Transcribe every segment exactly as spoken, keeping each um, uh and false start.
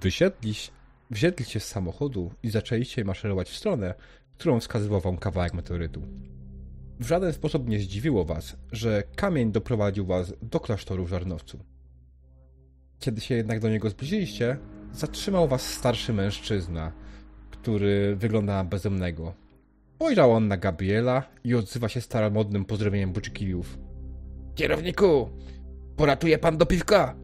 Wysiedliś, wysiedliście z samochodu i zaczęliście maszerować w stronę, którą wskazywał wam kawałek meteorytu. W żaden sposób nie zdziwiło was, że kamień doprowadził was do klasztoru w Żarnowcu. Kiedy się jednak do niego zbliżyliście, zatrzymał was starszy mężczyzna, który wygląda na bezdomnego. Spojrzał on na Gabriela i odzywa się staromodnym pozdrowieniem buczkijów. Kierowniku, poratuje pan do piwka!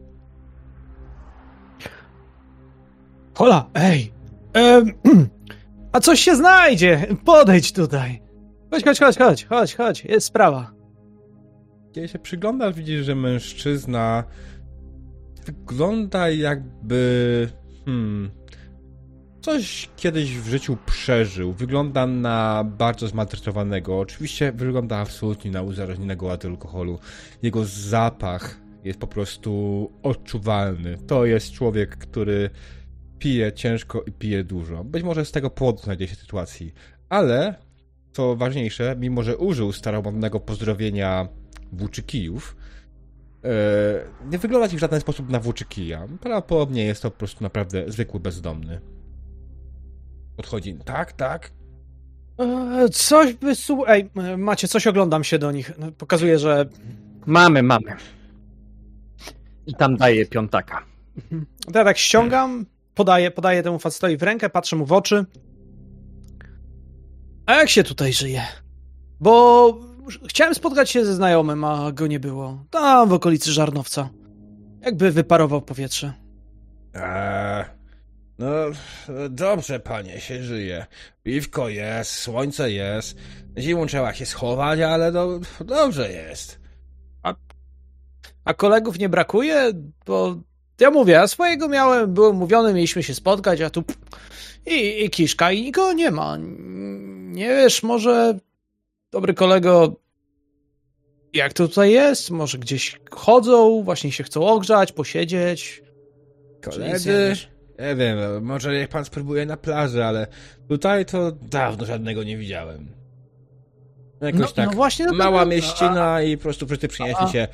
Hola, ej! Ehm, a coś się znajdzie! Podejdź tutaj! Chodź, chodź, chodź, chodź, chodź, chodź, jest sprawa. Kiedy się przyglądasz, widzisz, że mężczyzna wygląda jakby... Hmm... Coś kiedyś w życiu przeżył. Wygląda na bardzo zmaltretowanego. Oczywiście wygląda absolutnie na uzależnionego od alkoholu. Jego zapach jest po prostu odczuwalny. To jest człowiek, który pije ciężko i pije dużo. Być może z tego powodu znajdzie się w sytuacji. Ale, co ważniejsze, mimo że użył staromodnego pozdrowienia włóczykijów, yy, nie wygląda ci w żaden sposób na włóczykija. Prawdopodobnie jest to po prostu naprawdę zwykły bezdomny. Podchodzi. Tak, tak. Eee, coś by... Su- Ej, macie, coś oglądam się do nich. Pokazuję, że... Mamy, mamy. I tam daję piątaka. To ja tak ściągam, podaję, podaję temu facetowi w rękę, patrzę mu w oczy. A jak się tutaj żyje? Bo chciałem spotkać się ze znajomym, a go nie było. Tam w okolicy Żarnowca. Jakby wyparował powietrze. Eee... No, dobrze, panie, się żyje. Piwko jest, słońce jest. Zimą trzeba się schować, ale do, dobrze jest. A, a kolegów nie brakuje? Bo ja mówię, ja swojego miałem, byłem mówiony, mieliśmy się spotkać, a tu i, i kiszka, i nikogo nie ma. Nie wiesz, może dobry kolego, jak to tutaj jest? Może gdzieś chodzą, właśnie się chcą ogrzać, posiedzieć. Koledzy... Nie wiem, może jak pan spróbuje na plaży, ale tutaj to dawno żadnego nie widziałem. Jakoś no, tak no właśnie mała tego... mieścina a... i po prostu wszyscy przynieśli się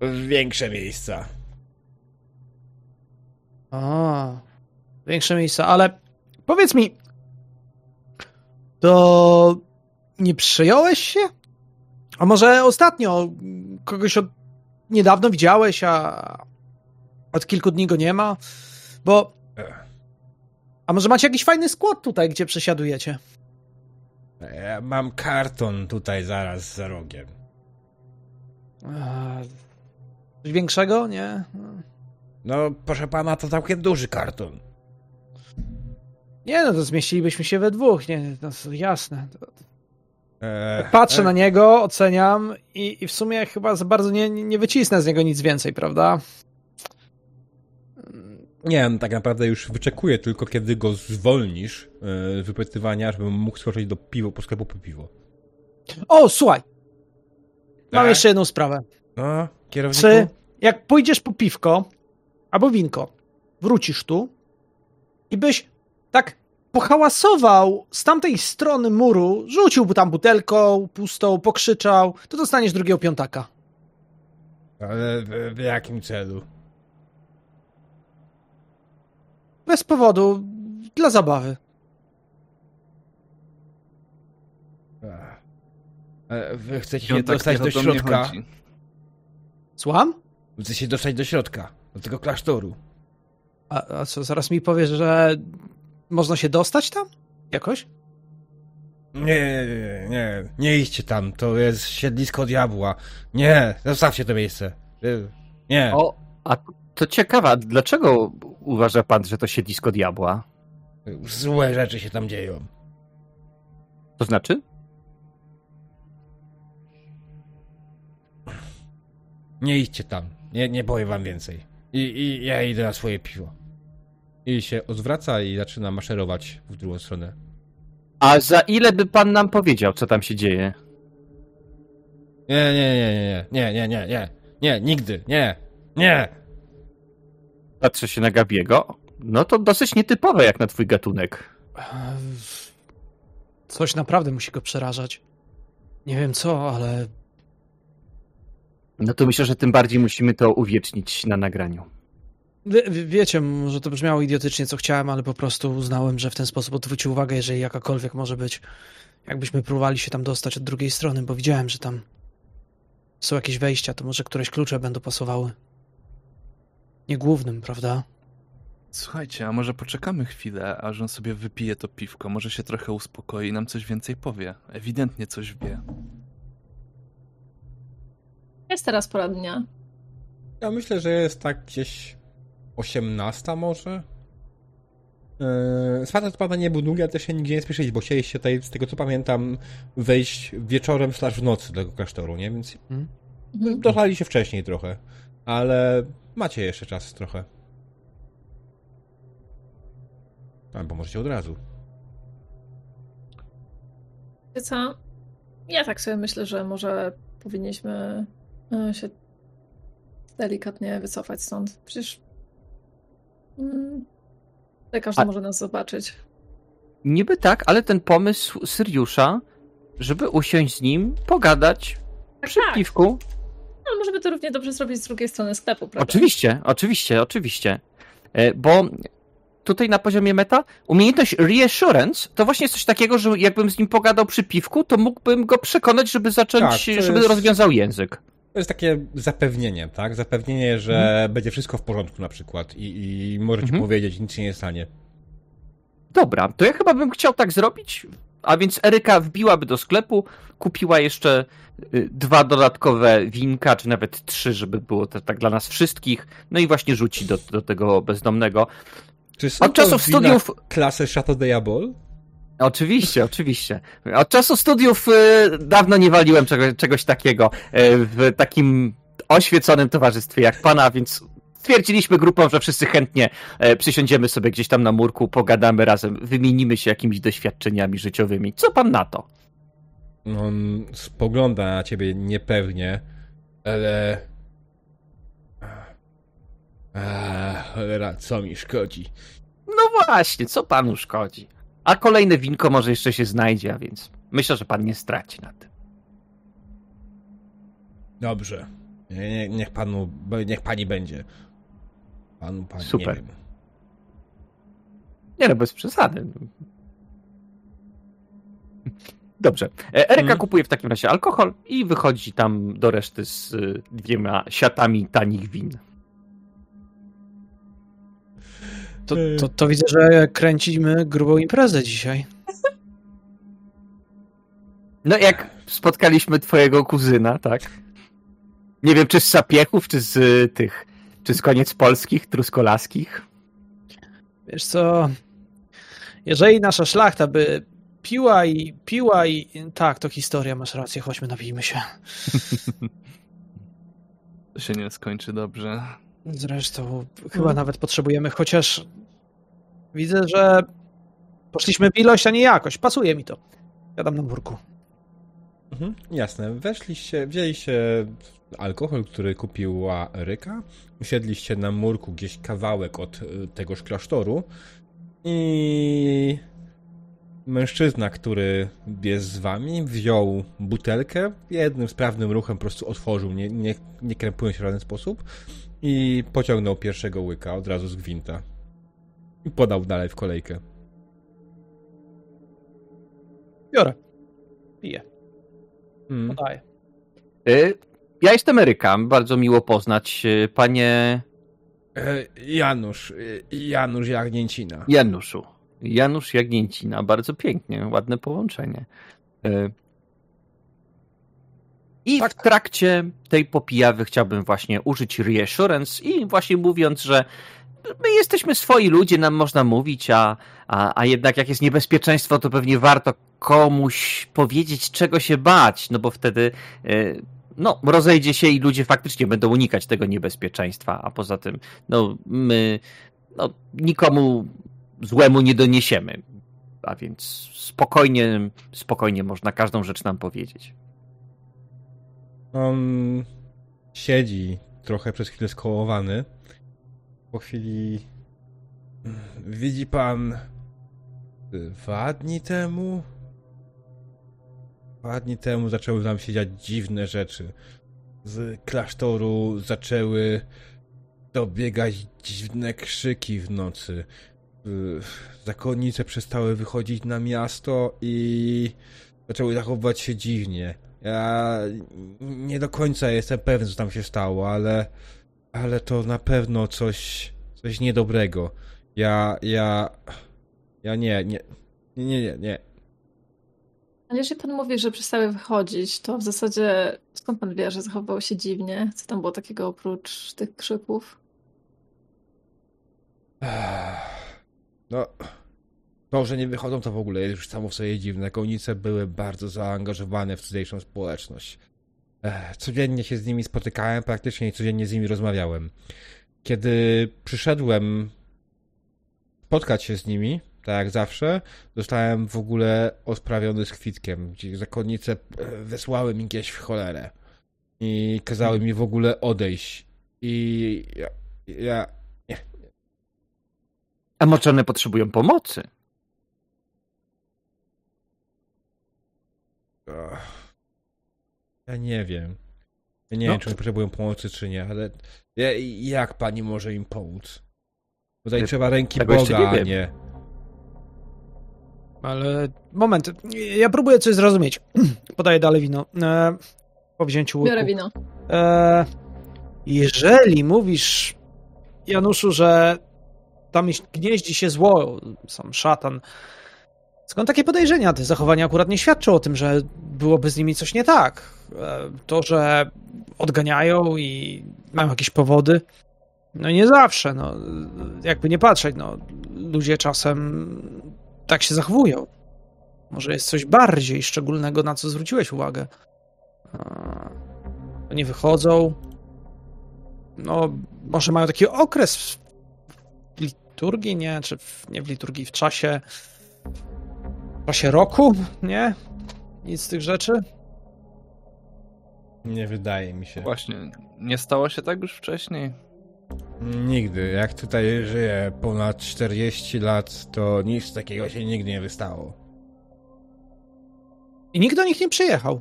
w większe miejsca. A, większe miejsca, ale powiedz mi, to nie przyjąłeś się? A może ostatnio kogoś od niedawno widziałeś, a od kilku dni go nie ma? Bo... A może macie jakiś fajny skład tutaj, gdzie przesiadujecie? Ja mam karton tutaj zaraz za rogiem. A, coś większego, nie? No, proszę pana, to całkiem duży karton. Nie, no to zmieścilibyśmy się we dwóch, nie? No, jasne. E, Patrzę e... na niego, oceniam i, i w sumie chyba za bardzo nie, nie wycisnę z niego nic więcej, prawda? Nie, no tak naprawdę już wyczekuję tylko, kiedy go zwolnisz z yy, wypytywania, żebym mógł skoczyć do piwo, po sklepu po piwo. O, słuchaj! Mam e? jeszcze jedną sprawę. No, kierowniku? Czy jak pójdziesz po piwko albo winko, wrócisz tu i byś tak pohałasował z tamtej strony muru, rzucił tam butelką pustą, pokrzyczał, to dostaniesz drugiego piątaka. Ale w, w jakim celu? Bez powodu, dla zabawy. Wy chcecie się dostać do środka. Słucham? Chcecie się dostać do środka, do tego klasztoru. A, a co, zaraz mi powiesz, że można się dostać tam? Jakoś? Nie, nie, nie, nie idźcie tam, to jest siedlisko diabła. Nie, zostawcie to miejsce. Nie. O, a to ciekawe, dlaczego... Uważa pan, że to siedlisko diabła? Złe rzeczy się tam dzieją. To znaczy? Nie idźcie tam. Nie, nie boję wam więcej. I, I ja idę na swoje piwo. I się odwraca i zaczyna maszerować w drugą stronę. A za ile by pan nam powiedział, co tam się dzieje? Nie, nie, nie, nie, nie, nie, nie, nie, nie, nigdy, nie, nie. Patrzę się na Gabiego. No to dosyć nietypowe jak na twój gatunek. Coś naprawdę musi go przerażać. Nie wiem co, ale... No to myślę, że tym bardziej musimy to uwiecznić na nagraniu. Wie, wiecie, może to brzmiało idiotycznie, co chciałem, ale po prostu uznałem, że w ten sposób odwrócił uwagę, jeżeli jakakolwiek może być. Jakbyśmy próbowali się tam dostać od drugiej strony, bo widziałem, że tam są jakieś wejścia, to może któreś klucze będą pasowały. Nie głównym, prawda? Słuchajcie, a może poczekamy chwilę, aż on sobie wypije to piwko, może się trochę uspokoi i nam coś więcej powie. Ewidentnie coś wie. Jest teraz pora dnia. Ja myślę, że jest tak gdzieś osiemnasta może? Yy, Spacer to prawda nie był długi, ale też się nigdzie nie spieszyć, bo chcieliście tutaj, z tego co pamiętam, wejść wieczorem slash w nocy do tego klasztoru, nie? Więc mm. doszali się wcześniej trochę, ale macie jeszcze czas trochę. Albo możecie od razu. Co? Ja tak sobie myślę, że może powinniśmy się delikatnie wycofać stąd. Przecież lekarz może nas zobaczyć. Niby tak, ale ten pomysł Syriusza, żeby usiąść z nim, pogadać tak, przy tak. piwku. No, może by to równie dobrze zrobić z drugiej strony sklepu, prawda? Oczywiście, oczywiście, oczywiście. Bo tutaj na poziomie meta, umiejętność reassurance to właśnie jest coś takiego, że jakbym z nim pogadał przy piwku, to mógłbym go przekonać, żeby zacząć, tak, żeby jest, rozwiązał język. To jest takie zapewnienie, tak? Zapewnienie, że hmm. będzie wszystko w porządku na przykład i, i może ci hmm. powiedzieć, nic się nie stanie. Dobra, to ja chyba bym chciał tak zrobić, a więc Eryka wbiłaby do sklepu, kupiła jeszcze dwa dodatkowe winka, czy nawet trzy, żeby było to tak dla nas wszystkich, no i właśnie rzuci do, do tego bezdomnego. Czy są od czasu studiów klasy Chateau d'Abol? Oczywiście, oczywiście. Od czasu studiów y, dawno nie waliłem czego, czegoś takiego y, w takim oświeconym towarzystwie jak pana, więc stwierdziliśmy grupą, że wszyscy chętnie y, przysiądziemy sobie gdzieś tam na murku, pogadamy razem, wymienimy się jakimiś doświadczeniami życiowymi. Co pan na to? On spogląda na ciebie niepewnie, ale... A, cholera, co mi szkodzi? No właśnie, co panu szkodzi? A kolejne winko może jeszcze się znajdzie, a więc myślę, że pan nie straci na tym. Dobrze. Nie, niech panu, niech pani będzie. Panu, pani, super. Nie wiem. Nie, no bez przesady. Dobrze. Eryka hmm. kupuje w takim razie alkohol i wychodzi tam do reszty z dwiema siatami tanich win. To, to, to widzę, że kręcimy grubą imprezę dzisiaj. No jak spotkaliśmy twojego kuzyna, tak? Nie wiem, czy z Sapiechów, czy z tych, czy z Koniec Polskich, Truskolaskich. Wiesz co, jeżeli nasza szlachta by piła i piła i... Tak, to historia, masz rację, chodźmy, napijmy się. To się nie skończy dobrze. Zresztą chyba hmm. nawet potrzebujemy, chociaż widzę, że poszliśmy w ilość, a nie jakość. Pasuje mi to. Jadam na murku. Mhm, jasne. Weszliście, wzięliście alkohol, który kupiła Eryka. Usiedliście na murku gdzieś kawałek od tegoż klasztoru i mężczyzna, który jest z wami, wziął butelkę, jednym sprawnym ruchem po prostu otworzył, nie, nie, nie krępując się w żaden sposób. I pociągnął pierwszego łyka od razu z gwinta. I podał dalej w kolejkę. Biorę. Piję. Hmm. Podaję. Ja jestem Eryka. Bardzo miło poznać. Panie... Janusz. Janusz Jagnięcina. Januszu. Janusz Jagnięcina. Bardzo pięknie. Ładne połączenie. I tak. W trakcie tej popijawy chciałbym właśnie użyć reassurance i właśnie mówiąc, że my jesteśmy swoi ludzie, nam można mówić, a, a, a jednak jak jest niebezpieczeństwo, to pewnie warto komuś powiedzieć, czego się bać, no bo wtedy no, rozejdzie się i ludzie faktycznie będą unikać tego niebezpieczeństwa, a poza tym no, my no, nikomu złemu nie doniesiemy, a więc spokojnie, spokojnie można każdą rzecz nam powiedzieć. On siedzi trochę przez chwilę skołowany. Po chwili widzi pan dwa dni temu? Dwa dni temu zaczęły nam się dziać dziwne rzeczy. Z klasztoru zaczęły dobiegać dziwne krzyki w nocy. Zakonnice przestały wychodzić na miasto i zaczęły zachowywać się dziwnie. Ja nie do końca jestem pewien, co tam się stało, ale, ale to na pewno coś, coś niedobrego. Ja, ja, ja nie, nie, nie, nie, nie. Ale jeżeli pan mówi, że przestały wychodzić, to w zasadzie skąd pan wie, że zachowywały się dziwnie? Co tam było takiego oprócz tych krzyków? No, to, że nie wychodzą, to w ogóle jest już samo w sobie dziwne. Konice były bardzo zaangażowane w tutejszą społeczność. Ech, codziennie się z nimi spotykałem, praktycznie codziennie z nimi rozmawiałem. Kiedy przyszedłem spotkać się z nimi, tak jak zawsze, zostałem w ogóle osprawiony z kwitkiem. Zakonnice wysłały mi gdzieś w cholerę i kazały mi w ogóle odejść. I ja... ja nie. A może one potrzebują pomocy? Ja nie wiem. Ja nie no. wiem, czy one potrzebują pomocy, czy nie, ale ja, jak pani może im pomóc? Tutaj ja, trzeba ręki Boga, nie a nie... Ale moment, ja próbuję coś zrozumieć. Podaję dalej wino. E, po wzięciu łuku. Biorę wino. E, jeżeli mówisz, Januszu, że tam gnieździ się zło, sam szatan, skąd takie podejrzenia? Te zachowania akurat nie świadczą o tym, że byłoby z nimi coś nie tak. E, to, że odganiają i mają jakieś powody, no nie zawsze. No, jakby nie patrzeć, no, ludzie czasem... tak się zachowują. Może jest coś bardziej szczególnego, na co zwróciłeś uwagę. Nie wychodzą. No, może mają taki okres w liturgii, nie? Czy w, nie w liturgii, w czasie w czasie roku, nie? Nic z tych rzeczy? Nie wydaje mi się. Właśnie, nie stało się tak już wcześniej? Nigdy. Jak tutaj żyję ponad czterdzieści lat, to nic takiego się nigdy nie wystało. I nikt do nich nie przyjechał.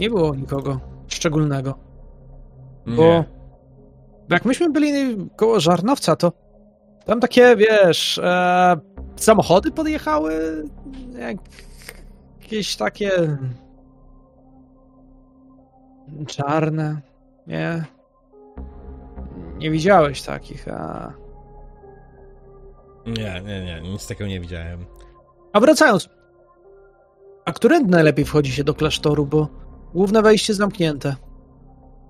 Nie było nikogo szczególnego. Nie. Bo jak myśmy byli koło Żarnowca, to tam takie, wiesz, e, samochody podjechały, jak jakieś takie czarne, nie? Nie widziałeś takich, a... Nie, nie, nie, nic takiego nie widziałem. A wracając, a którędy najlepiej wchodzi się do klasztoru, bo główne wejście zamknięte?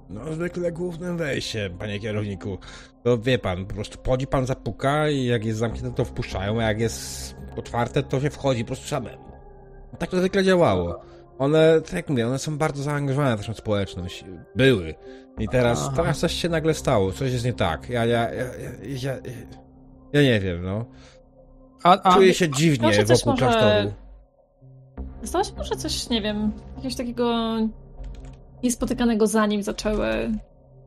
No, zwykle główne wejście, panie kierowniku. To wie pan, po prostu wchodzi pan, zapuka i jak jest zamknięte, to wpuszczają, a jak jest otwarte, to się wchodzi po prostu samemu. Tak to zwykle działało. One, tak jak mówię, one są bardzo zaangażowane w naszą społeczność. Były. I teraz, teraz coś się nagle stało. Coś jest nie tak. Ja, ja, ja, ja, ja, ja nie wiem, no. A, a, Czuję się dziwnie wokół może... klasztoru. Stało się może coś, nie wiem, jakiegoś takiego niespotykanego, zanim zaczęły,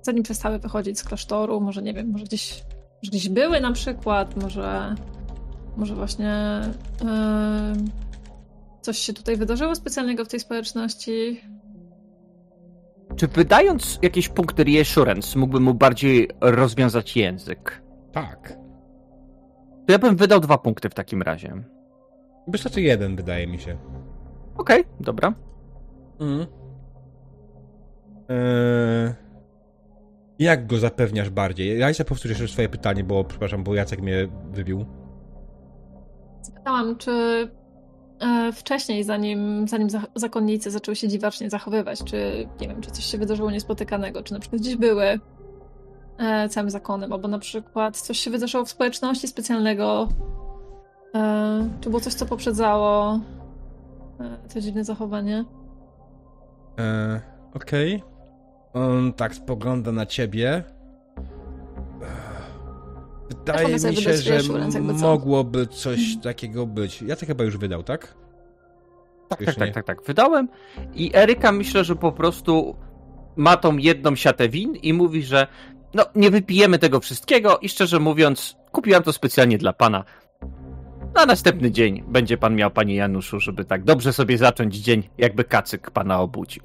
zanim przestały wychodzić z klasztoru. Może, nie wiem, może gdzieś, może gdzieś były na przykład, może, może właśnie... Yy... Coś się tutaj wydarzyło specjalnego w tej społeczności? Czy wydając jakieś punkty reassurance mógłbym mu bardziej rozwiązać język? Tak. To ja bym wydał dwa punkty w takim razie. Wystarczy jeden, wydaje mi się. Okej, okay, dobra. Mm. Eee, jak go zapewniasz bardziej? Ja jeszcze powtórzę jeszcze swoje pytanie, bo przepraszam, bo Jacek mnie wybił. Zapytałam, czy... wcześniej, zanim, zanim zakonnicy zaczęły się dziwacznie zachowywać, czy nie wiem, czy coś się wydarzyło niespotykanego, czy na przykład gdzieś były e, całym zakonem, albo na przykład coś się wydarzyło w społeczności specjalnego, e, czy było coś, co poprzedzało e, to dziwne zachowanie. E, Okej. Okay. On tak spogląda na ciebie. Wydaje mi się, że mogłoby coś takiego być. Ja to chyba już wydał, tak? Tak, tak, tak, tak, tak. Wydałem i Eryka myślę, że po prostu ma tą jedną siatę win i mówi, że no nie wypijemy tego wszystkiego i szczerze mówiąc kupiłam to specjalnie dla pana. Na następny dzień będzie pan miał, panie Januszu, żeby tak dobrze sobie zacząć dzień, jakby kacyk pana obudził.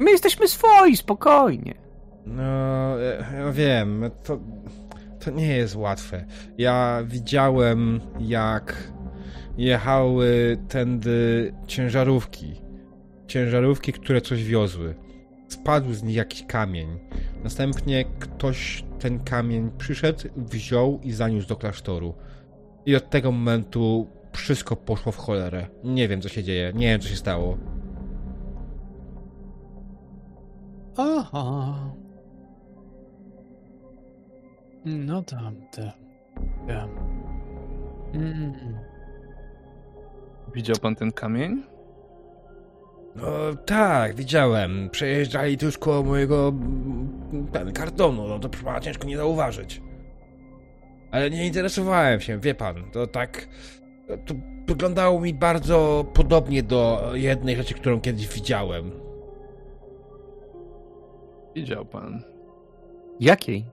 My jesteśmy swoi, spokojnie. No, ja wiem, to, to nie jest łatwe. Ja widziałem, jak jechały tędy ciężarówki. Ciężarówki, które coś wiozły. Spadł z nich jakiś kamień. Następnie ktoś ten kamień przyszedł, wziął i zaniósł do klasztoru. I od tego momentu wszystko poszło w cholerę. Nie wiem, co się dzieje. Nie wiem, co się stało. Aha. No tamte. Ja. Mm. Widział pan ten kamień? No tak, widziałem. Przejeżdżali tuż koło mojego ten, kartonu, no to chyba ciężko nie zauważyć. Ale nie interesowałem się, wie pan, to tak... To wyglądało mi bardzo podobnie do jednej rzeczy, którą kiedyś widziałem. Widział pan. Jakiej?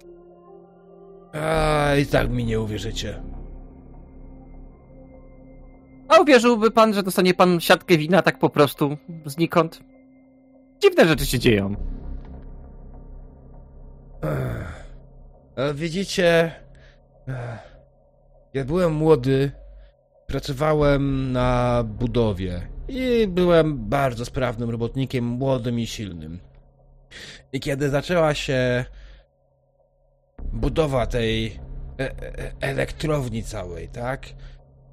A, i tak mi nie uwierzycie. A uwierzyłby pan, że dostanie pan siatkę wina tak po prostu, znikąd? Dziwne rzeczy się dzieją. Ech. Widzicie... Ech. Ja byłem młody, pracowałem na budowie i byłem bardzo sprawnym robotnikiem, młodym i silnym. I kiedy zaczęła się budowa tej e- elektrowni całej, tak?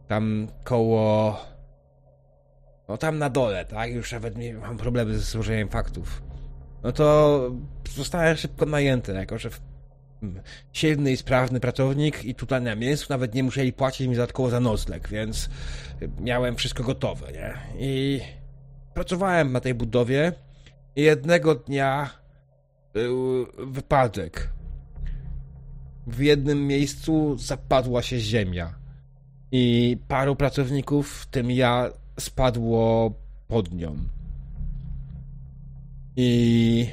Tam koło... No tam na dole, tak? Już nawet mam problemy ze złożeniem faktów. No to zostałem szybko najęty, jako że silny i sprawny pracownik i tutaj na miejscu nawet nie musieli płacić mi dodatkowo za nocleg, więc miałem wszystko gotowe, nie? I pracowałem na tej budowie i jednego dnia był wypadek. W jednym miejscu zapadła się ziemia. I paru pracowników, w tym ja, spadło pod nią. I...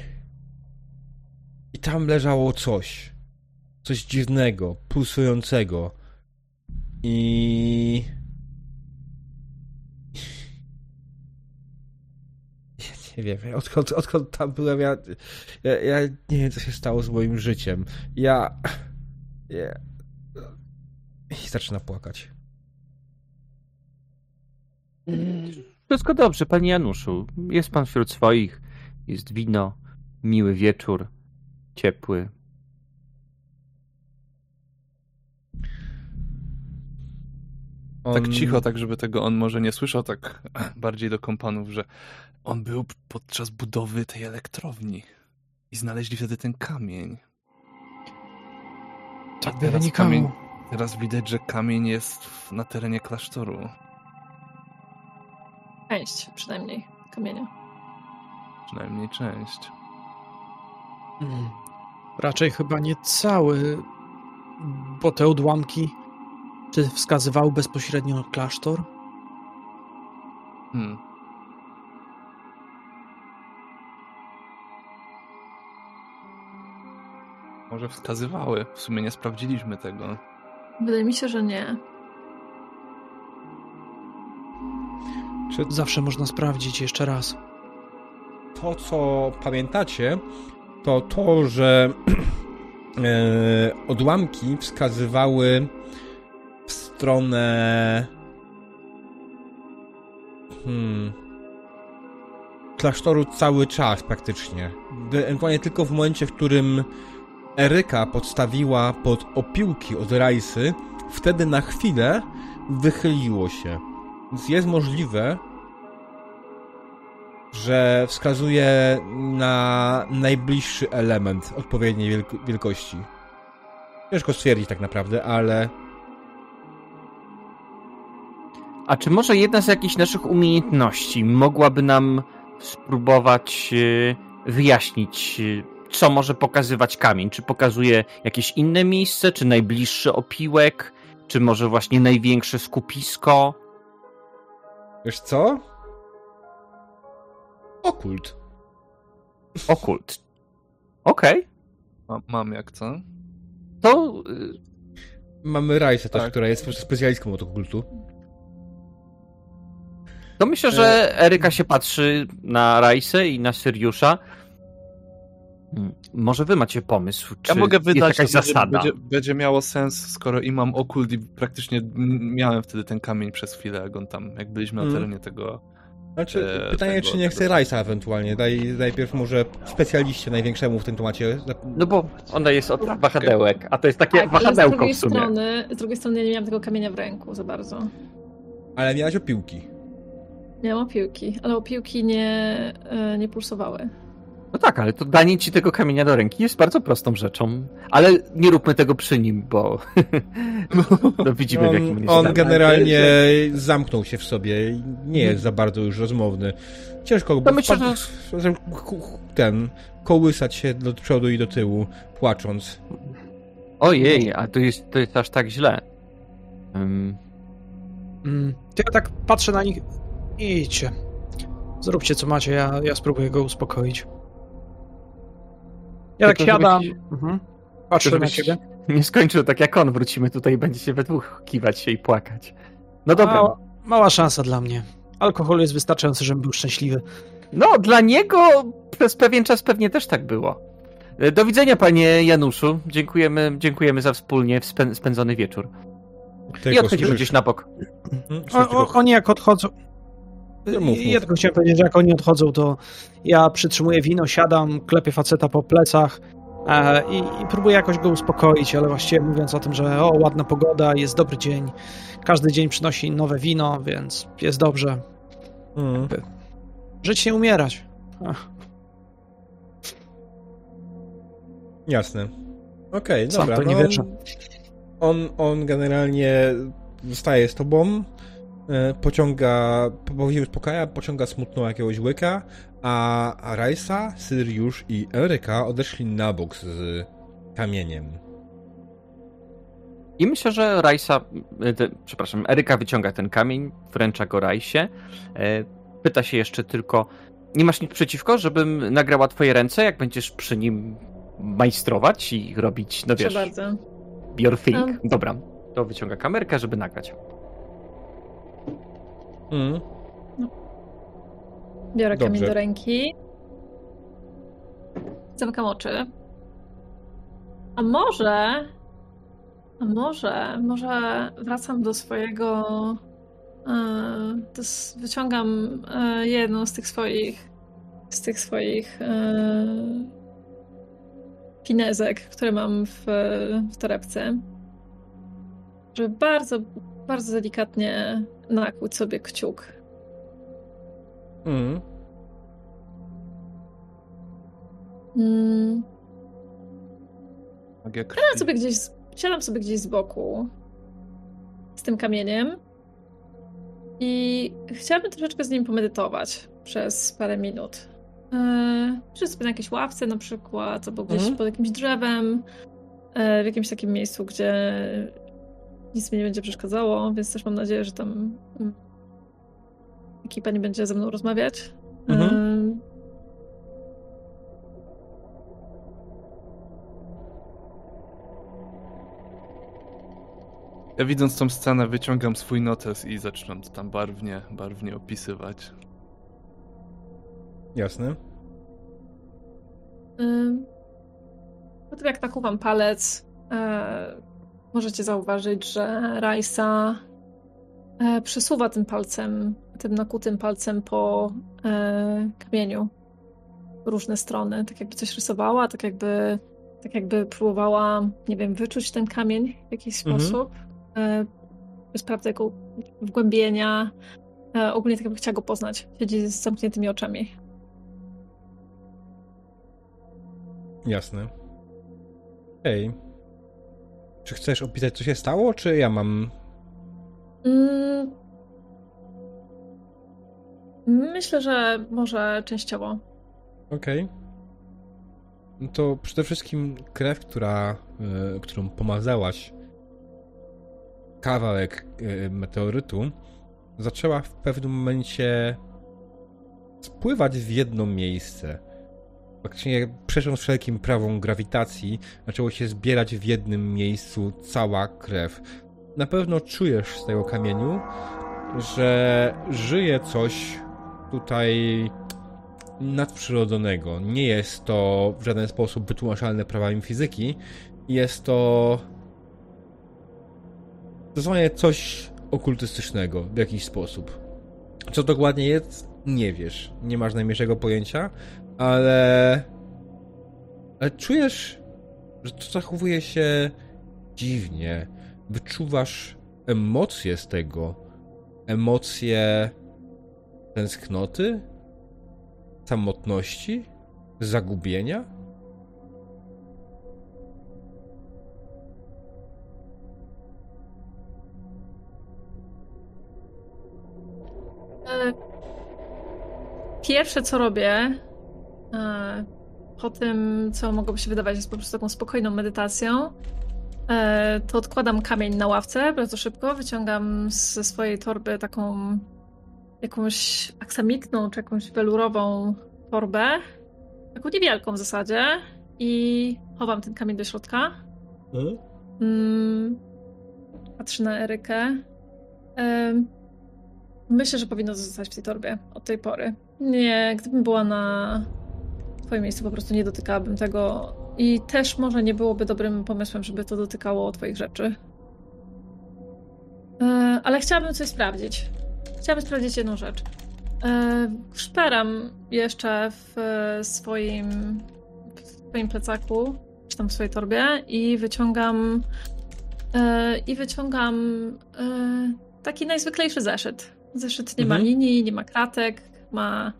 I tam leżało coś. Coś dziwnego, pulsującego. I... Ja nie wiem, odkąd, odkąd tam byłem, ja, ja... Ja nie wiem, co się stało z moim życiem. Ja... ja... I zaczyna płakać. Wszystko dobrze, panie Januszu. Jest pan wśród swoich. Jest wino, miły wieczór, ciepły. On... Tak cicho, tak żeby tego on może nie słyszał, tak bardziej do kompanów, że on był podczas budowy tej elektrowni i znaleźli wtedy ten kamień. Tak, teraz kamień. Teraz widać, że kamień jest na terenie klasztoru. Część, przynajmniej, kamienia. Przynajmniej część. Hmm. Raczej chyba nie cały, bo te odłamki czy wskazywały bezpośrednio na klasztor? Hmm. Może wskazywały. W sumie nie sprawdziliśmy tego. Wydaje mi się, że nie. Czy zawsze można sprawdzić jeszcze raz. To, co pamiętacie, to to, że e, odłamki wskazywały w stronę hmm, klasztoru cały czas praktycznie. Ewentualnie tylko w momencie, w którym Eryka podstawiła pod opiłki od Rajsy, wtedy na chwilę wychyliło się. Więc jest możliwe, że wskazuje na najbliższy element odpowiedniej wielkości. Ciężko stwierdzić tak naprawdę, ale... A czy może jedna z jakichś naszych umiejętności mogłaby nam spróbować wyjaśnić, co może pokazywać kamień? Czy pokazuje jakieś inne miejsce, czy najbliższy opiłek, czy może właśnie największe skupisko? Wiesz co? Okult. Okult. Okej. Okay. Mam jak co? To... Mamy Rajsę tak. Też, która jest specjalistką od okultu. To myślę, że Eryka się patrzy na Rajsę i na Syriusza. Może wy macie pomysł, czy ja mogę wydać, jest jakaś będzie, zasada? Będzie, będzie miało sens, skoro i mam okult i praktycznie miałem wtedy ten kamień przez chwilę, jak on tam, jak byliśmy hmm. na terenie tego... Znaczy, e, pytanie, tego, czy nie chce Rajsa ewentualnie, daj najpierw może specjaliście największemu w tym temacie. No bo ona jest od wahadełek, a to jest takie tak, wahadełko w sumie. Strony, z drugiej strony ja nie miałam tego kamienia w ręku za bardzo. Ale miałaś opiłki. Miałam opiłki, ale opiłki nie, nie pulsowały. No tak, ale to danie ci tego kamienia do ręki jest bardzo prostą rzeczą. Ale nie róbmy tego przy nim, bo no, widzimy, on, w jakim on jest generalnie zamknął się w sobie i nie jest hmm. za bardzo już rozmowny. Ciężko go że... ten kołysać się do przodu i do tyłu, płacząc. Ojej, a to jest, to jest aż tak źle. Um. Ja tak patrzę na nich. Idźcie. Zróbcie co macie, ja, ja spróbuję go uspokoić. Ja tak siadam, mhm. patrzę na ciebie. Nie skończył tak jak on, wrócimy tutaj i będziecie we dwóch kiwać się i płakać. No dobra. Mała, mała szansa dla mnie. Alkohol jest wystarczający, żebym był szczęśliwy. No, dla niego przez pewien czas pewnie też tak było. Do widzenia, panie Januszu. Dziękujemy, dziękujemy za wspólnie spę- spędzony wieczór. Tego I odchodzimy gdzieś na bok. O, o, oni jak odchodzą... Mów, mów. Ja tylko chciałem powiedzieć, że jak oni odchodzą, to ja przytrzymuję wino, siadam, klepię faceta po plecach e, i, i próbuję jakoś go uspokoić, ale właściwie mówiąc o tym, że o, ładna pogoda, jest dobry dzień, każdy dzień przynosi nowe wino, więc jest dobrze. Mm. Żyć, nie umierać. Ach. Jasne. Okej, okay, dobra. To nie no, wieczór. On, on generalnie zostaje z tobą. Pociąga, powoli uspokaja, pociąga smutną jakiegoś łyka, a Rajsa, Syriusz i Eryka odeszli na bok z kamieniem. I myślę, że Rajsa, te, przepraszam, Eryka wyciąga ten kamień, wręcza go Rajsie, pyta się jeszcze tylko, nie masz nic przeciwko, żebym nagrała twoje ręce, jak będziesz przy nim majstrować i robić, no wiesz, bardzo. Your thing. Um. Dobra, to wyciąga kamerkę, żeby nagrać. Mm. No. Biorę Dobrze. kamień do ręki. Zamykam oczy. A może... A może... Może wracam do swojego... Yy, to z, wyciągam yy, jedną z tych swoich... Z tych swoich... Yy, finezek, które mam w, w torebce. Że bardzo... Bardzo delikatnie nakłuć sobie kciuk. Mm. Mm. Siadam sobie gdzieś, siadam sobie gdzieś z boku z tym kamieniem i chciałabym troszeczkę z nim pomedytować przez parę minut. Yy, Przecież sobie na jakiejś ławce na przykład, albo gdzieś mm. pod jakimś drzewem, yy, w jakimś takim miejscu, gdzie nic mi nie będzie przeszkadzało, więc też mam nadzieję, że tam ekipa nie będzie ze mną rozmawiać. Mhm. Ja widząc tą scenę, wyciągam swój notes i zaczynam tam barwnie, barwnie opisywać. Jasne. Potem jak nakuwam palec, e- możecie zauważyć, że Rajsa e, przesuwa tym palcem, tym nakutym palcem po e, kamieniu w różne strony. Tak jakby coś rysowała, tak jakby, tak jakby próbowała, nie wiem, wyczuć ten kamień w jakiś mhm. sposób. E, sprawdza jego wgłębienia. E, ogólnie tak jakby chciała go poznać. Siedzi z zamkniętymi oczami. Jasne. Hej. Czy chcesz opisać, co się stało, czy ja mam? Myślę, że może częściowo. Okej. Okay. No to przede wszystkim krew, która, y, którą pomazałaś kawałek y, meteorytu, zaczęła w pewnym momencie spływać w jedno miejsce. Faktycznie przecząc wszelkim prawom grawitacji, zaczęło się zbierać w jednym miejscu cała krew. Na pewno czujesz z tego kamieniu, że żyje coś tutaj nadprzyrodzonego. Nie jest to w żaden sposób wytłumaczalne prawami fizyki. Jest to dosłownie coś okultystycznego w jakiś sposób. Co dokładnie jest, nie wiesz. Nie masz najmniejszego pojęcia, ale... ale czujesz, że to zachowuje się dziwnie. Wyczuwasz emocje z tego. Emocje tęsknoty, samotności, zagubienia. Pierwsze, co robię po tym, co mogłoby się wydawać, jest po prostu taką spokojną medytacją, to odkładam kamień na ławce bardzo szybko, wyciągam ze swojej torby taką jakąś aksamitną czy jakąś welurową torbę, taką niewielką w zasadzie, i chowam ten kamień do środka. Hmm? Patrzę na Erykę. Myślę, że powinno zostać w tej torbie od tej pory. Nie, gdybym była na twoim miejscu, po prostu nie dotykałabym tego. I też może nie byłoby dobrym pomysłem, żeby to dotykało twoich rzeczy. E, ale chciałabym coś sprawdzić. Chciałabym sprawdzić jedną rzecz. E, szperam jeszcze w swoim, w swoim plecaku, czy tam w swojej torbie, i wyciągam e, i wyciągam e, taki najzwyklejszy zeszyt. Zeszyt nie mhm. ma linii, nie ma kratek, ma,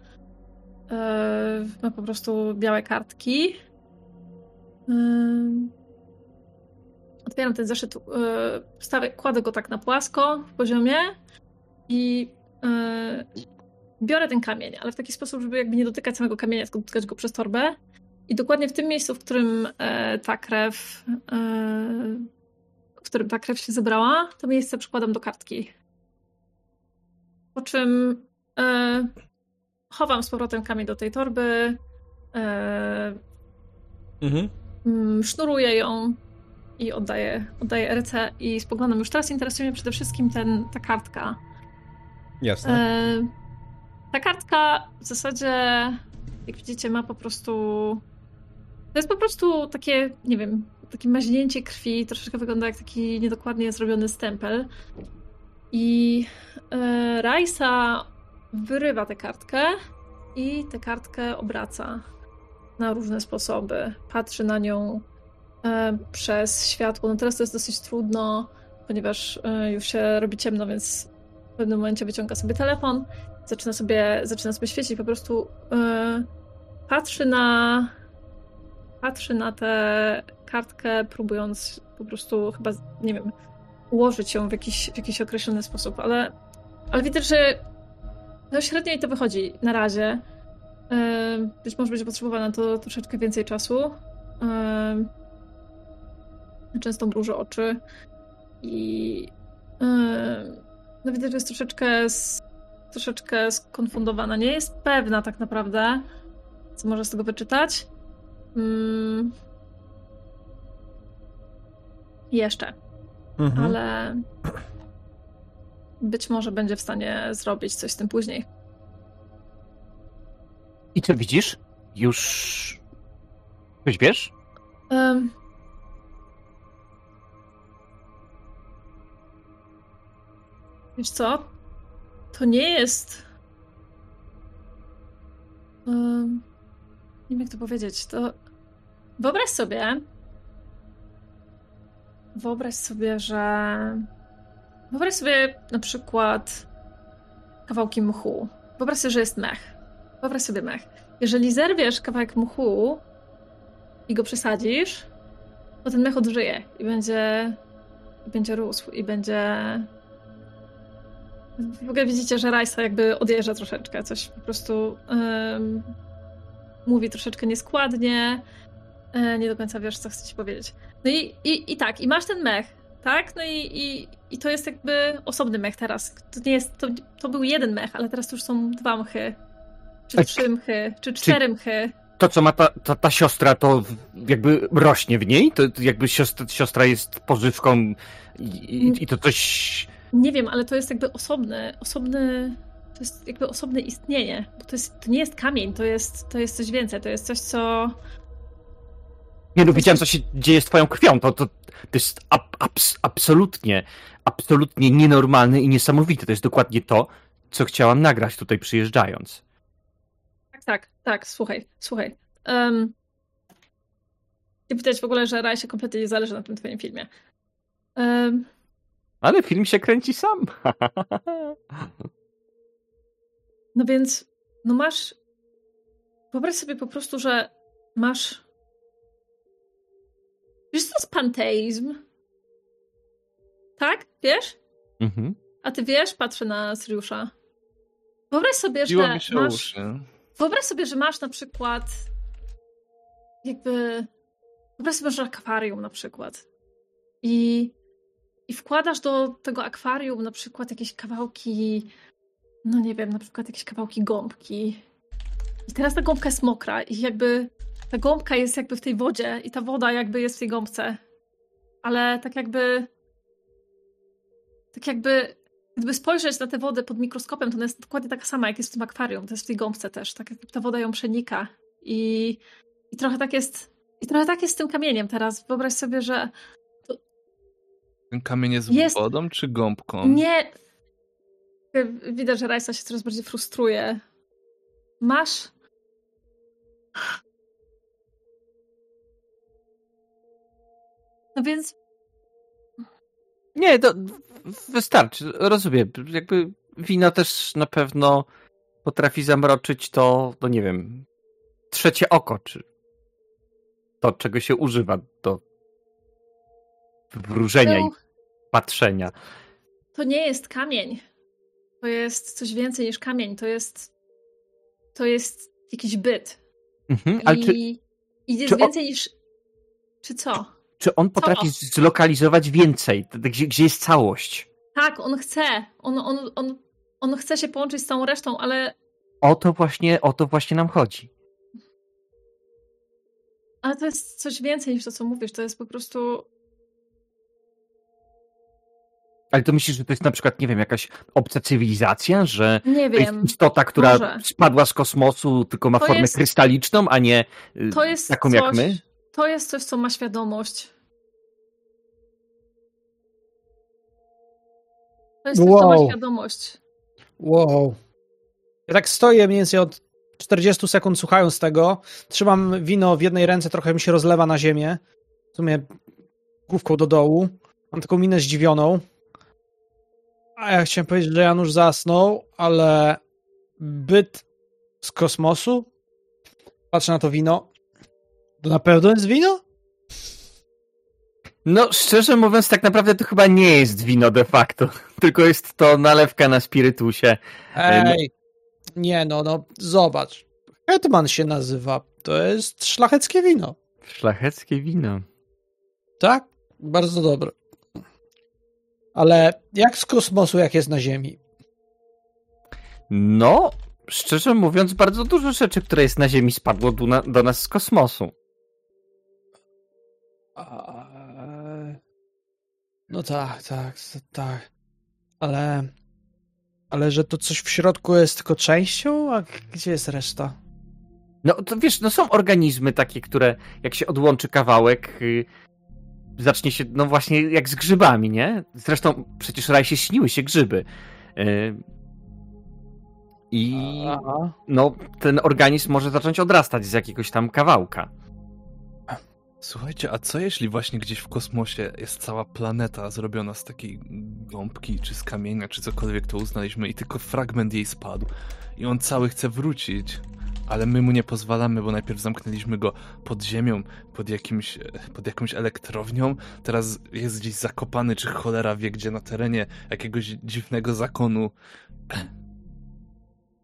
yy, ma po prostu białe kartki. Yy. Otwieram ten zeszyt, yy, stawię, kładę go tak na płasko w poziomie i yy, biorę ten kamień, ale w taki sposób, żeby jakby nie dotykać samego kamienia, tylko dotykać go przez torbę. I dokładnie w tym miejscu, w którym yy, ta krew yy, w którym ta krew się zebrała, to miejsce przykładam do kartki. Po czym e, chowam z powrotem kamień do tej torby, e, mhm. m, sznuruję ją i oddaję, oddaję Eryce i spoglądam. Już teraz interesuje mnie przede wszystkim ten, ta kartka. Jasne. E, ta kartka w zasadzie, jak widzicie, ma po prostu... To jest po prostu takie, nie wiem, takie maźnięcie krwi, troszeczkę wygląda jak taki niedokładnie zrobiony stempel. I e, Rajsa wyrywa tę kartkę i tę kartkę obraca na różne sposoby. Patrzy na nią e, przez światło. No teraz to jest dosyć trudno, ponieważ e, już się robi ciemno, więc w pewnym momencie wyciąga sobie telefon, zaczyna sobie, zaczyna sobie świecić. Po prostu e, patrzy na patrzy na tę kartkę, próbując po prostu chyba, nie wiem, ułożyć ją w jakiś, w jakiś określony sposób, ale, ale widać, że no średnio jej to wychodzi na razie. Yy, być może będzie potrzebowana na to troszeczkę więcej czasu. Yy, często mruży oczy i yy, no widać, że jest troszeczkę, troszeczkę skonfundowana. Nie jest pewna tak naprawdę, co może z tego wyczytać. Yy. Jeszcze. Mhm. Ale być może będzie w stanie zrobić coś z tym później. I co widzisz? Już coś wiesz? Um... Wiesz co? To nie jest... Um... Nie wiem, jak to powiedzieć. To wyobraź sobie... Wyobraź sobie, że... Wyobraź sobie na przykład kawałki mchu. Wyobraź sobie, że jest mech. Wyobraź sobie mech. Jeżeli zerwiesz kawałek mchu i go przesadzisz, to ten mech odżyje i będzie... i będzie rósł i będzie... W ogóle widzicie, że Rajsa jakby odjeżdża troszeczkę. Coś po prostu um, mówi troszeczkę nieskładnie. Nie do końca wiesz, co chcę ci powiedzieć. No i, i, i tak, i masz ten mech, tak? No i, i, i to jest jakby osobny mech teraz. To nie jest, to, to był jeden mech, ale teraz to już są dwa mchy, czy A, trzy mchy, czy cztery czy mchy. To, co ma ta, ta, ta siostra, to jakby rośnie w niej? To jakby siostra, siostra jest pożywką i, i, i to coś Nie wiem, ale to jest jakby osobne, osobny, to jest jakby osobne istnienie, bo to, jest, to nie jest kamień, to jest, to jest coś więcej, to jest coś, co... Nie, no widziałem, co się dzieje z twoją krwią, to, to, to jest ab, abs, absolutnie, absolutnie nienormalne i niesamowite, to jest dokładnie to, co chciałam nagrać tutaj przyjeżdżając. Tak, tak, tak, słuchaj, słuchaj. Um, nie widać w ogóle, że Raj się kompletnie nie zależy na tym twoim filmie. Um, Ale film się kręci sam. No więc, no masz... Wyobraź sobie po prostu, że masz... Wiesz, co to jest panteizm? Tak? Wiesz? Mhm. A ty wiesz? Patrzę na Syriusza. Wyobraź sobie, Dziło że się masz... Uszy. Wyobraź sobie, że masz na przykład... Jakby... Wyobraź sobie, że akwarium na przykład. I... I wkładasz do tego akwarium na przykład jakieś kawałki, no nie wiem, na przykład jakieś kawałki gąbki. I teraz ta gąbka jest mokra i jakby ta gąbka jest jakby w tej wodzie i ta woda jakby jest w tej gąbce. Ale tak jakby, tak jakby, gdyby spojrzeć na tę wodę pod mikroskopem, to ona jest dokładnie taka sama, jak jest w tym akwarium, to jest w tej gąbce też. Tak jakby ta woda ją przenika. I, i trochę tak jest, i trochę tak jest z tym kamieniem teraz. Wyobraź sobie, że ten kamień jest, jest wodą czy gąbką? Nie. Widać, że Rajsa się coraz bardziej frustruje. Masz... No więc... Nie, to wystarczy. Rozumiem. Jakby wino też na pewno potrafi zamroczyć to, no nie wiem, trzecie oko, czy to, czego się używa do wróżenia i patrzenia. To nie jest kamień. To jest coś więcej niż kamień. To jest to jest jakiś byt. Mhm, ale I, czy, I jest czy więcej on, niż... Czy co? Czy, czy on potrafi co? zlokalizować więcej? Gdzie, gdzie jest całość? Tak, on chce. On, on, on, on chce się połączyć z całą resztą, ale... O to właśnie, o to właśnie nam chodzi. Ale to jest coś więcej niż to, co mówisz. To jest po prostu... Ale to myślisz, że to jest na przykład, nie wiem, jakaś obca cywilizacja, że nie to wiem, jest istota, która może. Spadła z kosmosu, tylko ma to formę jest, krystaliczną, a nie to jest taką coś, jak my? To jest coś, co ma świadomość. To jest wow. coś, co ma świadomość. Wow. Ja tak stoję mniej więcej od czterdziestu sekund słuchając tego. Trzymam wino w jednej ręce, trochę mi się rozlewa na ziemię. W sumie główką do dołu. Mam taką minę zdziwioną. A ja chciałem powiedzieć, że Janusz zasnął, ale byt z kosmosu? Patrzę na to wino. To na pewno jest wino? No, szczerze mówiąc, tak naprawdę to chyba nie jest wino de facto. Tylko jest to nalewka na spirytusie. Ej, no. nie no, no, zobacz. Hetman się nazywa. To jest szlacheckie wino. Szlacheckie wino. Tak? Bardzo dobre. Ale jak z kosmosu, jak jest na Ziemi? No, szczerze mówiąc, bardzo dużo rzeczy, które jest na Ziemi, spadło do, na, do nas z kosmosu. No tak, tak, tak. Ale... Ale że to coś w środku jest tylko częścią? A gdzie jest reszta? No to wiesz, no są organizmy takie, które jak się odłączy kawałek... Zacznie się, no właśnie, jak z grzybami, nie? Zresztą przecież Raj się śniły się grzyby. Yy... I Aha. no ten organizm może zacząć odrastać z jakiegoś tam kawałka. Słuchajcie, a co jeśli właśnie gdzieś w kosmosie jest cała planeta zrobiona z takiej gąbki, czy z kamienia, czy cokolwiek to uznaliśmy i tylko fragment jej spadł i on cały chce wrócić? Ale my mu nie pozwalamy, bo najpierw zamknęliśmy go pod ziemią, pod, jakimś, pod jakąś elektrownią. Teraz jest gdzieś zakopany, czy cholera wie gdzie, na terenie jakiegoś dziwnego zakonu.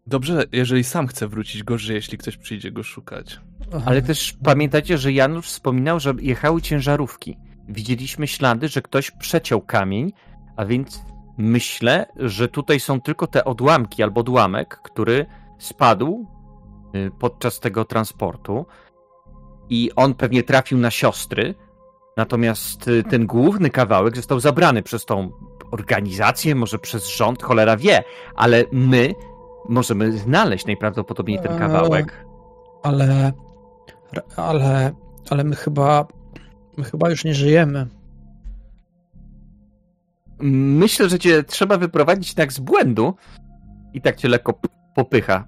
Dobrze, jeżeli sam chce wrócić, gorzej, jeśli ktoś przyjdzie go szukać. Ale też pamiętacie, że Janusz wspominał, że jechały ciężarówki. Widzieliśmy ślady, że ktoś przeciął kamień, a więc myślę, że tutaj są tylko te odłamki albo odłamek, który spadł podczas tego transportu i on pewnie trafił na siostry, natomiast ten główny kawałek został zabrany przez tą organizację, może przez rząd, cholera wie, ale my możemy znaleźć najprawdopodobniej ten kawałek. Ale, ale, ale my chyba, my chyba już nie żyjemy. Myślę, że cię trzeba wyprowadzić tak z błędu i tak cię lekko popycha.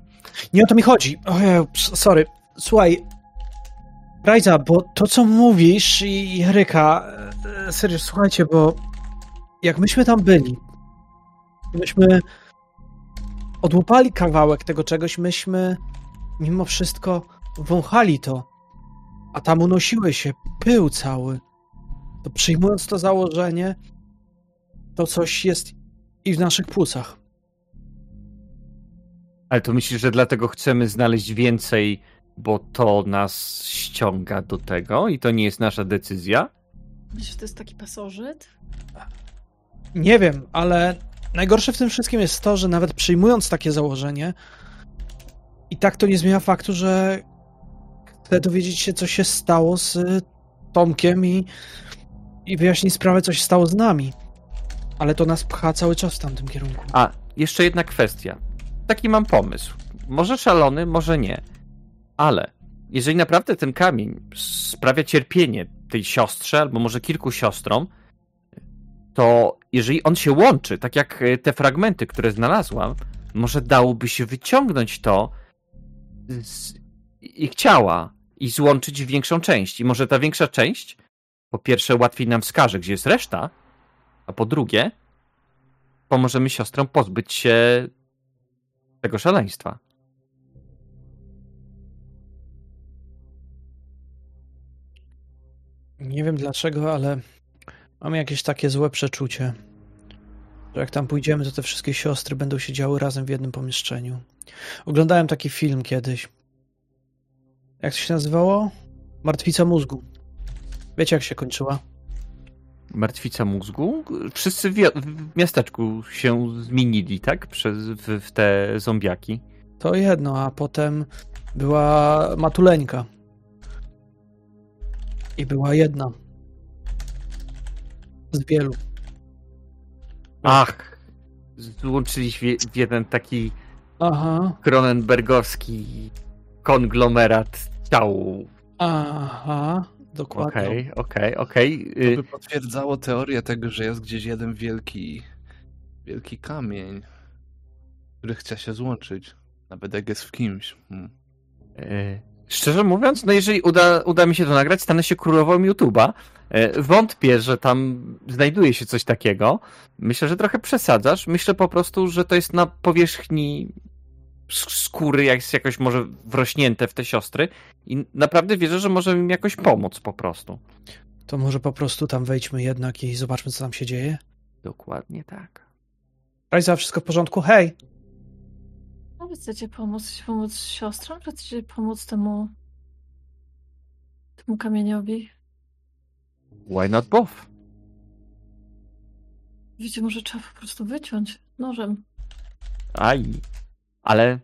Nie o to mi chodzi. Ojej, sorry. Słuchaj, Rajsa, bo to, co mówisz i Eryka, serio, słuchajcie, bo jak myśmy tam byli, myśmy odłupali kawałek tego czegoś, myśmy mimo wszystko wąchali to, a tam unosiły się pył cały. To przyjmując to założenie, to coś jest i w naszych płucach. Ale to myślisz, że dlatego chcemy znaleźć więcej, bo to nas ściąga do tego i to nie jest nasza decyzja? Myślisz, że to jest taki pasożyt? Nie wiem, ale najgorsze w tym wszystkim jest to, że nawet przyjmując takie założenie, i tak to nie zmienia faktu, że chcę dowiedzieć się, co się stało z Tomkiem i, i wyjaśnić sprawę, co się stało z nami. Ale to nas pcha cały czas w tamtym kierunku. A, jeszcze jedna kwestia. Taki mam pomysł. Może szalony, może nie. Ale jeżeli naprawdę ten kamień sprawia cierpienie tej siostrze, albo może kilku siostrom, to jeżeli on się łączy, tak jak te fragmenty, które znalazłam, może dałoby się wyciągnąć to z ich ciała i złączyć w większą część. I może ta większa część, po pierwsze, łatwiej nam wskaże, gdzie jest reszta, a po drugie, pomożemy siostrom pozbyć się tego szaleństwa. Nie wiem dlaczego, ale mam jakieś takie złe przeczucie, że jak tam pójdziemy, to te wszystkie siostry będą siedziały razem w jednym pomieszczeniu. Oglądałem taki film kiedyś. Jak to się nazywało? Martwica mózgu. Wiecie, jak się kończyła? Martwica mózgu? Wszyscy w, w miasteczku się zmienili, tak? Przez, w, w te zombiaki. To jedno, a potem była matuleńka. I była jedna. Z wielu. Ach, złączyli w jeden taki aha. Kronenbergowski konglomerat ciał. Aha, dokładnie. Okej, okej, okej. To by potwierdzało teorię tego, że jest gdzieś jeden wielki, wielki kamień, który chce się złączyć. Nawet jak jest w kimś. Hmm. Y- Szczerze mówiąc, no jeżeli uda, uda mi się to nagrać, stanę się królową YouTube'a. Wątpię, że tam znajduje się coś takiego. Myślę, że trochę przesadzasz. Myślę po prostu, że to jest na powierzchni skóry, jak jest jakoś może wrośnięte w te siostry. I naprawdę wierzę, że może im jakoś pomóc po prostu. To może po prostu tam wejdźmy jednak i zobaczmy, co tam się dzieje? Dokładnie tak. Rajsa, wszystko w porządku? Hej! Chcecie pomóc, pomóc siostrom? Chcecie pomóc temu temu kamieniowi? Why not both? Wiecie, może trzeba po prostu wyciąć nożem. Aj, ale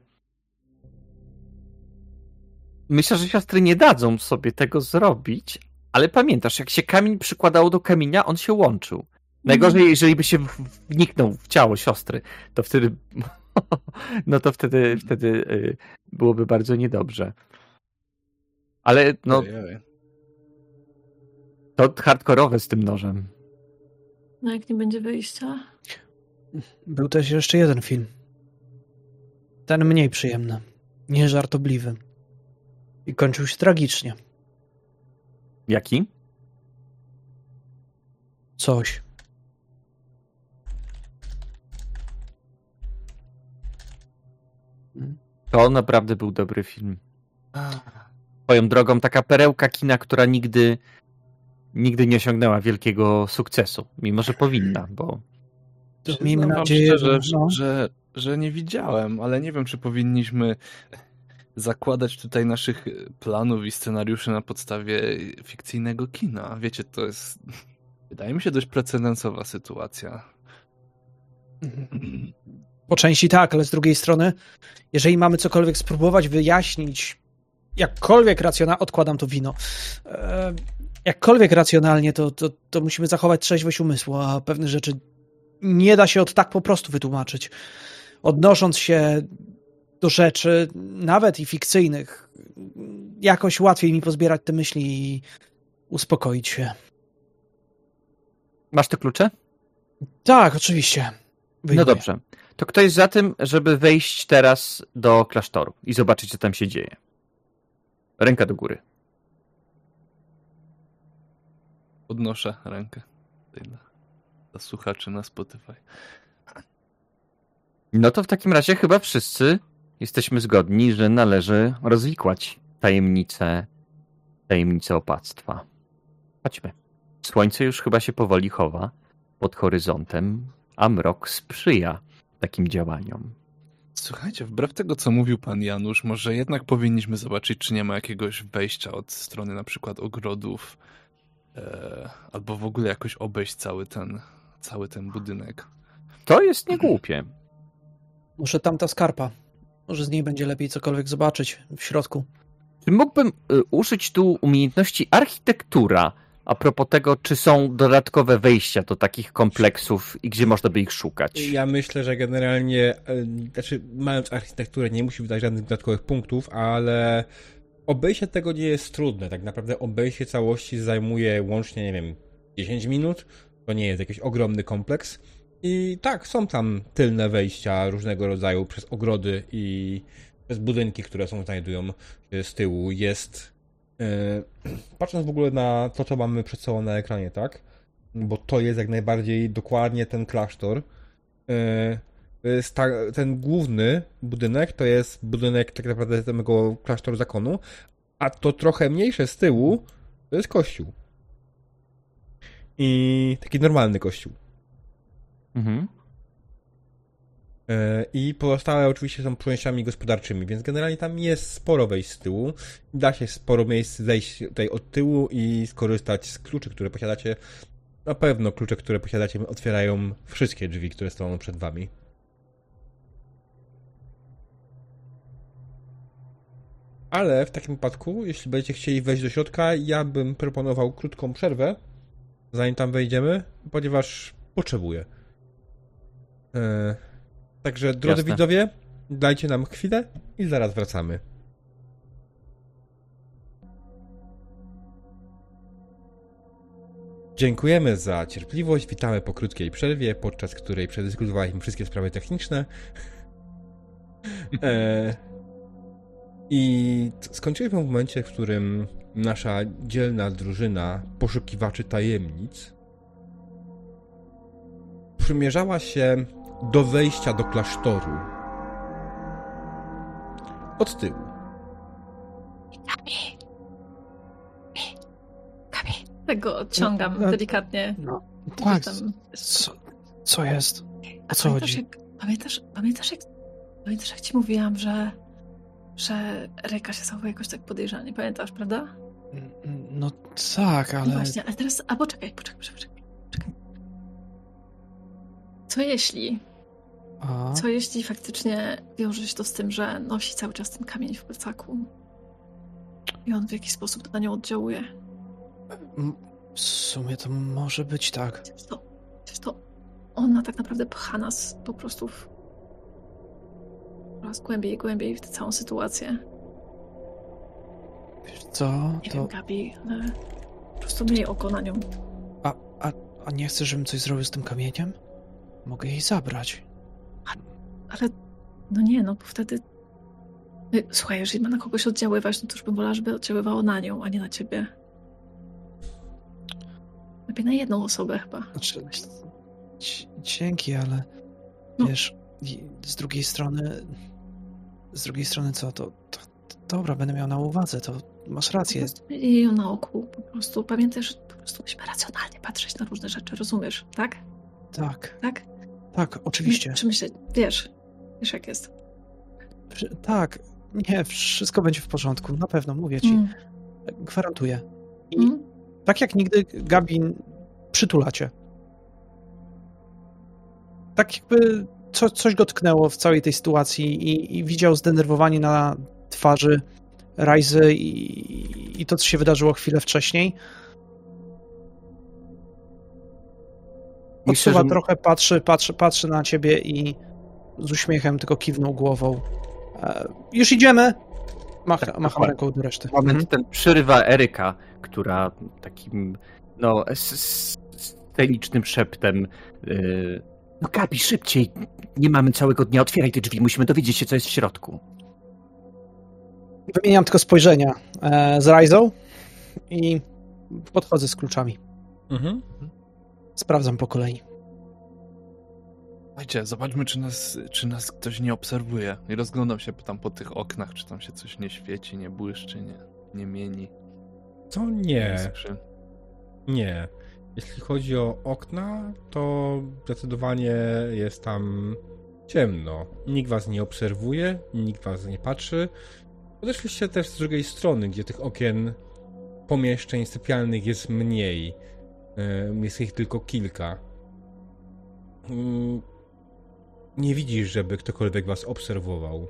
myślę, że siostry nie dadzą sobie tego zrobić, ale pamiętasz, jak się kamień przykładało do kamienia, on się łączył. Najgorzej, jeżeli by się wniknął w ciało siostry, to wtedy no to wtedy, wtedy byłoby bardzo niedobrze. Ale no to hardkorowe z tym nożem. No jak nie będzie wyjścia? Był też jeszcze jeden film. Ten mniej przyjemny. Nieżartobliwy. I kończył się tragicznie. Jaki? Coś. To naprawdę był dobry film. Swoją drogą taka perełka kina, która nigdy nigdy nie osiągnęła wielkiego sukcesu, mimo że powinna, bo... Miejmy nadzieję, że, no. że, że nie widziałem, ale nie wiem, czy powinniśmy zakładać tutaj naszych planów i scenariuszy na podstawie fikcyjnego kina. Wiecie, to jest... Wydaje mi się dość precedensowa sytuacja. Po części tak, ale z drugiej strony, jeżeli mamy cokolwiek spróbować wyjaśnić, jakkolwiek racjonalnie, odkładam to wino, jakkolwiek racjonalnie, to, to, to musimy zachować trzeźwość umysłu, a pewne rzeczy nie da się od tak po prostu wytłumaczyć. Odnosząc się do rzeczy, nawet i fikcyjnych, jakoś łatwiej mi pozbierać te myśli i uspokoić się. Masz te klucze? Tak, oczywiście. Wyjmuję. No dobrze. To kto jest za tym, żeby wejść teraz do klasztoru i zobaczyć, co tam się dzieje? Ręka do góry. Podnoszę rękę. Dla słuchaczy na Spotify. No to w takim razie chyba wszyscy jesteśmy zgodni, że należy rozwikłać tajemnicę, tajemnicę opactwa. Chodźmy. Słońce już chyba się powoli chowa pod horyzontem, a mrok sprzyja takim działaniom. Słuchajcie, wbrew tego, co mówił pan Janusz, może jednak powinniśmy zobaczyć, czy nie ma jakiegoś wejścia od strony na przykład ogrodów, e, albo w ogóle jakoś obejść cały ten, cały ten budynek. To jest niegłupie. Może tamta skarpa. Może z niej będzie lepiej cokolwiek zobaczyć w środku. Czy mógłbym y, użyć tu umiejętności architektura a propos tego, czy są dodatkowe wejścia do takich kompleksów i gdzie można by ich szukać? Ja myślę, że generalnie, znaczy mając architekturę nie musi wydać żadnych dodatkowych punktów, ale obejście tego nie jest trudne. Tak naprawdę obejście całości zajmuje łącznie, nie wiem, dziesięć minut. To nie jest jakiś ogromny kompleks. I tak, są tam tylne wejścia różnego rodzaju przez ogrody i przez budynki, które są znajdują się z tyłu. Jest... Patrząc w ogóle na to, co mamy przed sobą na ekranie, tak? Bo to jest jak najbardziej dokładnie ten klasztor. Ten główny budynek to jest budynek tak naprawdę tego klasztoru zakonu, a to trochę mniejsze z tyłu to jest kościół. I taki normalny kościół. Mhm. I pozostałe oczywiście są przejściami gospodarczymi, więc generalnie tam jest sporo wejść z tyłu. Da się sporo miejsc zejść tutaj od tyłu i skorzystać z kluczy, które posiadacie. Na pewno klucze, które posiadacie, otwierają wszystkie drzwi, które stoją przed wami. Ale w takim wypadku, jeśli będziecie chcieli wejść do środka, ja bym proponował krótką przerwę, zanim tam wejdziemy, ponieważ potrzebuję. Eee... Także, drodzy Jasne. Widzowie, dajcie nam chwilę i zaraz wracamy. Dziękujemy za cierpliwość. Witamy po krótkiej przerwie, podczas której przedyskutowaliśmy wszystkie sprawy techniczne. e... I skończyliśmy w momencie, w którym nasza dzielna drużyna poszukiwaczy tajemnic przymierzała się do wejścia do klasztoru. Od tyłu. Gabi. Gabi. Tego odciągam no, no, delikatnie. No, tak. Tam... Co, co jest? O co pamiętasz, chodzi? Jak, pamiętasz, pamiętasz, jak, pamiętasz, jak ci mówiłam, że, że Eryka się zachowuje jakoś tak podejrzanie. Pamiętasz, prawda? No tak, ale... No właśnie, ale teraz... A poczekaj, poczekaj, poczekaj. poczekaj. Co jeśli... A? Co jeśli faktycznie wiąże się to z tym, że nosi cały czas ten kamień w plecaku i on w jakiś sposób na nią oddziałuje? W sumie to może być tak. Przecież to, przecież to ona tak naprawdę pcha nas po prostu w... raz głębiej i głębiej w tę całą sytuację. Wiesz co? Nie to... wiem, Gabi, ale po prostu miej oko na nią. A, a, a nie chcesz, żebym coś zrobił z tym kamieniem? Mogę jej zabrać. Ale, no nie, no bo wtedy... Słuchaj, jeżeli ma na kogoś oddziaływać, no to już bym wolała, żeby oddziaływało na nią, a nie na ciebie. Lepiej na jedną osobę chyba. Znaczy, dzięki, ale no. Wiesz, z drugiej strony... Z drugiej strony co, to, to, to dobra, będę miał na uwadze, to masz rację. I ją na oku, po prostu pamiętaj, że po prostu musimy racjonalnie patrzeć na różne rzeczy, rozumiesz, tak? Tak. Tak? Tak, oczywiście. Przemyśleć, wiesz, wiesz jak jest. Tak, nie, wszystko będzie w porządku, na pewno, mówię ci. Mm. Gwarantuję. I mm. tak jak nigdy, Gabi, przytula cię. Tak jakby co, coś go tknęło w całej tej sytuacji i, i widział zdenerwowanie na twarzy Rajzy i, i to, co się wydarzyło chwilę wcześniej. Odsuwa że... trochę, patrzy, patrzy, patrzy na ciebie i z uśmiechem tylko kiwnął głową. E, już idziemy. Mach, tak, macham tak, ręką do reszty. Moment mhm. ten przerywa Eryka, która takim no scenicznym szeptem y, no Gabi, szybciej, nie mamy całego dnia, otwieraj te drzwi, musimy dowiedzieć się, co jest w środku. Wymieniam tylko spojrzenia e, z Rajsą i podchodzę z kluczami. Mhm. Sprawdzam po kolei. Słuchajcie, zobaczmy, czy nas, czy nas ktoś nie obserwuje. I rozglądam się tam po tych oknach, czy tam się coś nie świeci, nie błyszczy, nie, nie mieni. Co? Nie. Nie. Jeśli chodzi o okna, to zdecydowanie jest tam ciemno. Nikt was nie obserwuje, nikt was nie patrzy. Podeszliście też z drugiej strony, gdzie tych okien pomieszczeń sypialnych jest mniej. Jest ich tylko kilka. Nie widzisz, żeby ktokolwiek was obserwował.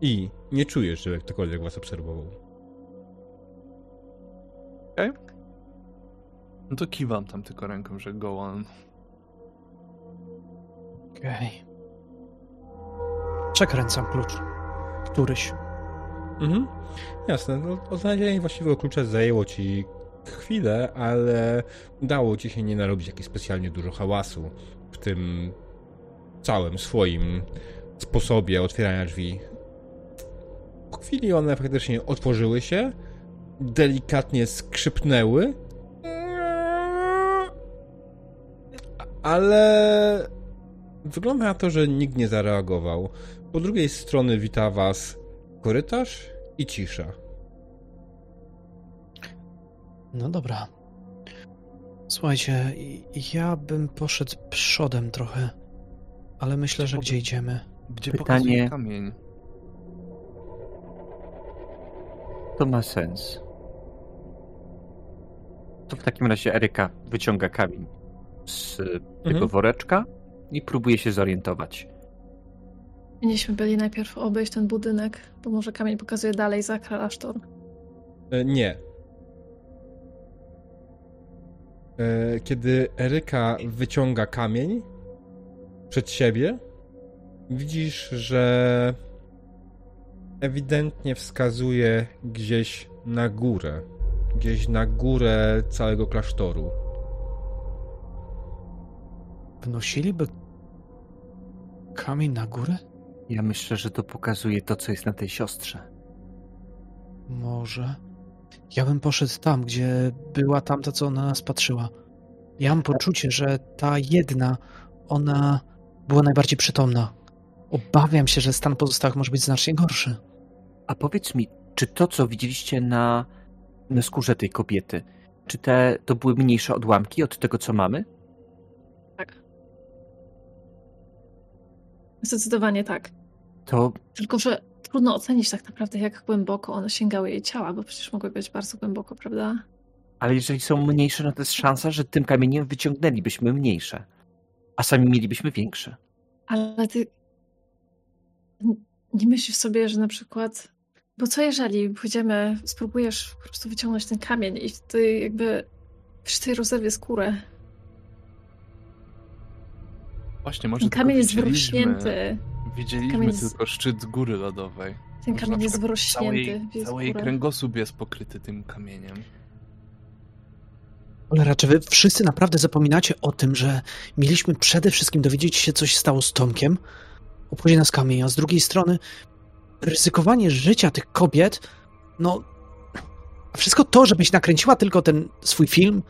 I nie czujesz, żeby ktokolwiek was obserwował. Okej. Okay. No to kiwam tam tylko ręką, że go on. Okej. Okay. Przekręcam klucz. Któryś. Mhm. Jasne. No, odnalezienie właściwego klucza zajęło ci chwilę, ale udało ci się nie narobić jakiś specjalnie dużo hałasu w tym całym swoim sposobie otwierania drzwi. Po chwili one faktycznie otworzyły się, delikatnie skrzypnęły, ale wygląda na to, że nikt nie zareagował. Po drugiej stronie wita was korytarz i cisza. No dobra. Słuchajcie, ja bym poszedł przodem trochę, ale myślę, gdzie że po... gdzie idziemy? Gdzie pokazuje kamień? To ma sens. To w takim razie Eryka wyciąga kamień z tego mhm. woreczka i próbuje się zorientować. Powinniśmy byli najpierw obejść ten budynek, bo może kamień pokazuje dalej za klasztor. Nie. Kiedy Eryka wyciąga kamień przed siebie, widzisz, że ewidentnie wskazuje gdzieś na górę. Gdzieś na górę całego klasztoru. Wnosiliby kamień na górę? Ja myślę, że to pokazuje to, co jest na tej siostrze. Może. Ja bym poszedł tam, gdzie była tamta, co ona na nas patrzyła. Ja mam poczucie, że ta jedna, ona była najbardziej przytomna. Obawiam się, że stan pozostałych może być znacznie gorszy. A powiedz mi, czy to, co widzieliście na, na skórze tej kobiety, czy te to były mniejsze odłamki od tego, co mamy? Tak. Zdecydowanie tak. To... Tylko, że trudno ocenić tak naprawdę, jak głęboko one sięgały jej ciała, bo przecież mogły być bardzo głęboko, prawda? Ale jeżeli są mniejsze, no to jest szansa, że tym kamieniem wyciągnęlibyśmy mniejsze, a sami mielibyśmy większe. Ale ty nie myślisz sobie, że na przykład... Bo co jeżeli pójdziemy, spróbujesz po prostu wyciągnąć ten kamień i ty jakby przy tej rozerwie skórę. Właśnie, może ten kamień jest wyrośnięty. Widzieliśmy jest... tylko szczyt góry lodowej. Ten może kamień jest wyrośnięty. Cały jej kręgosłup jest pokryty tym kamieniem. Cholera, czy wy wszyscy naprawdę zapominacie o tym, że mieliśmy przede wszystkim dowiedzieć się, coś stało z Tomkiem? Obchodzi nas kamień, a z drugiej strony ryzykowanie życia tych kobiet, no... Wszystko to, żebyś nakręciła tylko ten swój film...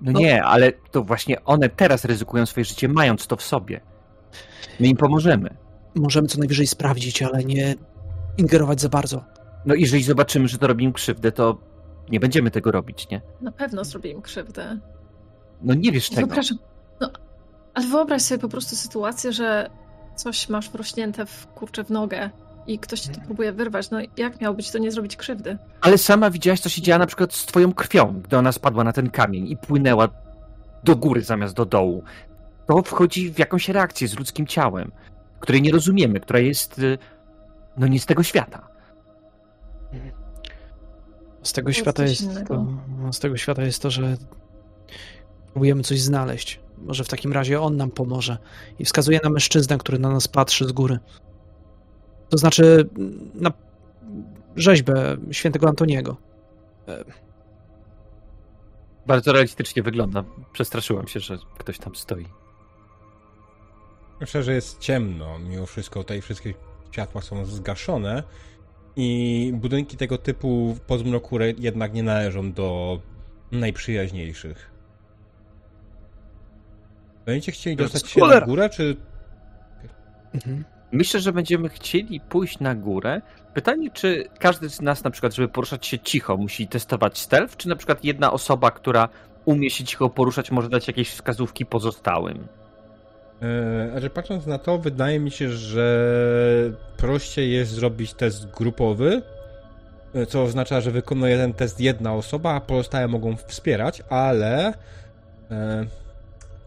No, no nie, ale to właśnie one teraz ryzykują swoje życie, mając to w sobie. My im pomożemy. Możemy co najwyżej sprawdzić, ale nie ingerować za bardzo. No i jeżeli zobaczymy, że to robi im krzywdę, to nie będziemy tego robić, nie? Na pewno zrobi im krzywdę. No nie wiesz tego. Wyobrażam, no, ale wyobraź sobie po prostu sytuację, że coś masz wrośnięte w kurczę w nogę i ktoś ci to próbuje wyrwać. No jak miało być to nie zrobić krzywdy? Ale sama widziałaś, co się działo na przykład z twoją krwią, gdy ona spadła na ten kamień i płynęła do góry zamiast do dołu. To wchodzi w jakąś reakcję z ludzkim ciałem, której nie rozumiemy, która jest no nie z tego świata. Z tego świata jest to, z tego świata jest to, że próbujemy coś znaleźć. Może w takim razie on nam pomoże. I wskazuje na mężczyznę, który na nas patrzy z góry. To znaczy na rzeźbę świętego Antoniego. Bardzo realistycznie wygląda. Przestraszyłam się, że ktoś tam stoi. Myślę, że jest ciemno. Mimo wszystko tutaj wszystkie światła są zgaszone i budynki tego typu po zmroku jednak nie należą do najprzyjaźniejszych. Będziecie chcieli dostać się na górę, czy... Mhm. Myślę, że będziemy chcieli pójść na górę. Pytanie, czy każdy z nas na przykład, żeby poruszać się cicho, musi testować stealth, czy na przykład jedna osoba, która umie się cicho poruszać, może dać jakieś wskazówki pozostałym? Znaczy, patrząc na to, wydaje mi się, że prościej jest zrobić test grupowy, co oznacza, że wykonuje ten test jedna osoba, a pozostałe mogą wspierać, ale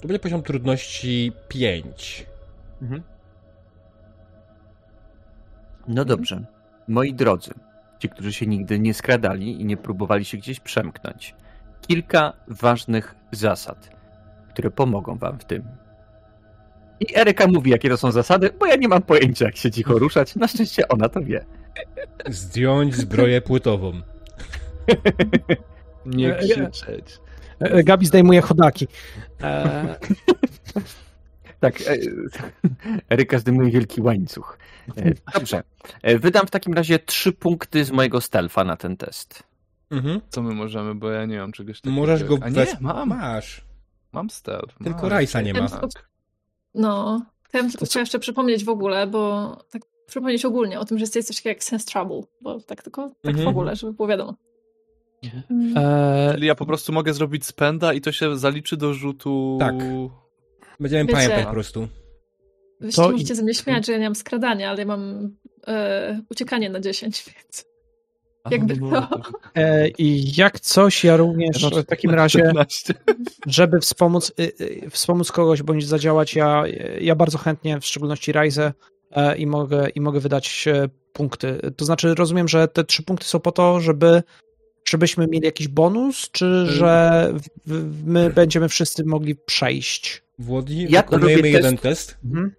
to będzie poziom trudności pięć. Mhm. No dobrze. Moi drodzy, ci, którzy się nigdy nie skradali i nie próbowali się gdzieś przemknąć, kilka ważnych zasad, które pomogą wam w tym. I Eryka mówi, jakie to są zasady, bo ja nie mam pojęcia, jak się cicho ruszać. Na szczęście ona to wie. Zdjąć zbroję płytową. Nie krzyczeć. Gabi zdejmuje chodaki. Eee... Tak, Eryka zdejmuje wielki łańcuch. Dobrze. Wydam w takim razie trzy punkty z mojego stealtha na ten test. Mhm. Co my możemy, bo ja nie mam czegoś takiego. Możesz go wezwać. Bez... Mam. Masz. Mam stealth. Tylko masz. Rajsa nie ma. No, chciałem tylko co... jeszcze przypomnieć w ogóle, bo tak przypomnieć ogólnie o tym, że jest coś takiego jak Sense Trouble, bo tak tylko tak mm-hmm. w ogóle, żeby było wiadomo. Mm. Eee... Czyli ja po prostu mogę zrobić spenda i to się zaliczy do rzutu... Tak. Będziemy pamiętać po prostu. Wy się możecie i... ze mnie śmiać, że ja nie mam skradania, ale ja mam e, uciekanie na dziesięć, więc... Jakby to... I jak coś, ja również w takim razie, żeby wspomóc, wspomóc kogoś bądź zadziałać, ja, ja bardzo chętnie, w szczególności Rajsę, i mogę, i mogę wydać punkty. To znaczy rozumiem, że te trzy punkty są po to, żeby żebyśmy mieli jakiś bonus, czy że my będziemy wszyscy mogli przejść? Włodzi, ja wykonujemy jeden test. test. Mhm.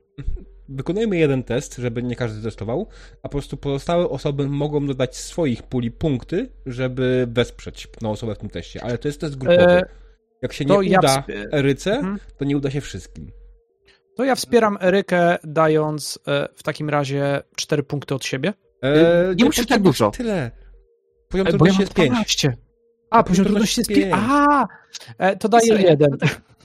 Wykonujemy jeden test, żeby nie każdy testował, a po prostu pozostałe osoby mogą dodać swoich puli punkty, żeby wesprzeć na osobę w tym teście. Ale to jest test grupowy. Jak się to nie ja uda wsp... Eryce, mhm. to nie uda się wszystkim. To ja wspieram Erykę, dając w takim razie cztery punkty od siebie. E, nie nie musisz tak dużo. Tyle. Poziom e, trudności jest pięć. A, poziom trudności jest pięć. A, to daje jeden.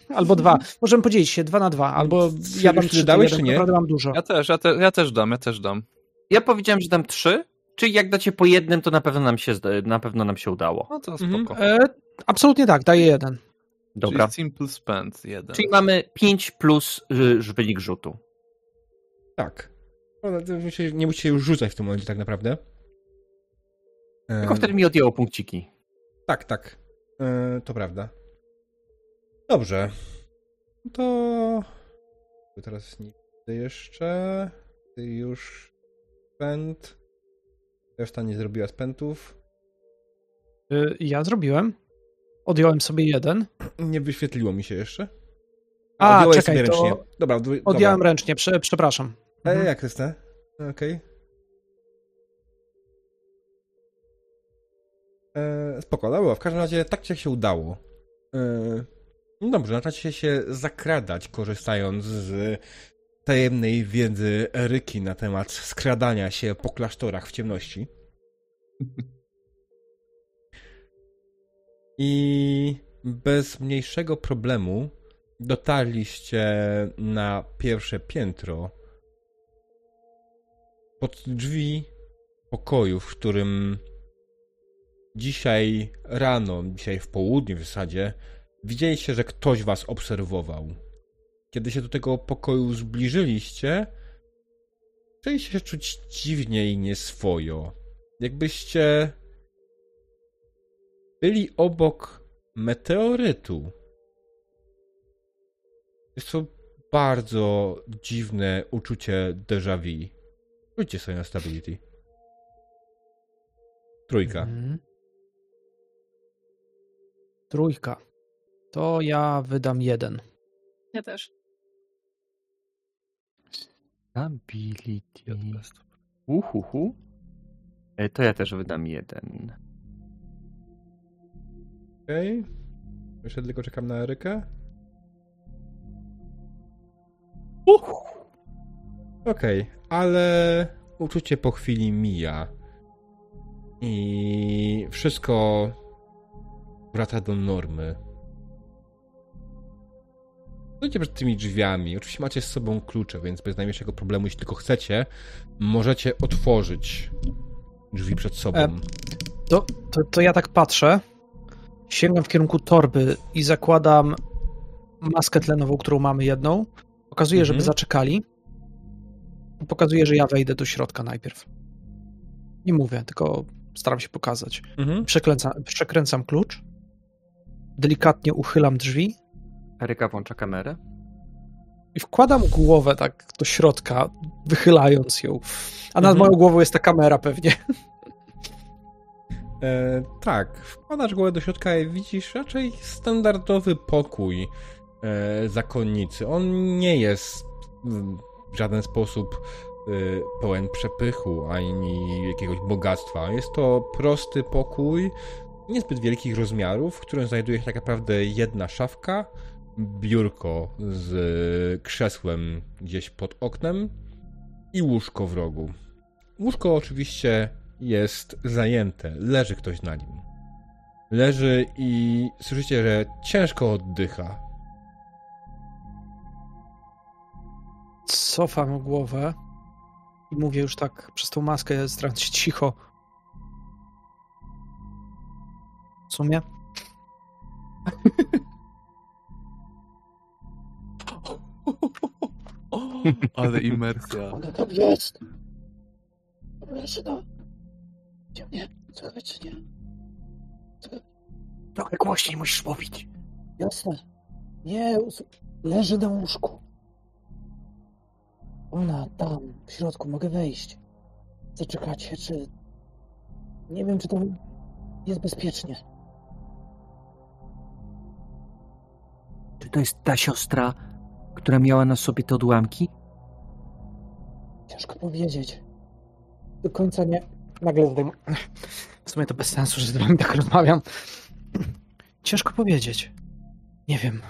Albo dwa. Możemy podzielić się, dwa na dwa. Albo ja dam trzy, dałeś, jeden, czy nie? Naprawdę mam dużo. Ja też, ja, te, ja też dam, ja też dam. Ja powiedziałem, że dam trzy, czyli jak dacie po jednym, to na pewno nam się, na pewno nam się udało. No to spoko. Mm-hmm. E, absolutnie tak, daję jeden. Dobra. Czyli simple spend jeden. Czyli mamy pięć plus y, wynik rzutu. Tak. No, nie musicie już rzucać w tym momencie tak naprawdę. E... Tylko wtedy mi odjęło punkciki. Tak, tak. E, to prawda. Dobrze. To... Teraz nigdy jeszcze... Ty już... Spęd... Reszta nie zrobiła spętów. Ja zrobiłem. Odjąłem sobie jeden. Nie wyświetliło mi się jeszcze. A, A czekaj, ręcznie. To... Dobra, dwu... Odjąłem Dobra. ręcznie, Prze- przepraszam. A mhm. jak to jest? Okej. Okay. Eee, spoko, dało. W każdym razie tak się udało. Eee... No dobrze, zaczynacie się zakradać, korzystając z tajemnej wiedzy Eryki na temat skradania się po klasztorach w ciemności. I bez mniejszego problemu dotarliście na pierwsze piętro pod drzwi pokoju, w którym dzisiaj rano, dzisiaj w południu w zasadzie, widzieliście, że ktoś was obserwował. Kiedy się do tego pokoju zbliżyliście, zaczęliście się czuć dziwnie i nieswojo. Jakbyście byli obok meteorytu. Jest to bardzo dziwne uczucie déjà vu. Rzućcie sobie na Stability. Trójka. Mm-hmm. Trójka. To ja wydam jeden. Ja też. Stability. Uhuhu. To ja też wydam jeden. Okej. Okay. Jeszcze tylko czekam na Erykę. Uhuh. Okej, okay, ale uczucie po chwili mija. I wszystko wraca do normy. Stoicie przed tymi drzwiami. Oczywiście macie z sobą klucze, więc bez najmniejszego problemu, jeśli tylko chcecie, możecie otworzyć drzwi przed sobą. E, to, to, to ja tak patrzę. Sięgam w kierunku torby i zakładam maskę tlenową, którą mamy jedną. Pokazuję, mhm. żeby zaczekali. Pokazuję, że ja wejdę do środka najpierw. Nie mówię, tylko staram się pokazać. Mhm. Przekręcam, przekręcam klucz. Delikatnie uchylam drzwi. Eryka włącza kamerę. I wkładam głowę tak do środka, wychylając ją. A nad mhm. moją głową jest ta kamera pewnie. E, tak, wkładasz głowę do środka i widzisz raczej standardowy pokój e, zakonnicy. On nie jest w żaden sposób y, pełen przepychu ani jakiegoś bogactwa. Jest to prosty pokój, niezbyt wielkich rozmiarów, w którym znajduje się tak naprawdę jedna szafka, biurko z krzesłem gdzieś pod oknem i łóżko w rogu. Łóżko oczywiście jest zajęte, leży ktoś na nim. Leży i słyszycie, że ciężko oddycha. Cofam głowę i mówię już tak przez tą maskę, staram się cicho. W sumie? Ale imersja. Ale tam jest. Dobra, się do... Gdzie mnie? Słychać czy nie? Trochę głośniej musisz mówić. Jasne. Nie, leży na łóżku. Ona tam, w środku, mogę wejść. Zaczekacie, czy... Nie wiem, czy to jest bezpiecznie. Czy to jest ta siostra, która miała na sobie te odłamki? Ciężko powiedzieć. Do końca nie... Nagle zdejmuję... W sumie to bez sensu, że z wami tak rozmawiam. Ciężko powiedzieć. Nie wiem.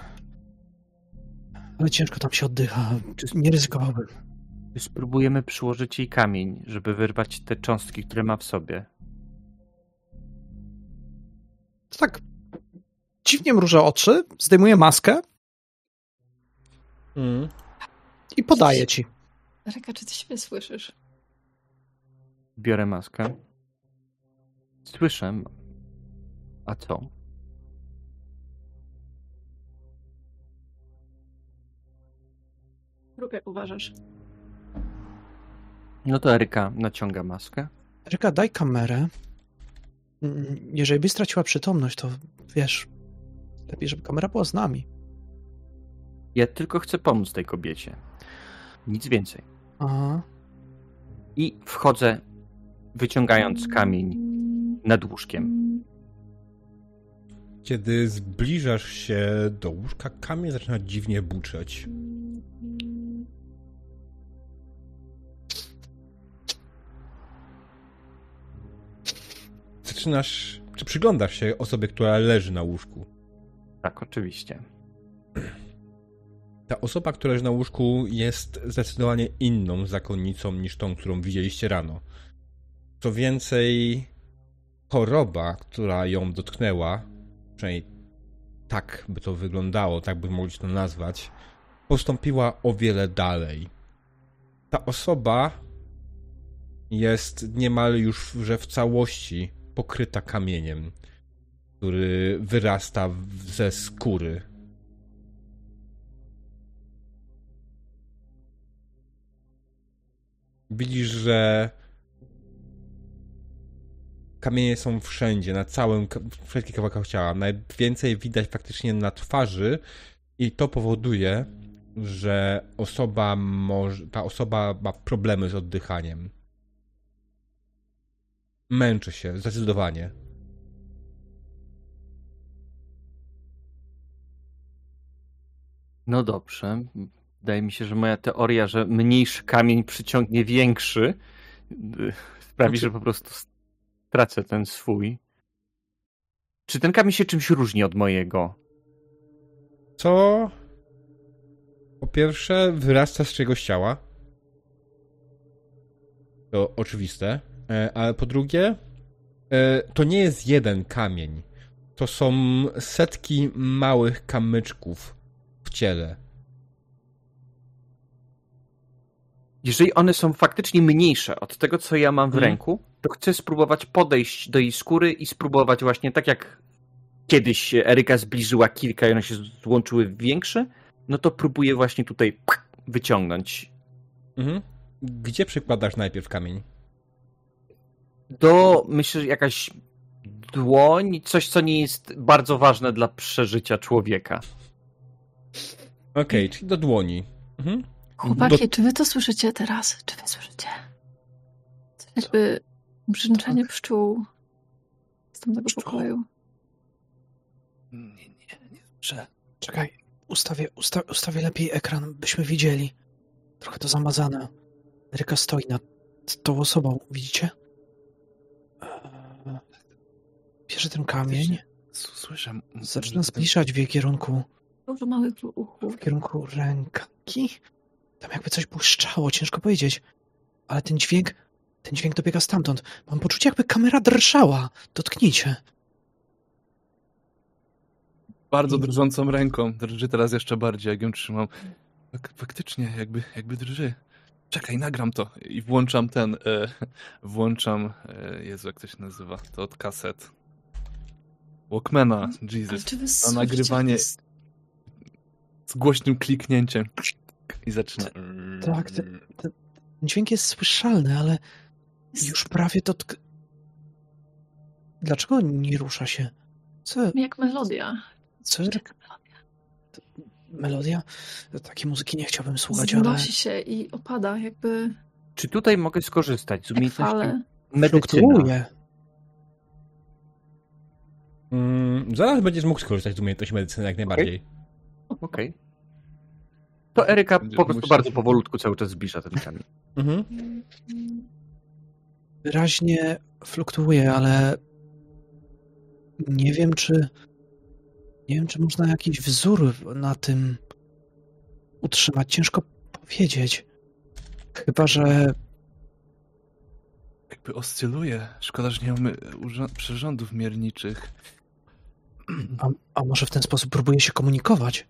Ale ciężko tam się oddycha. Nie ryzykowałbym. Spróbujemy przyłożyć jej kamień, żeby wyrwać te cząstki, które ma w sobie. Tak. Dziwnie mrużę oczy, zdejmuję maskę mm. i podaję ci. Eryka, czy ty siebie słyszysz? Biorę maskę. Słyszę. A co? Rób jak uważasz. No to Eryka naciąga maskę. Eryka, daj kamerę. Jeżeli by straciła przytomność, to wiesz, lepiej, żeby kamera była z nami. Ja tylko chcę pomóc tej kobiecie. Nic więcej. Aha. I wchodzę, wyciągając kamień nad łóżkiem. Kiedy zbliżasz się do łóżka, kamień zaczyna dziwnie buczeć. Zaczynasz, czy przyglądasz się osobie, która leży na łóżku? Tak, oczywiście. Ta osoba, która leży na łóżku, jest zdecydowanie inną zakonnicą niż tą, którą widzieliście rano. Co więcej, choroba, która ją dotknęła, przynajmniej tak by to wyglądało, tak by mogli to nazwać, postąpiła o wiele dalej. Ta osoba jest niemal już że w całości pokryta kamieniem, który wyrasta ze skóry. Widzisz, że kamienie są wszędzie, na całym, wszelkich kawałkach ciała. Najwięcej widać faktycznie na twarzy i to powoduje, że osoba może, ta osoba ma problemy z oddychaniem. Męczy się, zdecydowanie. No dobrze. Wydaje mi się, że moja teoria, że mniejszy kamień przyciągnie większy, sprawi, że po prostu stracę ten swój. Czy ten kamień się czymś różni od mojego? Co? Po pierwsze, wyrasta z czegoś ciała. To oczywiste. Ale po drugie, to nie jest jeden kamień. To są setki małych kamyczków w ciele. Jeżeli one są faktycznie mniejsze od tego, co ja mam w hmm. ręku, to chcę spróbować podejść do jej skóry i spróbować właśnie tak jak kiedyś Eryka zbliżyła kilka i one się złączyły w większe, no to próbuję właśnie tutaj wyciągnąć. Mhm. Gdzie przykładasz najpierw kamień? Do, myślę, że jakaś dłoń, coś, co nie jest bardzo ważne dla przeżycia człowieka. Okej, okay, czyli do dłoni. Mhm. Chłopaki, do... czy wy to słyszycie teraz? Czy wy słyszycie? Jakby brzęczenie tak. pszczół z tamtego pszczół. pokoju. Nie, nie, nie. Że... Czekaj, ustawię, usta... ustawię lepiej ekran, byśmy widzieli. Trochę to zamazane. Eryka stoi nad tą osobą, widzicie? Bierze ten kamień. Słyszę. Zaczyna zbliżać w jej kierunku. W kierunku ręki. Tam jakby coś błyszczało, ciężko powiedzieć. Ale ten dźwięk, ten dźwięk dobiega stamtąd. Mam poczucie, jakby kamera drżała. Dotknijcie. Bardzo drżącą ręką. Drży teraz jeszcze bardziej, jak ją trzymam. Faktycznie, jakby, jakby drży. Czekaj, nagram to. I włączam ten... Y, włączam... Y, Jezu, jak to się nazywa? To od kaset. Walkmana. Jesus. To nagrywanie z głośnym kliknięciem. I zaczyna... Tak, ten, ten dźwięk jest słyszalny, ale już prawie to... Tk... Dlaczego nie rusza się? Co? Jak melodia. Co? Jak melodia. Melodia? Takiej muzyki nie chciałbym słuchać, ale... Znosi się i opada, jakby... Czy tutaj mogę skorzystać z umiejętności medycyny? Mm, zaraz będziesz mógł skorzystać z umiejętności medycyny, jak najbardziej. Okej. Okay. Okay. To Eryka po prostu musiał... bardzo powolutku cały czas zbliża ten kamień. Mhm. Wyraźnie fluktuuje, ale nie wiem, czy nie wiem, czy można jakiś wzór na tym utrzymać. Ciężko powiedzieć. Chyba, że jakby oscyluje. Szkoda, że nie mamy przyrządów mierniczych. A, a może w ten sposób próbuje się komunikować?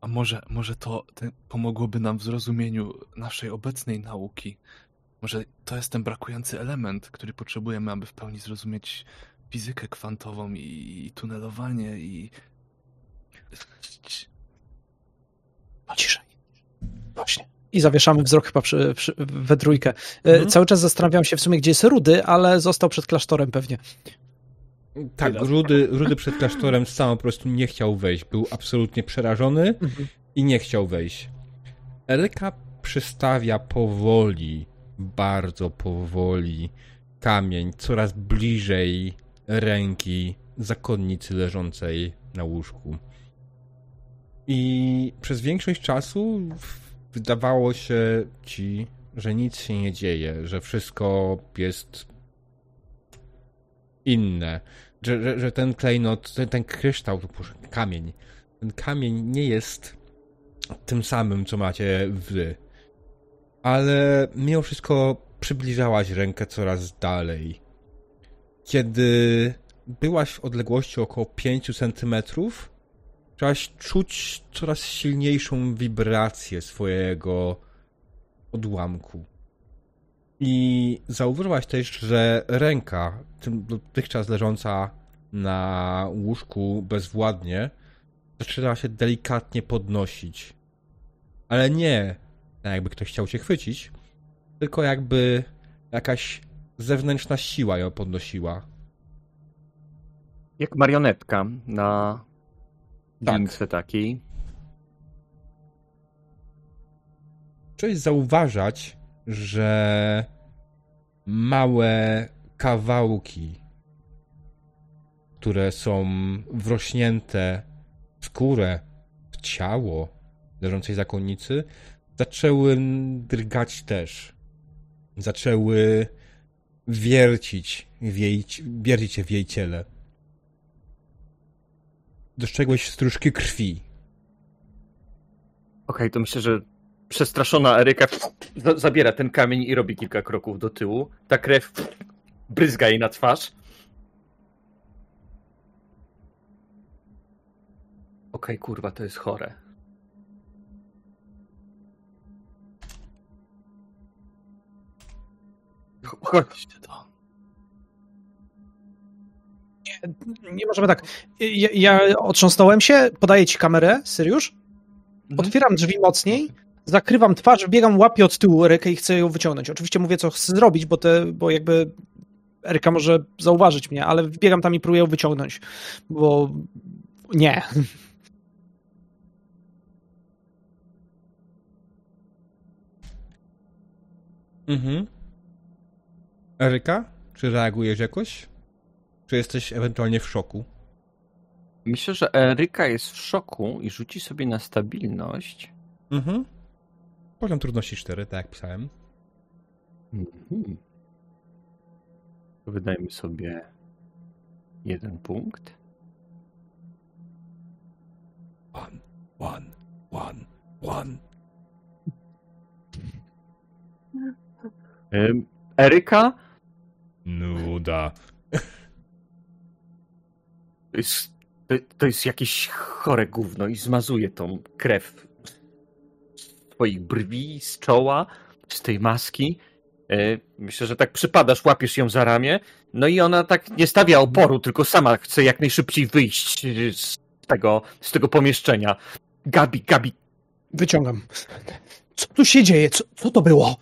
A może, może to te, pomogłoby nam w zrozumieniu naszej obecnej nauki? Może to jest ten brakujący element, który potrzebujemy, aby w pełni zrozumieć fizykę kwantową i, i tunelowanie i... Ciszej. Właśnie. I zawieszamy wzrok chyba przy, przy, we trójkę. Mhm. Cały czas zastanawiam się w sumie, gdzie jest Rudy, ale został przed klasztorem pewnie. Tak, Rudy, Rudy przed klasztorem sam po prostu nie chciał wejść. Był absolutnie przerażony mhm. i nie chciał wejść. Eryka przystawia powoli, bardzo powoli kamień coraz bliżej ręki zakonnicy leżącej na łóżku. I przez większość czasu wydawało się ci, że nic się nie dzieje, że wszystko jest inne. Że, że, że ten klejnot, ten, ten kryształ, to proszę, kamień, ten kamień nie jest tym samym, co macie wy. Ale mimo wszystko przybliżałaś rękę coraz dalej. Kiedy byłaś w odległości około pięć centymetrów, chciałaś czuć coraz silniejszą wibrację swojego odłamku. I zauważyłaś też, że ręka, dotychczas leżąca na łóżku bezwładnie, zaczęła się delikatnie podnosić. Ale nie jakby ktoś chciał cię chwycić, tylko jakby jakaś zewnętrzna siła ją podnosiła. Jak marionetka na lince takiej. Coś zauważać, że małe kawałki, które są wrośnięte w skórę, w ciało leżącej zakonnicy, zaczęły drgać też. Zaczęły wiercić, jej, wiercić się w jej ciele. Dostrzegłeś stróżki krwi. Okej, okay, to myślę, że przestraszona Eryka zabiera ten kamień i robi kilka kroków do tyłu. Ta krew bryzga jej na twarz. Okej, okay, kurwa, to jest chore. Chodźcie to. Nie, nie możemy tak. Ja, ja otrząsnąłem się, podaję ci kamerę, Syriusz. Otwieram drzwi mocniej, zakrywam twarz, biegam, łapię od tyłu Erykę i chcę ją wyciągnąć. Oczywiście mówię, co chcę zrobić, bo, te, bo jakby Eryka może zauważyć mnie, ale biegam tam i próbuję ją wyciągnąć, bo nie. Mhm. Eryka, czy reagujesz jakoś? Czy jesteś ewentualnie w szoku? Myślę, że Eryka jest w szoku i rzuci sobie na stabilność. Mhm. Poziom trudności cztery, tak jak pisałem. Mhm. Wydajmy sobie jeden punkt. One, one, one, one. Eryka? Nuda. To, to jest jakieś chore gówno i zmazuje tą krew z twoich brwi, z czoła, z tej maski. Myślę, że tak przypadasz, łapiesz ją za ramię. No i ona tak nie stawia oporu, tylko sama chce jak najszybciej wyjść z tego, z tego pomieszczenia. Gabi, Gabi. Wyciągam. Co tu się dzieje? Co, co to było?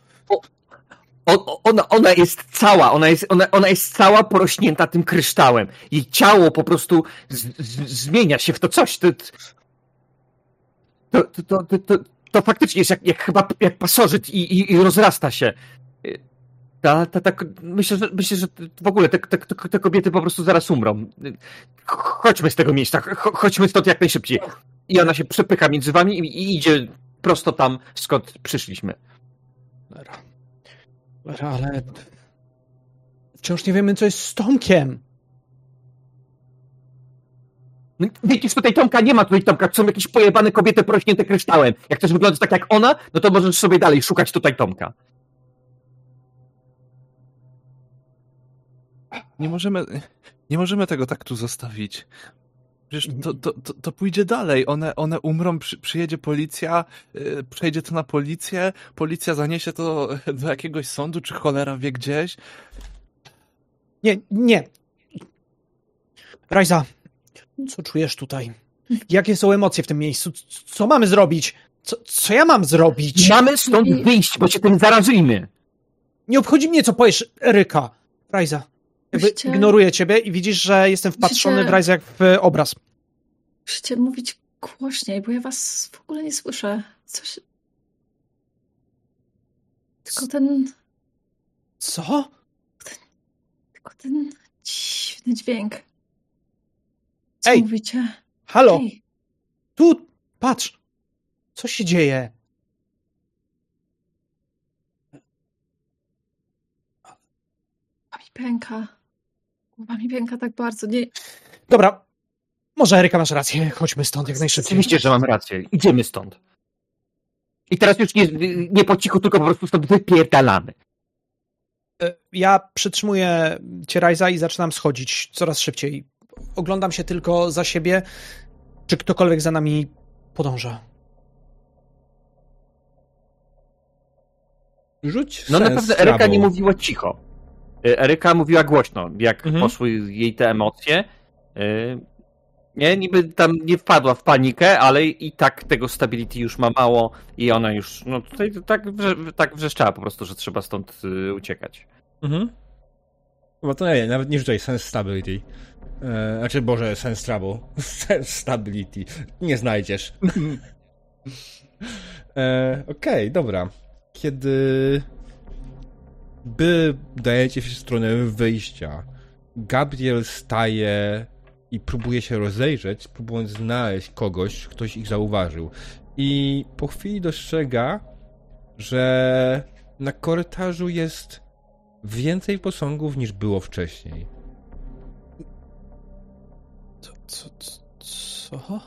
O, o, ona, ona jest cała, ona jest, ona, ona jest cała porośnięta tym kryształem. Jej ciało po prostu z, z, zmienia się w to coś. To, to, to, to, to, to faktycznie jest jak, jak chyba jak pasożyt i, i, i rozrasta się. Ta, ta, ta, myślę, że, myślę, że w ogóle te, te, te kobiety po prostu zaraz umrą. Chodźmy z tego miejsca, chodźmy stąd jak najszybciej. I ona się przepycha między wami i, i idzie prosto tam, skąd przyszliśmy. Ale wciąż nie wiemy, co jest z Tomkiem. Widzisz, tutaj Tomka nie ma, tutaj Tomka. Są jakieś pojebane kobiety porośnięte kryształem. Jak chcesz wyglądać tak jak ona, no to możesz sobie dalej szukać tutaj Tomka. Nie możemy, nie możemy tego tak tu zostawić. Przecież to, to, to, to pójdzie dalej. One, one umrą, przy, przyjedzie policja, yy, przejdzie to na policję, policja zaniesie to do jakiegoś sądu, czy cholera wie gdzieś. Nie, nie. Rajsa, co czujesz tutaj? Jakie są emocje w tym miejscu? Co mamy zrobić? Co, co ja mam zrobić? Mamy stąd wyjść, bo się tym zarażymy. Nie obchodzi mnie, co powiesz, Eryka. Rajsa. Musicie... Ignoruję ciebie i widzisz, że jestem wpatrzony Musicie... w razie jak w obraz. Musicie mówić głośniej, bo ja was w ogóle nie słyszę. Coś... Tylko ten... Co? Ten... Tylko ten dziwny dźwięk. Co Ej, mówicie? Halo! Ej. Tu, patrz! Co się dzieje? A mi pęka. Mam mi pęka tak bardzo, nie... Dobra, może Eryka masz rację, chodźmy stąd jak najszybciej. Oczywiście, że mam rację, idziemy stąd. I teraz już nie, nie po cichu, tylko po prostu stąd wypierdalamy. Ja przytrzymuję cię, Rajsa, i zaczynam schodzić coraz szybciej. Oglądam się tylko za siebie, czy ktokolwiek za nami podąża. Rzuć No na pewno Eryka nie mówiła cicho. Eryka mówiła głośno, jak mhm. poszły jej te emocje. Nie, niby tam nie wpadła w panikę, ale i tak tego stability już ma mało i ona już, no tutaj tak, tak wrzeszczała po prostu, że trzeba stąd uciekać. Mhm. Bo to nie wiem, nawet nie rzucaj Sense Stability. Eee, znaczy, Boże, Sense Trouble. Sense Stability. Nie znajdziesz. eee, Okej, okay, dobra. Kiedy... by dajecie się w stronę wyjścia. Gabriel staje i próbuje się rozejrzeć, próbując znaleźć kogoś, ktoś ich zauważył. I po chwili dostrzega, że na korytarzu jest więcej posągów niż było wcześniej. Co? Co? co?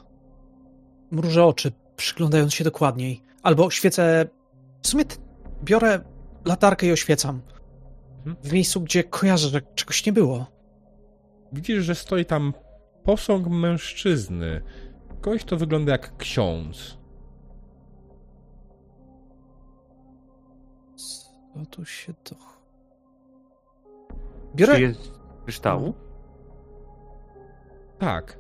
Mrużę oczy, przyglądając się dokładniej. Albo oświecę... W sumie biorę latarkę i oświecam. Mhm. W miejscu, gdzie kojarzę, że czegoś nie było. Widzisz, że stoi tam posąg mężczyzny. Kogoś, kto wygląda jak ksiądz. Co tu się to... Biorę... Czy jest kryształu? Tak.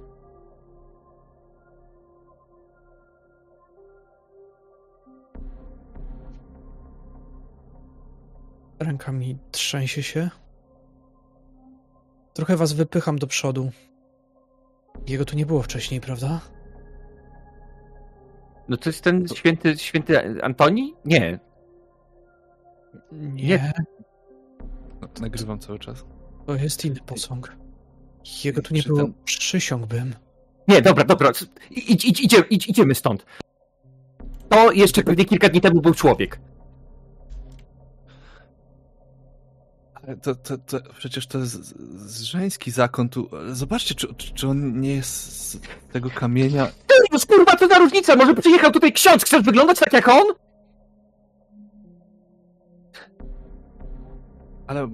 Ręka mi trzęsie się. Trochę was wypycham do przodu. Jego tu nie było wcześniej, prawda? No to jest ten święty, święty Antoni? Nie. Nie. Nie. No, nagrywam cały czas. To jest inny posąg. Jego tu nie było, przysiągłbym. Nie, dobra, dobra. Idź, idź, idzie, idź, idziemy stąd. To jeszcze pewnie kilka dni temu był człowiek. To, to, to, przecież to jest żeński zakon tu. Zobaczcie, czy, czy on nie jest z tego kamienia. Ty, kurwa, to za różnica! Może przyjechał tutaj ksiądz! Chcesz wyglądać tak jak on? Ale...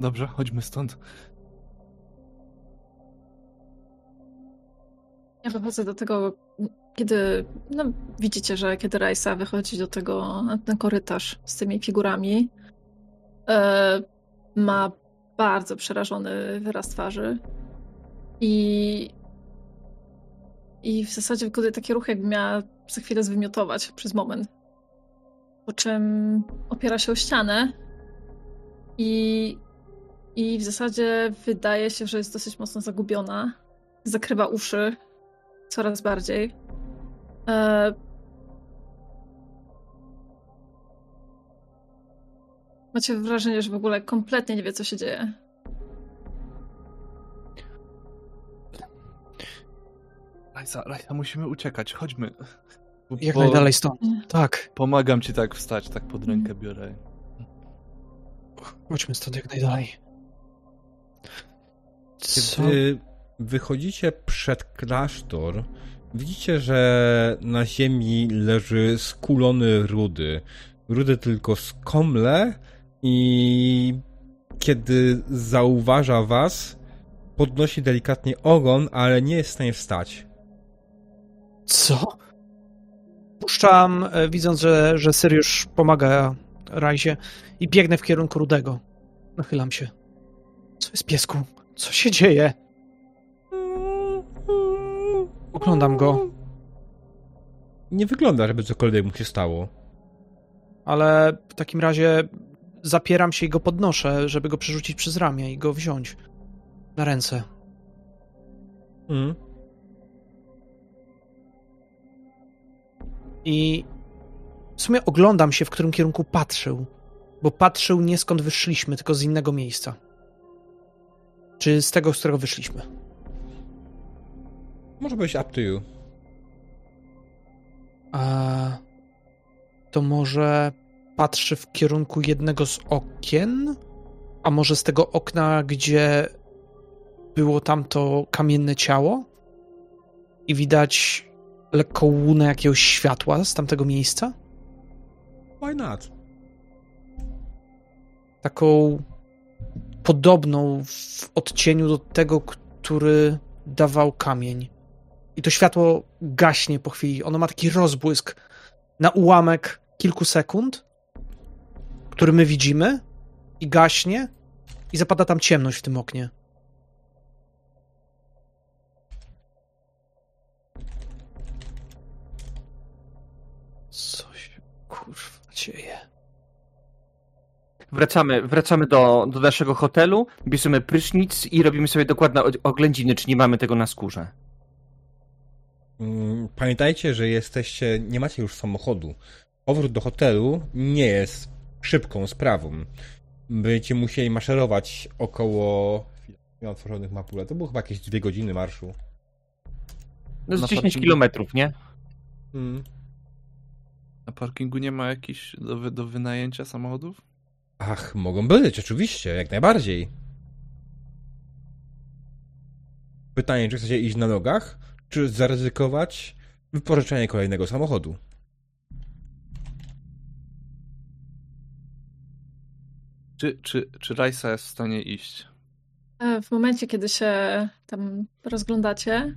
Dobrze, chodźmy stąd. Ja wychodzę do tego, kiedy... No, widzicie, że kiedy Rajsa wychodzi do tego, na ten korytarz z tymi figurami, yy... ma bardzo przerażony wyraz twarzy i, i w zasadzie wykonuje taki ruch, jakby miała za chwilę zwymiotować przez moment. Po czym opiera się o ścianę i, i w zasadzie wydaje się, że jest dosyć mocno zagubiona. Zakrywa uszy coraz bardziej. E- Macie wrażenie, że w ogóle kompletnie nie wie, co się dzieje. Rajsa, Rajsa, musimy uciekać, chodźmy. Jak Bo... najdalej stąd, tak. Pomagam ci tak wstać, tak pod rękę biorę. Chodźmy stąd jak najdalej. Co? Kiedy wychodzicie przed klasztor, widzicie, że na ziemi leży skulony Rudy. Rudy tylko skomle i kiedy zauważa was, podnosi delikatnie ogon, ale nie jest w stanie wstać. Co? Puszczam, widząc, że, że Syriusz pomaga Rajsie i biegnę w kierunku Rudego. Nachylam się. Co jest, piesku? Co się dzieje? Oglądam go. Nie wygląda, żeby cokolwiek mu się stało. Ale w takim razie zapieram się i go podnoszę, żeby go przerzucić przez ramię i go wziąć na ręce. Mm. I w sumie oglądam się, w którym kierunku patrzył, bo patrzył nie skąd wyszliśmy, tylko z innego miejsca. Czy z tego, z którego wyszliśmy? Może być up to you. A... To może patrzy w kierunku jednego z okien? A może z tego okna, gdzie było tamto kamienne ciało? I widać lekką łunę jakiegoś światła z tamtego miejsca? Why not? Taką podobną w odcieniu do tego, który dawał kamień. I to światło gaśnie po chwili. Ono ma taki rozbłysk na ułamek kilku sekund, który my widzimy i gaśnie i zapada tam ciemność w tym oknie. Co się kurwa dzieje? Wracamy, wracamy do, do naszego hotelu, bierzemy prysznic i robimy sobie dokładne oględziny, czy nie mamy tego na skórze. Pamiętajcie, że jesteście, nie macie już samochodu. Powrót do hotelu nie jest szybką sprawą. będziecie musieli maszerować około... Nie otworzonych map, to było chyba jakieś dwie godziny marszu. No z dziesięć kilometrów, nie? Mm. Na parkingu nie ma jakichś do, do wynajęcia samochodów? Ach, mogą być, oczywiście, jak najbardziej. Pytanie, czy chcecie iść na nogach, czy zaryzykować wypożyczenie kolejnego samochodu? Czy, czy, czy Rajsa jest w stanie iść? W momencie, kiedy się tam rozglądacie,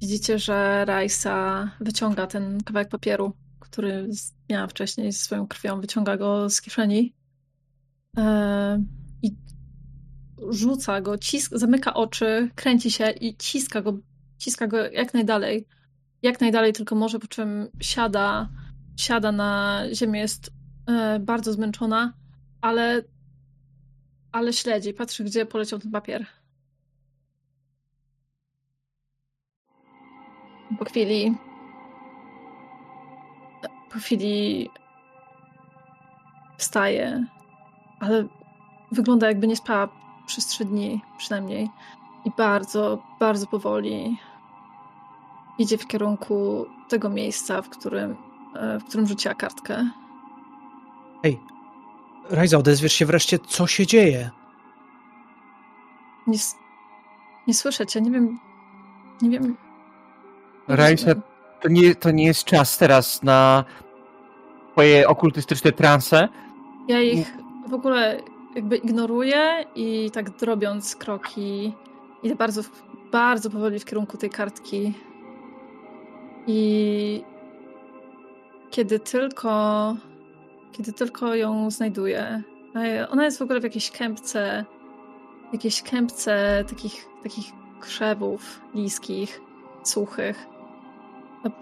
widzicie, że Rajsa wyciąga ten kawałek papieru, który miała wcześniej ze swoją krwią, wyciąga go z kieszeni i rzuca go, ciska, zamyka oczy, kręci się i ciska go, ciska go jak najdalej. Jak najdalej tylko może, po czym siada, siada na ziemię, jest bardzo zmęczona, ale... Ale śledzi, patrzy, gdzie poleciał ten papier. Po chwili... Po chwili... Wstaje. Ale wygląda, jakby nie spała przez trzy dni, przynajmniej. I bardzo, bardzo powoli idzie w kierunku tego miejsca, w którym, w którym rzuciła kartkę. Hej! Rajsa, odezwiesz się wreszcie, co się dzieje? Nie, nie słyszę cię, nie wiem... Nie wiem... Rajsa, to nie, to nie jest czas teraz na twoje okultystyczne transe. Ja ich w ogóle jakby ignoruję i tak robiąc kroki idę bardzo, bardzo powoli w kierunku tej kartki. I kiedy tylko... Kiedy tylko ją znajduję. Ona jest w ogóle w jakiejś kępce, jakiejś kępce takich, takich krzewów niskich, suchych.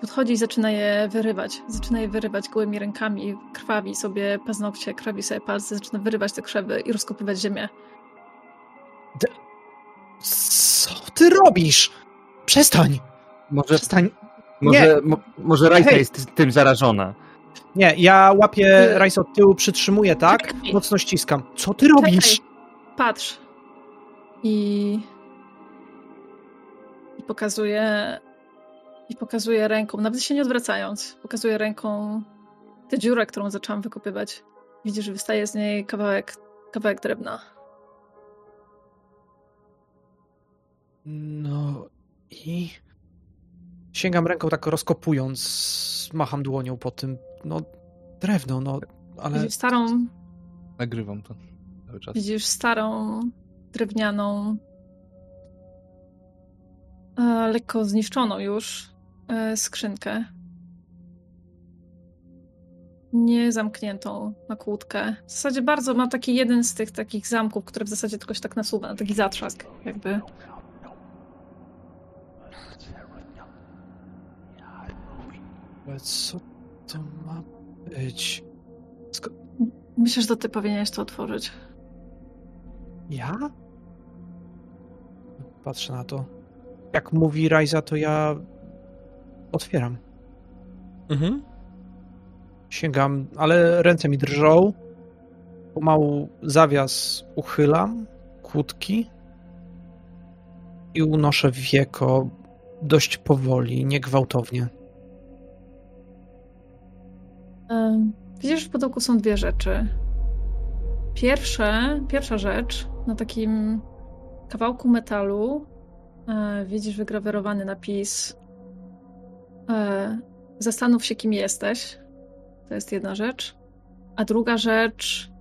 Podchodzi i zaczyna je wyrywać. Zaczyna je wyrywać gołymi rękami, krwawi sobie paznokcie, krwawi sobie palce, zaczyna wyrywać te krzewy i rozkopywać ziemię. D- Co ty robisz? Przestań! Może, Przestań. Może, mo- może Rajsa Hej. jest tym zarażona. Nie, ja łapię Rajsa od tyłu, przytrzymuję, tak? Czekaj. Mocno ściskam. Co ty robisz? Czekaj. Patrz. I... I pokazuję... I pokazuję ręką, nawet się nie odwracając, pokazuję ręką tę dziurę, którą zaczęłam wykopywać. Widzisz, że wystaje z niej kawałek, kawałek drewna. No i... Sięgam ręką tak rozkopując, macham dłonią po tym, no drewno, no ale... Widzisz starą... Nagrywam to cały czas. Widzisz starą, drewnianą, e, lekko zniszczoną już e, skrzynkę. Nie zamkniętą na kłódkę. W zasadzie bardzo ma taki jeden z tych takich zamków, który w zasadzie tylko się tak nasuwa, na taki zatrzask jakby... Ale co to ma być? Sk- Myślę, że to ty powinieneś to otworzyć. Ja? Patrzę na to. Jak mówi Rajsa, to ja otwieram. Mhm. Sięgam, ale ręce mi drżą. Pomału zawias uchylam, kłódki i unoszę wieko dość powoli, niegwałtownie. Widzisz, w pudełku są dwie rzeczy. Pierwsze, pierwsza rzecz, na takim kawałku metalu e, widzisz wygrawerowany napis e, zastanów się, kim jesteś. To jest jedna rzecz. A druga rzecz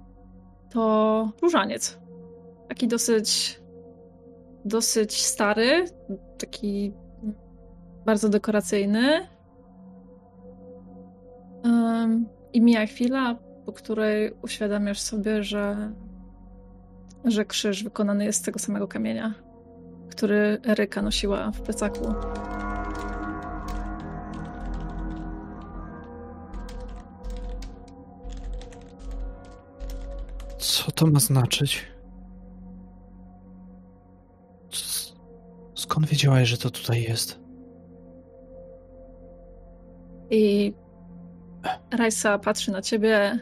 to różaniec. Taki dosyć dosyć stary, taki bardzo dekoracyjny. I mija chwila, po której uświadamiasz sobie, że, że krzyż wykonany jest z tego samego kamienia, który Eryka nosiła w plecaku. Co to ma znaczyć? Skąd wiedziałaś, że to tutaj jest? I... Rajsa patrzy na ciebie,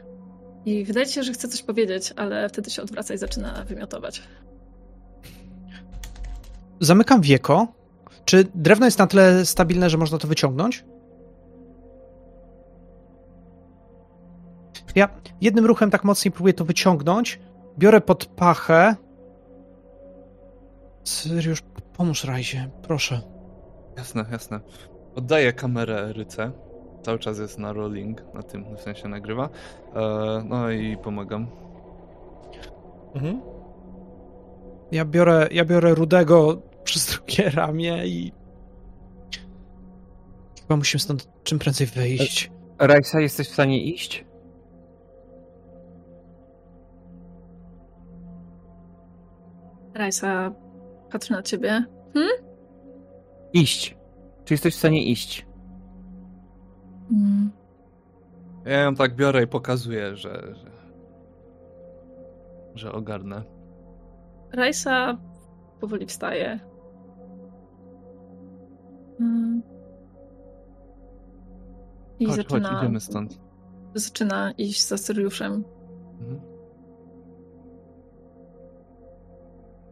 I wydaje się, że chce coś powiedzieć, ale wtedy się odwraca i zaczyna wymiotować. Zamykam wieko. Czy drewno jest na tyle stabilne, że można to wyciągnąć? Ja jednym ruchem tak mocniej próbuję to wyciągnąć. Biorę pod pachę. Syriusz, pomóż Rajsie, proszę. Jasne, jasne. Oddaję kamerę Eryce. Cały czas jest na rolling, na tym, w sensie nagrywa. Eee, no i pomagam. Mhm. Ja biorę, ja biorę Rudego przez drugie ramię i... Chyba musimy stąd czym prędzej wyjść. Rajsa, jesteś w stanie iść? Rajsa, patrzę na ciebie. Hmm? Iść. Czy jesteś w stanie iść? Mm. Ja ją tak biorę i pokazuję, że... że, że ogarnę. Rajsa powoli wstaje. Mm. I chodź, zaczyna... Chodź, idziemy stąd. Zaczyna iść za Syriuszem. Mhm.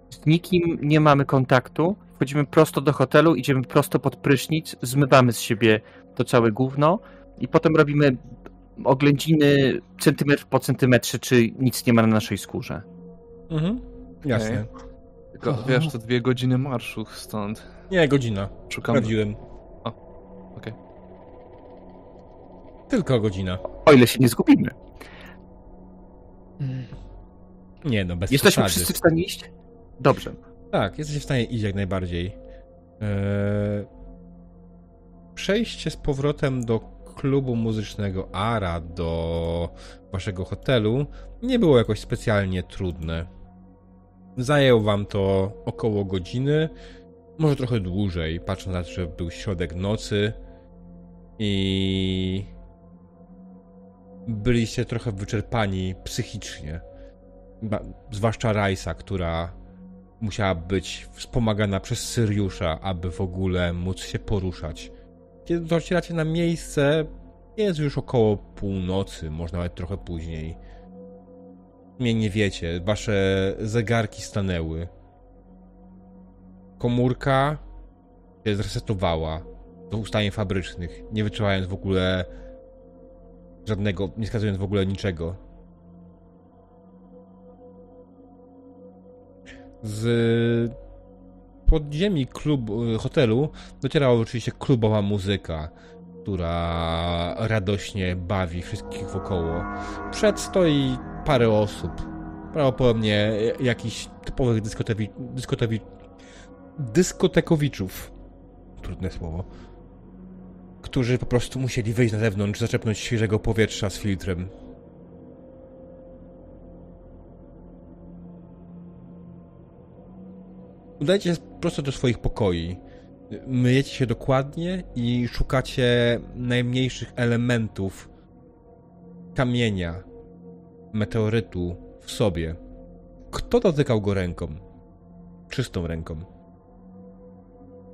Z nikim nie mamy kontaktu. Wchodzimy prosto do hotelu, idziemy prosto pod prysznic, zmywamy z siebie to całe gówno i potem robimy oględziny centymetr po centymetrze, czy nic nie ma na naszej skórze. Mhm, jasne. Ej. Tylko oh. wiesz, to dwie godziny marszu stąd. Nie, godzina. Szukam. Sprawdziłem. O, okej. Okay. Tylko godzina. O ile się nie zgubimy. Mm. Nie no, bez Jesteśmy przesady. Wszyscy w stanie iść? Dobrze. Tak, jesteś w stanie iść jak najbardziej. Eee... Przejście z powrotem do klubu muzycznego Ara, do waszego hotelu, nie było jakoś specjalnie trudne. Zajęło wam to około godziny, może trochę dłużej, patrząc na to, że był środek nocy i byliście trochę wyczerpani psychicznie. Zwłaszcza Rajsa, która musiała być wspomagana przez Syriusza, aby w ogóle móc się poruszać. Kiedy docieracie na miejsce, jest już około północy, może nawet trochę później. Nie, nie wiecie, wasze zegarki stanęły. Komórka się zresetowała do ustawień fabrycznych, nie wyczuwając w ogóle żadnego, nie wskazując w ogóle niczego. Z podziemi klubu, hotelu docierała oczywiście klubowa muzyka, która radośnie bawi wszystkich wokoło. Przed stoi parę osób, prawdopodobnie jakichś typowych dyskotewi, dyskotewi, dyskotekowiczów, trudne słowo, którzy po prostu musieli wyjść na zewnątrz, zaczepnąć świeżego powietrza z filtrem. Udajcie się prosto do swoich pokoi, myjecie się dokładnie i szukacie najmniejszych elementów kamienia, meteorytu w sobie. Kto dotykał go ręką? Czystą ręką.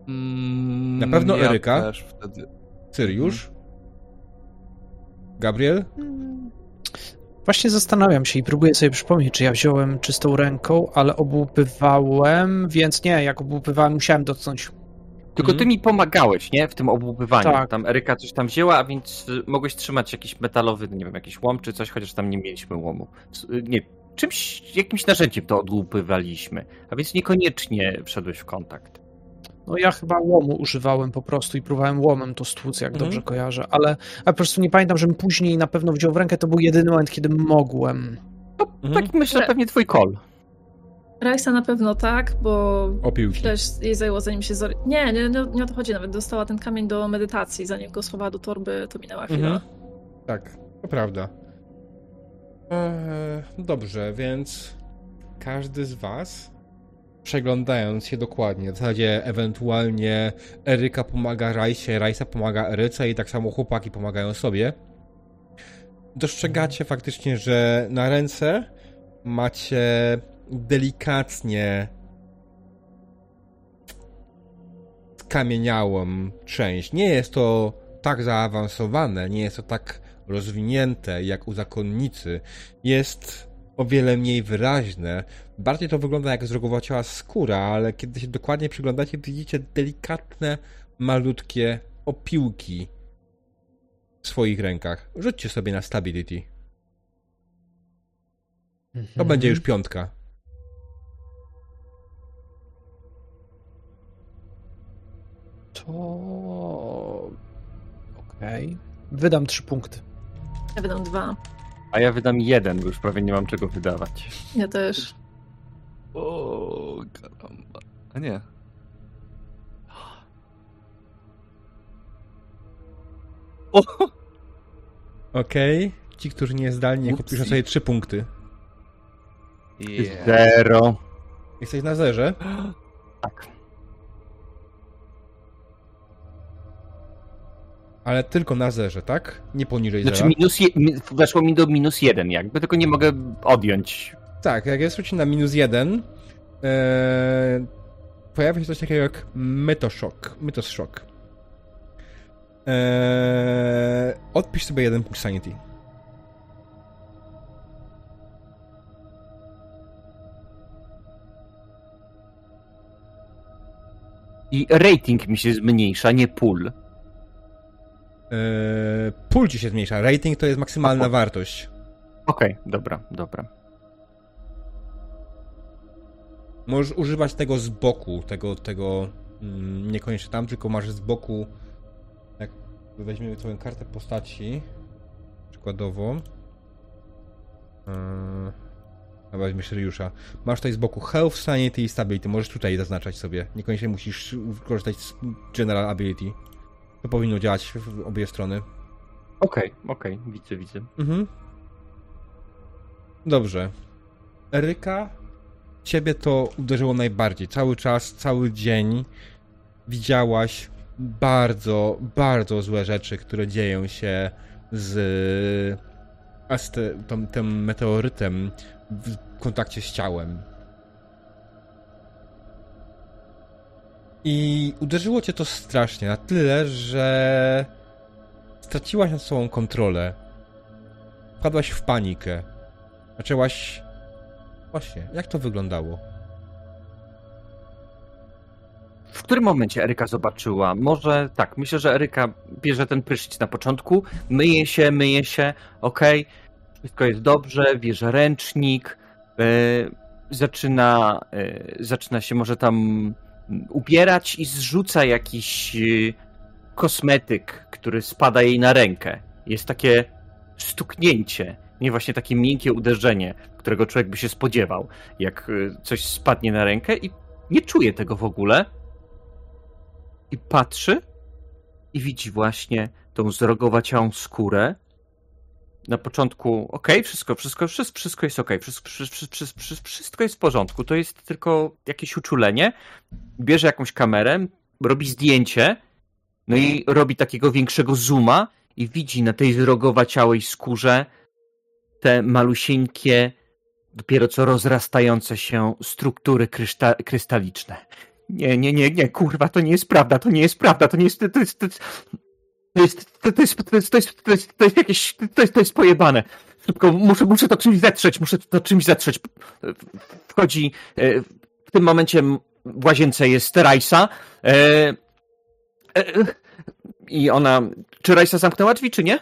Mm, Na pewno ja Eryka, też wtedy. Syriusz, mm. Gabriel? Mm. Właśnie zastanawiam się i próbuję sobie przypomnieć, czy ja wziąłem czystą ręką, ale obłupywałem, więc nie, jak obłupywałem, musiałem dotknąć. Tylko ty mm. mi pomagałeś, nie? W tym obłupywaniu. Tak. Tam Eryka coś tam wzięła, a więc mogłeś trzymać jakiś metalowy, nie wiem, jakiś łom czy coś, chociaż tam nie mieliśmy łomu. Nie, czymś, jakimś narzędziem to odłupywaliśmy, a więc niekoniecznie wszedłeś w kontakt. No ja chyba łomu używałem po prostu i próbowałem łomem to stłuc, jak mhm. dobrze kojarzę, ale a po prostu nie pamiętam, żebym później na pewno wziął w rękę, to był jedyny moment, kiedy mogłem. No, mhm. taki myślę, Re... pewnie twój call. Rajsa na pewno tak, bo też jej zajęło, zanim się... Zori... Nie, nie, nie, nie o to chodzi nawet, dostała ten kamień do medytacji, zanim go schowała do torby, to minęła chwila. Mhm. Tak, to prawda. Eee, dobrze, więc każdy z was... Przeglądając się dokładnie, w zasadzie ewentualnie Eryka pomaga Rajsie, Rajsa pomaga Eryce i tak samo chłopaki pomagają sobie. Dostrzegacie faktycznie, że na ręce macie delikatnie skamieniałą część. Nie jest to tak zaawansowane, nie jest to tak rozwinięte jak u zakonnicy, jest o wiele mniej wyraźne. Bardziej to wygląda jak zrogowaciała skóra, ale kiedy się dokładnie przyglądacie, widzicie delikatne, malutkie opiłki w swoich rękach. Rzućcie sobie na Stability. Mhm. To będzie już piątka. To... Okej. Okay. Wydam trzy punkty. Ja wydam dwa. A ja wydam jeden, bo już prawie nie mam czego wydawać. Ja też. O, karamba. A nie. O! Okej. Okay. Ci, którzy nie zdalni, niech odpiszą sobie trzy punkty. Yeah. Zero. Jesteś na zerze? Tak. Ale tylko na zerze, tak? Nie poniżej zera. Znaczy minus je, weszło mi do minus jeden jakby, tylko nie mogę odjąć. Tak, jak jest na minus jeden, ee, pojawia się coś takiego jak metoszok. Metoszok. Eee, odpisz sobie jeden punkt Sanity. I rating mi się zmniejsza, nie pól. Yy, pól ci się zmniejsza. Rating to jest maksymalna o, wartość. Okej, okay, dobra, dobra. Możesz używać tego z boku, tego, tego mm, niekoniecznie tam, tylko masz z boku, jak weźmiemy twoją kartę postaci, przykładowo. Yy, a weźmy Syriusza. Masz tutaj z boku Health, Sanity i Stability. Możesz tutaj zaznaczać sobie. Niekoniecznie musisz korzystać z General Ability. To powinno działać w obie strony. Okej, okay, okej, okay. widzę, widzę. Mhm. Dobrze. Eryka, ciebie to uderzyło najbardziej. Cały czas, cały dzień widziałaś bardzo, bardzo złe rzeczy, które dzieją się z tą, tym meteorytem w kontakcie z ciałem. I uderzyło cię to strasznie, na tyle, że straciłaś nad sobą kontrolę. Wpadłaś w panikę. Zaczęłaś... Właśnie, jak to wyglądało? W którym momencie Eryka zobaczyła? Może tak, myślę, że Eryka bierze ten prysznic na początku, myje się, myje się, okej, okay, wszystko jest dobrze, bierze ręcznik, yy, zaczyna, yy, zaczyna się może tam... ubierać i zrzuca jakiś kosmetyk, który spada jej na rękę. Jest takie stuknięcie, nie właśnie takie miękkie uderzenie, którego człowiek by się spodziewał, jak coś spadnie na rękę i nie czuje tego w ogóle. I patrzy i widzi właśnie tą zrogowaciałą skórę. Na początku okej, okay, wszystko, wszystko, wszystko jest okej, okay, wszystko, wszystko jest w porządku, to jest tylko jakieś uczulenie. Bierze jakąś kamerę, robi zdjęcie, no i robi takiego większego zooma i widzi na tej zrogowaciałej skórze te malusieńkie, dopiero co rozrastające się struktury kryszta- krystaliczne. Nie, nie, nie, nie, kurwa, to nie jest prawda, to nie jest prawda, to nie jest... To jest, to jest... To jest, to jest, to jest, to jest, to jest, to jest jakieś, to jest, to jest pojebane. Szybko, muszę, muszę to czymś zatrzeć, muszę to czymś zatrzeć. Wchodzi, w tym momencie w łazience jest Rajsa. I ona, czy Rajsa zamknęła drzwi, czy nie?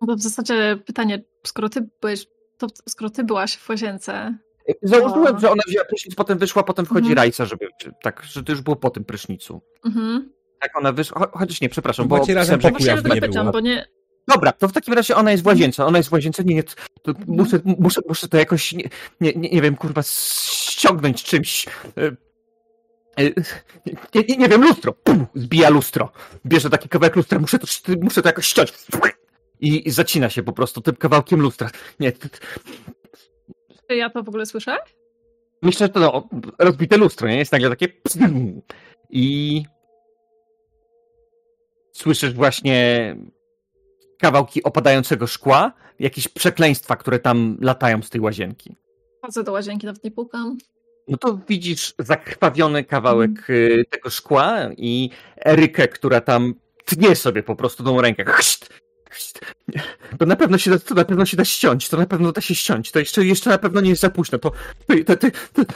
No w zasadzie pytanie, skoro ty byłeś, to skoro ty byłaś w łazience... Założyłem, to... że ona wzięła prysznic, potem wyszła, potem wchodzi mhm. Rajsa, żeby, tak, że to już było po tym prysznicu. Mhm. Tak, ona wyszła. Chociaż nie, przepraszam, bo razem pisałem, że właśnie nie było. Bo nie... Dobra, to w takim razie ona jest w łazience. Ona jest w łazience, nie, nie. To mhm. muszę, muszę, muszę to jakoś, nie, nie, nie wiem, kurwa, ściągnąć czymś. Nie, nie, nie wiem, lustro. Pum, zbija lustro. Bierze taki kawałek lustra, muszę to, muszę to jakoś ściąć. I zacina się po prostu tym kawałkiem lustra. Nie. Czy ja to w ogóle słyszę? Myślę, że to no, rozbite lustro, nie? Jest nagle takie... I... Słyszysz właśnie kawałki opadającego szkła, jakieś przekleństwa, które tam latają z tej łazienki. Chodzę do łazienki, nawet nie pukam. No to widzisz zakrwawiony kawałek mm. tego szkła i Erykę, która tam tnie sobie po prostu tą rękę. To na pewno się da, to na pewno się da ściąć, to na pewno da się ściąć, to jeszcze, jeszcze na pewno nie jest za późno, to... to, to, to, to...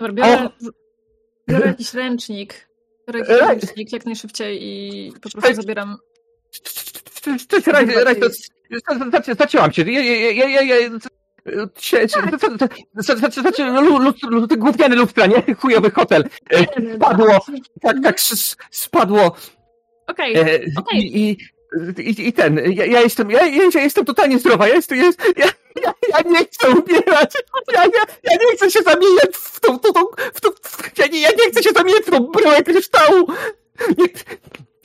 Dobra, biorę, biorę jakiś ręcznik, biorę jakiś ręcznik jak najszybciej i po prostu zabieram... Zacięłam się, gówniany lustra, nie? Chujowy hotel, spadło, tak, tak, spadło. Okej, okej. I, I ten, ja, ja jestem, ja, ja jestem totalnie zdrowa, ja jestem, ja, ja, ja nie chcę umierać, ja, ja, ja nie chcę się zamieniać w tą, tą, tą w tą, w, ja, nie, ja nie chcę się zamieniać w tą bryłę kryształu. Nie,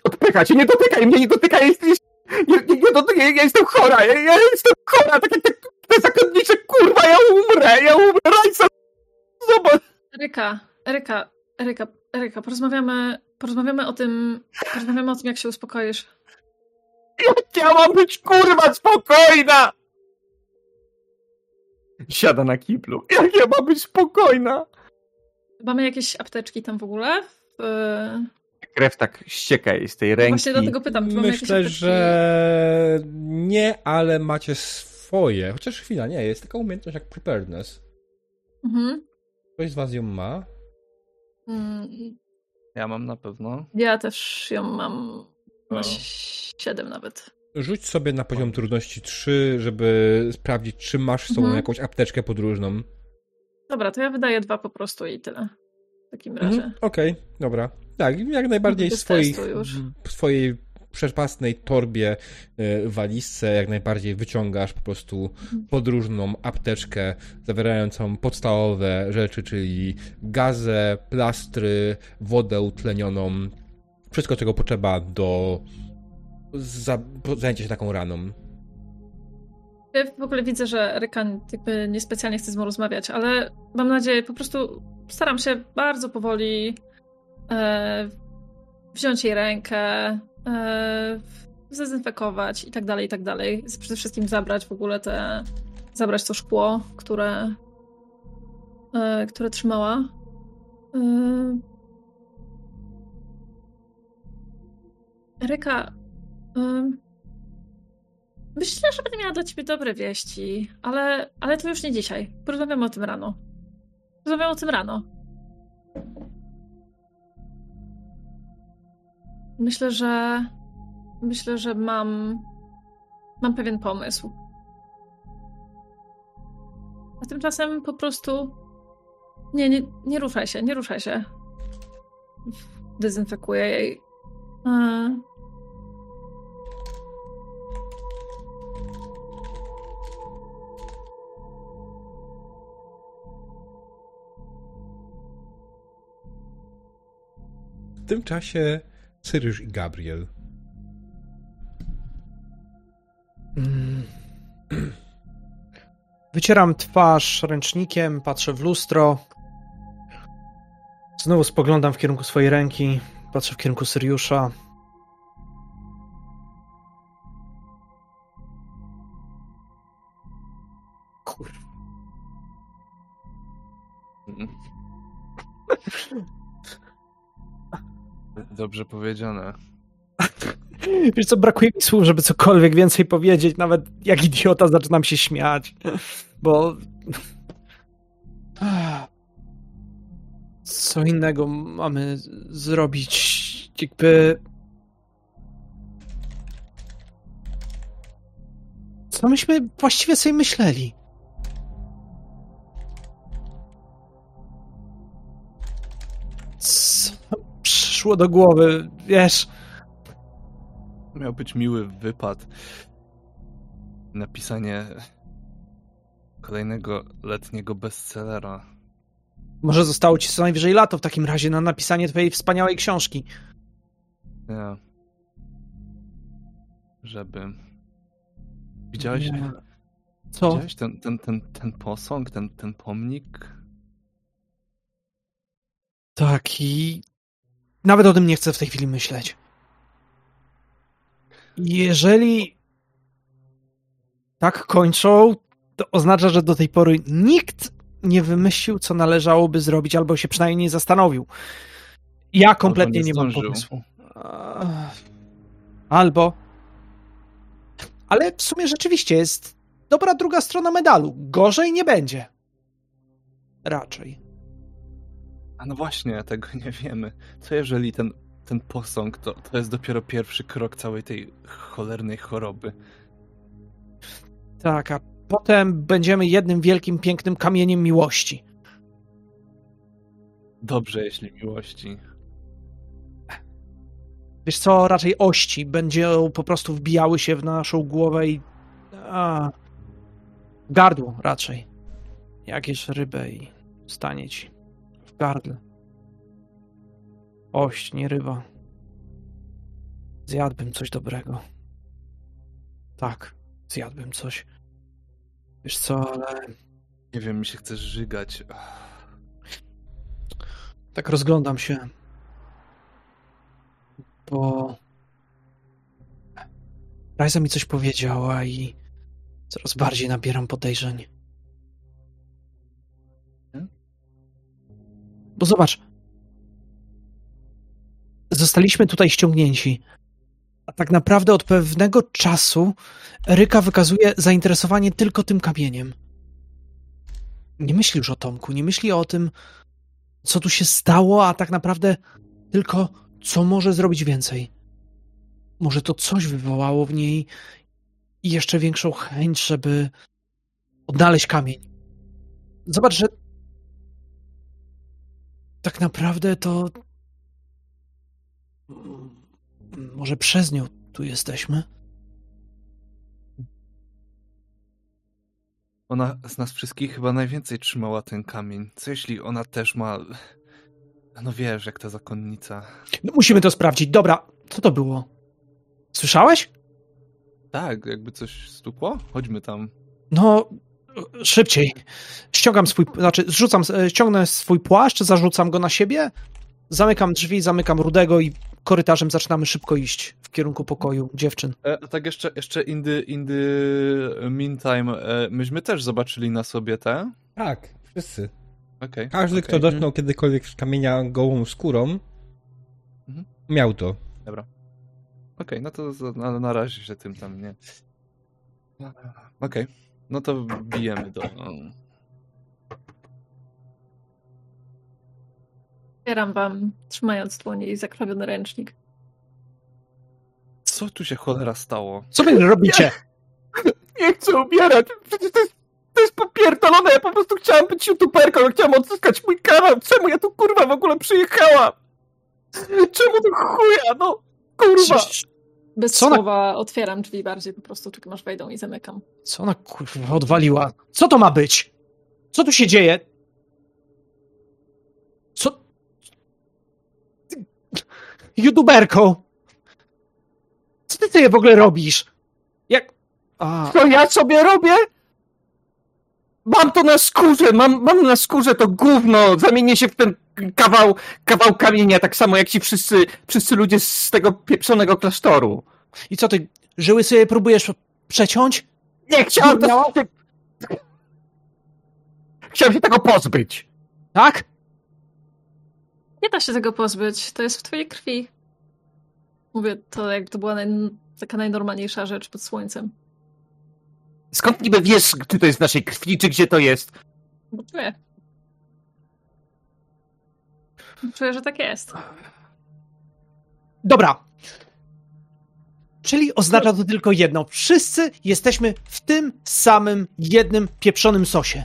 odpychaj się, nie dotykaj mnie, nie dotykaj, jest, jest, nie, nie, nie dotykaj, ja jestem chora, ja, ja jestem chora, tak jak te, te zakonnicze, kurwa, ja umrę, ja umrę, Rajsa, zobacz. Eryka, Eryka, Eryka, Eryka, porozmawiamy, porozmawiamy o tym, porozmawiamy o tym, jak się uspokoisz. Ja chciałam być, kurwa, spokojna! Siada na kiblu. Jak ja mam być spokojna? Mamy jakieś apteczki tam w ogóle? Yy... Krew tak ścieka jej z tej ręki. Właśnie dlatego pytam, czy mamy jakieś apteczki? Myślę, że nie, ale macie swoje. Chociaż chwila, nie. Jest taka umiejętność jak Preparedness. Mhm. Ktoś z was ją ma? Ja mam na pewno. Ja też ją mam. No. siedem nawet. Rzuć sobie na poziom trudności trzy, żeby sprawdzić, czy masz z sobą mhm. jakąś apteczkę podróżną. Dobra, to ja wydaję dwa po prostu i tyle. W takim razie. Mhm. Okej, okay. Dobra. Tak, jak najbardziej swoich, w swojej przepastnej torbie, walizce, jak najbardziej wyciągasz po prostu podróżną apteczkę zawierającą podstawowe rzeczy, czyli gazę, plastry, wodę utlenioną, wszystko, czego potrzeba do zajęcia się taką raną. Ja w ogóle widzę, że Eryka jakby niespecjalnie chce z mną rozmawiać, ale mam nadzieję, po prostu staram się bardzo powoli e, wziąć jej rękę, e, zdezynfekować i tak dalej, i tak dalej. Przede wszystkim zabrać w ogóle te, zabrać to szkło, które, e, które trzymała. E, Eryka, ym, myślę, że będę miała dla ciebie dobre wieści, ale, ale to już nie dzisiaj. Porozmawiamy o tym rano. Porozmawiamy o tym rano. Myślę, że myślę, że mam mam pewien pomysł. A tymczasem po prostu nie, nie, nie ruszaj się, nie ruszaj się. Dezynfekuję jej. Yy. W tym czasie Syriusz i Gabriel. Wycieram twarz ręcznikiem, patrzę w lustro. Znowu spoglądam w kierunku swojej ręki, patrzę w kierunku Syriusza. Kurwa. Dobrze powiedziane. Wiesz co, brakuje mi słów, żeby cokolwiek więcej powiedzieć, nawet jak idiota zaczynam się śmiać, bo co innego mamy zrobić, jakby co myśmy właściwie sobie myśleli. Co szło do głowy, wiesz. Miał być miły wypad. Napisanie kolejnego letniego bestsellera. Może zostało ci co najwyżej lato w takim razie na napisanie twojej wspaniałej książki. Nie. Żeby... Widziałeś... Nie. Co? Widziałeś ten, ten, ten, ten posąg, ten, ten pomnik? Tak i... Nawet o tym nie chcę w tej chwili myśleć. Jeżeli tak kończą, to oznacza, że do tej pory nikt nie wymyślił, co należałoby zrobić, albo się przynajmniej nie zastanowił. Ja kompletnie nie, nie mam pomysłu. Albo... Ale w sumie rzeczywiście jest dobra druga strona medalu. Gorzej nie będzie. Raczej. A no właśnie, tego nie wiemy. Co jeżeli ten, ten posąg to, to jest dopiero pierwszy krok całej tej cholernej choroby? Tak, a potem będziemy jednym wielkim, pięknym kamieniem miłości. Dobrze, jeśli miłości. Wiesz co, raczej ości będą po prostu wbijały się w naszą głowę i a, w gardło raczej. Jak jesz rybę i stanie ci w gardle. Ość, nie ryba. Zjadłbym coś dobrego. Tak, zjadłbym coś. Wiesz co, ale... Nie wiem, mi się chce żygać. Tak rozglądam się. Bo Rajsa mi coś powiedziała i coraz bardziej nabieram podejrzeń. Bo zobacz, zostaliśmy tutaj ściągnięci, a tak naprawdę od pewnego czasu Eryka wykazuje zainteresowanie tylko tym kamieniem. Nie myśli już o Tomku, nie myśli o tym, co tu się stało, a tak naprawdę tylko co może zrobić więcej. Może to coś wywołało w niej jeszcze większą chęć, żeby odnaleźć kamień. Zobacz, że tak naprawdę to może przez nią tu jesteśmy. Ona z nas wszystkich chyba najwięcej trzymała ten kamień. Co jeśli ona też ma... No wiesz, jak ta zakonnica... No musimy to sprawdzić. Dobra, co to było? Słyszałeś? Tak, jakby coś stukło. Chodźmy tam. No... Szybciej. Ściągam swój, znaczy zrzucam, ściągnę swój płaszcz, zarzucam go na siebie, zamykam drzwi, zamykam Rudego i korytarzem zaczynamy szybko iść w kierunku pokoju dziewczyn. E, tak jeszcze, jeszcze in the, in the meantime, e, myśmy też zobaczyli na sobie te? Tak, wszyscy. Okay. Każdy, okay. Kto dotknął kiedykolwiek kamienia gołą skórą, mhm. miał to. Dobra. Okej, okay, no to na, na razie się tym tam nie... Okej. Okay. No to bijemy do... Otwieram wam, trzymając dłonie i zakrwawiony ręcznik. Co tu się cholera stało? Co wy robicie? Nie, nie chcę umierać. Przecież to jest, to jest popierdolone. Ja po prostu chciałam być youtuberką. Ja chciałam odzyskać mój kanał. Czemu ja tu kurwa w ogóle przyjechałam? Czemu tu chuja? No kurwa. Bez Co słowa na... otwieram drzwi bardziej, po prostu czekam aż wejdą i zamykam. Co ona kurwa odwaliła? Co to ma być? Co tu się dzieje? Co? YouTuberką! Co ty ty w ogóle robisz? Jak... A... Co ja sobie robię? Mam to na skórze, mam, mam na skórze to gówno, zamienię się w ten kawał, kawał kamienia, tak samo jak ci wszyscy, wszyscy ludzie z tego pieprzonego klasztoru. I co ty, żyły sobie próbujesz przeciąć? Nie, chciałem to... Chciałem się tego pozbyć. Tak? Nie da się tego pozbyć, to jest w twojej krwi. Mówię, to jak to była naj... taka najnormalniejsza rzecz pod słońcem. Skąd niby wiesz, czy to jest w naszej krwi, czy gdzie to jest? Bo czuję. Czuję, że tak jest. Dobra. Czyli oznacza to tylko jedno. Wszyscy jesteśmy w tym samym jednym pieprzonym sosie.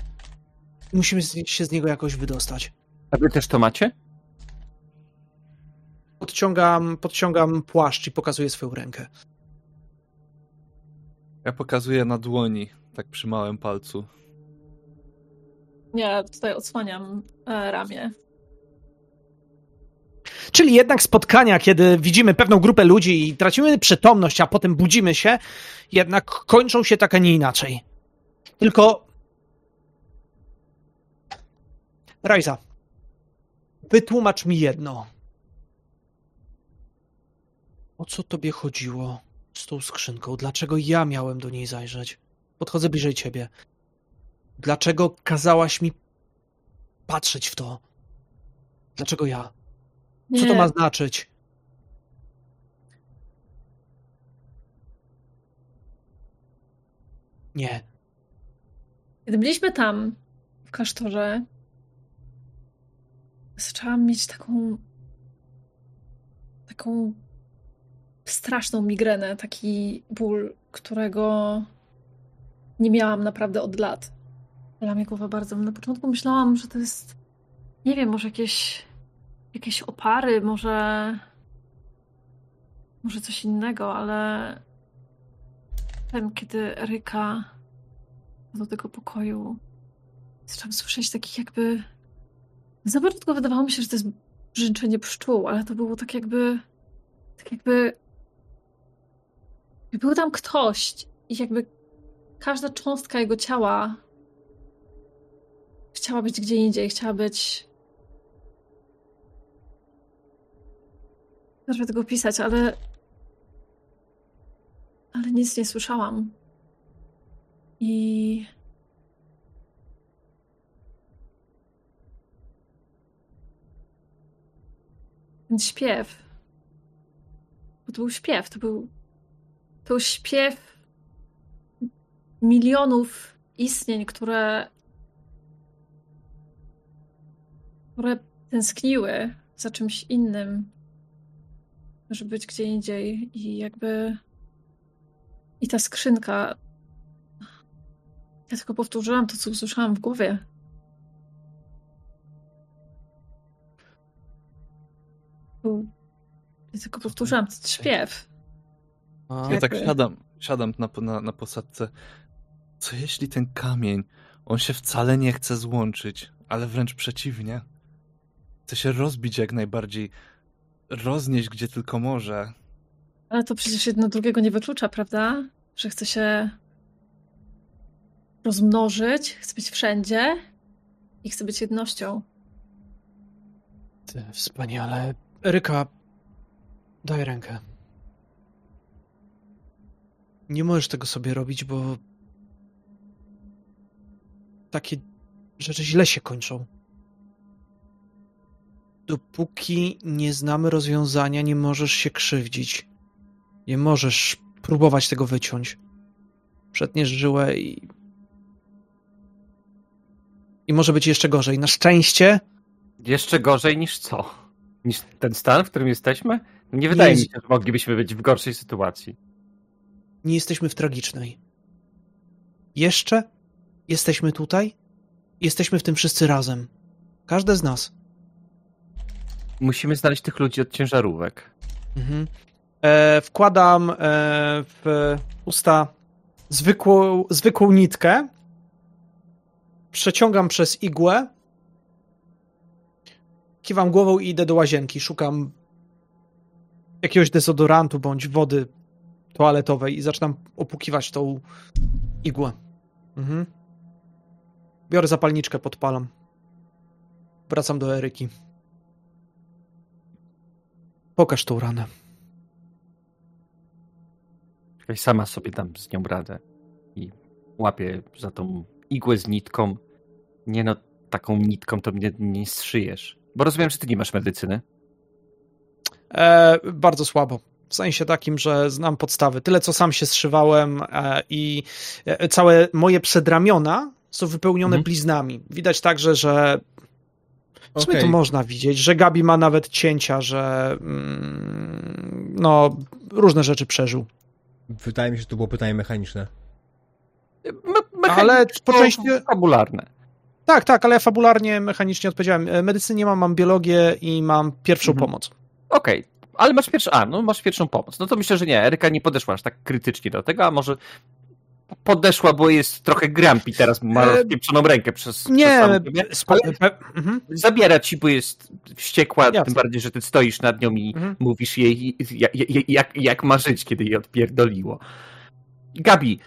Musimy się z niego jakoś wydostać. A wy też to macie? Podciągam, podciągam płaszcz i pokazuję swoją rękę. Ja pokazuję na dłoni, tak przy małym palcu. Ja tutaj odsłaniam e, ramię. Czyli jednak spotkania, kiedy widzimy pewną grupę ludzi i tracimy przytomność, a potem budzimy się, jednak kończą się tak, a nie inaczej. Tylko... Rajsa, wytłumacz mi jedno. O co tobie chodziło z tą skrzynką? Dlaczego ja miałem do niej zajrzeć? Podchodzę bliżej ciebie. Dlaczego kazałaś mi patrzeć w to. Dlaczego ja? Co Nie. to ma znaczyć? Nie. Kiedy byliśmy tam, w klasztorze, zaczęłam mieć taką taką straszną migrenę, taki ból, którego nie miałam naprawdę od lat. Bolała mnie głowa bardzo. Na początku myślałam, że to jest, nie wiem, może jakieś jakieś opary, może może coś innego, ale potem, kiedy Eryka do tego pokoju, zaczęłam słyszeć takich jakby... Na początku wydawało mi się, że to jest brzęczenie pszczół, ale to było tak jakby... Tak jakby... Był tam ktoś i jakby każda cząstka jego ciała chciała być gdzie indziej, chciała być... Zaczęłam tego pisać, ale... Ale nic nie słyszałam. I... Ten śpiew. Bo to był śpiew, to był... To był śpiew milionów istnień, które... które tęskniły za czymś innym, żeby być gdzie indziej i jakby... I ta skrzynka... Ja tylko powtórzyłam to, co usłyszałam w głowie. Ja tylko powtórzyłam ten śpiew. A, ja jakby... tak siadam, siadam na, na, na posadzce. Co jeśli ten kamień, on się wcale nie chce złączyć, ale wręcz przeciwnie. Chce się rozbić jak najbardziej, roznieść gdzie tylko może. Ale to przecież jedno drugiego nie wyklucza, prawda? Że chce się... rozmnożyć, chcę być wszędzie i chcę być jednością. Ty, wspaniale. Eryka, daj rękę. Nie możesz tego sobie robić, bo takie rzeczy źle się kończą. Dopóki nie znamy rozwiązania, nie możesz się krzywdzić. Nie możesz próbować tego wyciąć. Przetniesz żyłę i... I może być jeszcze gorzej. Na szczęście... Jeszcze gorzej niż co? Niż ten stan, w którym jesteśmy? Nie wydaje nie mi się, że moglibyśmy być w gorszej sytuacji. Nie jesteśmy w tragicznej. Jeszcze jesteśmy tutaj. Jesteśmy w tym wszyscy razem. Każde z nas. Musimy znaleźć tych ludzi od ciężarówek. Mhm. E, wkładam e, w usta zwykłą, zwykłą nitkę. Przeciągam przez igłę, kiwam głową i idę do łazienki. Szukam jakiegoś dezodorantu bądź wody toaletowej i zaczynam opłukiwać tą igłę. Mhm. Biorę zapalniczkę, podpalam. Wracam do Eryki. Pokaż tą ranę. Ja sama sobie tam z nią radzę i łapię za tą igłę z nitką. Nie no, taką nitką to mnie nie zszyjesz. Bo rozumiem, że ty nie masz medycyny. E, bardzo słabo. W sensie takim, że znam podstawy. Tyle, co sam się zszywałem e, i e, całe moje przedramiona są wypełnione mhm. bliznami. Widać także, że w sumie okay. to można widzieć, że Gabi ma nawet cięcia, że mm, no, różne rzeczy przeżył. Wydaje mi się, że to było pytanie mechaniczne. Me- ale po części... fabularne. Tak, tak, ale ja fabularnie, mechanicznie odpowiedziałem. Medycynie mam, mam biologię i mam pierwszą mhm. pomoc. Okej, okay. ale masz pierwszą, a, no masz pierwszą pomoc. No to myślę, że nie, Eryka nie podeszła aż tak krytycznie do tego, a może podeszła, bo jest trochę grumpy teraz, ma rozpieprzoną rękę przez... Nie, przez sam... mhm. zabiera ci, bo jest wściekła, Jasne. tym bardziej, że ty stoisz nad nią i mhm. mówisz jej, jak, jak, jak ma żyć, kiedy jej odpierdoliło. Gabi,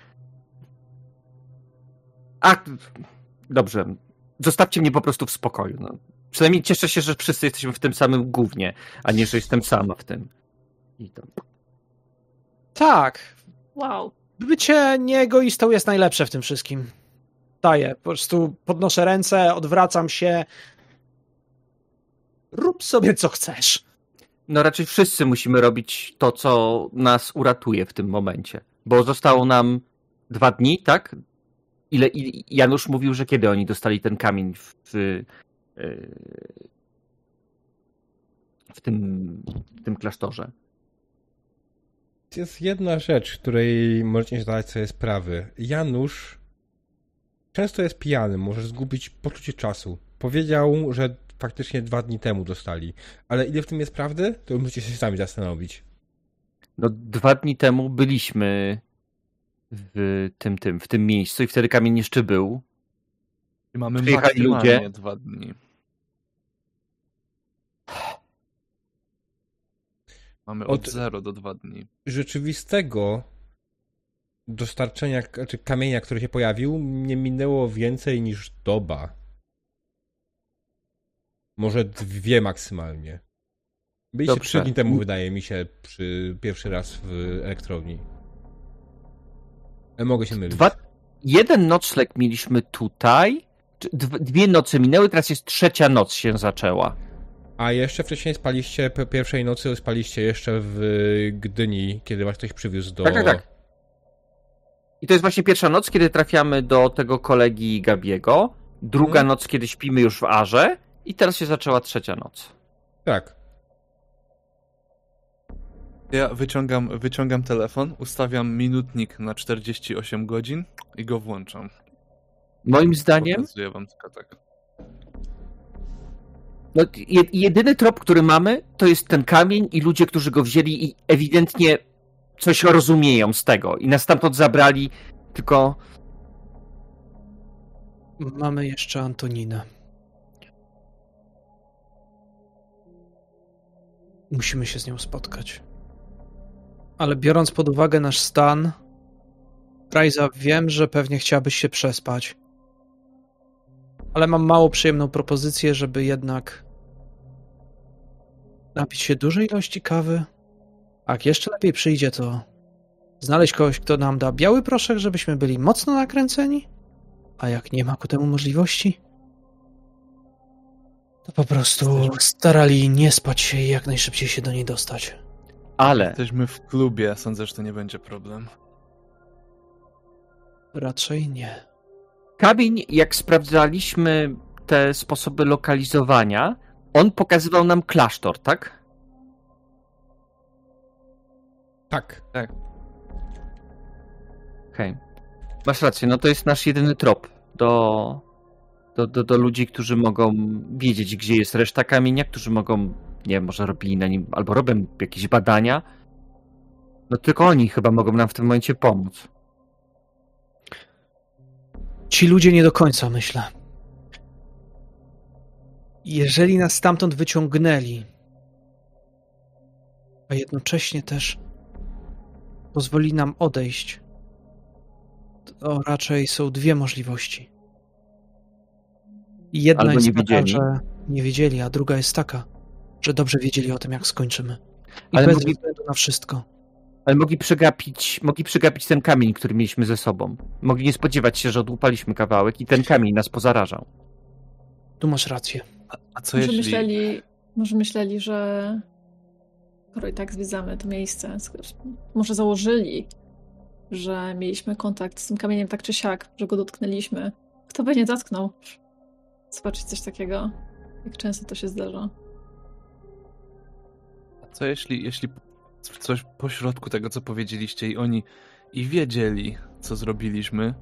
a, dobrze. Zostawcie mnie po prostu w spokoju. No. Przynajmniej cieszę się, że wszyscy jesteśmy w tym samym gównie, a nie, że jestem sama w tym. I to... Tak. Wow. Bycie nieegoistą jest najlepsze w tym wszystkim. daję. Po prostu podnoszę ręce, odwracam się. Rób sobie co chcesz. No raczej wszyscy musimy robić to, co nas uratuje w tym momencie. Bo zostało nam dwa dni, tak? Ile Janusz mówił, że kiedy oni dostali ten kamień w, w, w, tym, w tym klasztorze? Jest jedna rzecz, której możecie zdać sobie sprawy. Janusz często jest pijany, może zgubić poczucie czasu. Powiedział, że faktycznie dwa dni temu dostali. Ale ile w tym jest prawdy, to musicie się sami zastanowić. No dwa dni temu byliśmy w tym, tym, w tym miejscu i wtedy kamień jeszcze był. I mamy przyjechali ludzie. Dwa dni. Mamy od zero do dwa dni. Rzeczywistego dostarczenia, czy kamienia, który się pojawił, nie minęło więcej niż doba. Może dwie maksymalnie. Byliście Dobrze. trzy dni temu, wydaje mi się, przy pierwszy raz w elektrowni. Mogę się mylić. Dwa, jeden nocleg mieliśmy tutaj. Dwie noce minęły, teraz jest trzecia noc się zaczęła. A jeszcze wcześniej spaliście, po pierwszej nocy spaliście jeszcze w Gdyni, kiedy was ktoś przywiózł do... Tak, tak, tak. I to jest właśnie pierwsza noc, kiedy trafiamy do tego kolegi Gabiego. Druga hmm. noc, kiedy śpimy już w Arze. I teraz się zaczęła trzecia noc. Tak. Ja wyciągam, wyciągam telefon, ustawiam minutnik na czterdzieści osiem godzin i go włączam. Moim zdaniem... Pokazuję wam tylko tak. No, jedyny trop, który mamy, to jest ten kamień i ludzie, którzy go wzięli i ewidentnie coś rozumieją z tego. I nas stamtąd zabrali, tylko... Mamy jeszcze Antoninę. Musimy się z nią spotkać. Ale biorąc pod uwagę nasz stan, Rajsa, wiem, że pewnie chciałabyś się przespać. Ale mam mało przyjemną propozycję, żeby jednak napić się dużej ilości kawy. A jak jeszcze lepiej przyjdzie, to znaleźć kogoś, kto nam da biały proszek, żebyśmy byli mocno nakręceni. A jak nie ma ku temu możliwości, to po prostu starali nie spać się i jak najszybciej się do niej dostać. Ale... Jesteśmy w klubie, sądzę, że to nie będzie problem. Raczej nie. Kamień, jak sprawdzaliśmy te sposoby lokalizowania, on pokazywał nam klasztor, tak? Tak. Tak. Okej. Okay. Masz rację, no to jest nasz jedyny trop do... Do, do, do ludzi, którzy mogą wiedzieć, gdzie jest reszta kamienia, którzy mogą, nie wiem, może robili na nim, albo robią jakieś badania. No tylko oni chyba mogą nam w tym momencie pomóc. Ci ludzie nie do końca, myślę. Jeżeli nas stamtąd wyciągnęli, a jednocześnie też pozwoli nam odejść, to raczej są dwie możliwości. Jedna Albo jest nie taka, wiedzieli. że nie wiedzieli, a druga jest taka, że dobrze wiedzieli o tym, jak skończymy. I ale bez mogli, względu na wszystko. Ale mogli przegapić, mogli przegapić ten kamień, który mieliśmy ze sobą. Mogli nie spodziewać się, że odłupaliśmy kawałek i ten kamień nas pozarażał. Tu masz rację. A, a co może jeśli... Myśleli, może myśleli, że skoro i tak zwiedzamy to miejsce, może założyli, że mieliśmy kontakt z tym kamieniem tak czy siak, że go dotknęliśmy. Kto by nie dotknął? Zobaczyć coś takiego. Jak często to się zdarza. A co jeśli, jeśli coś pośrodku tego, co powiedzieliście i oni i wiedzieli, co zrobiliśmy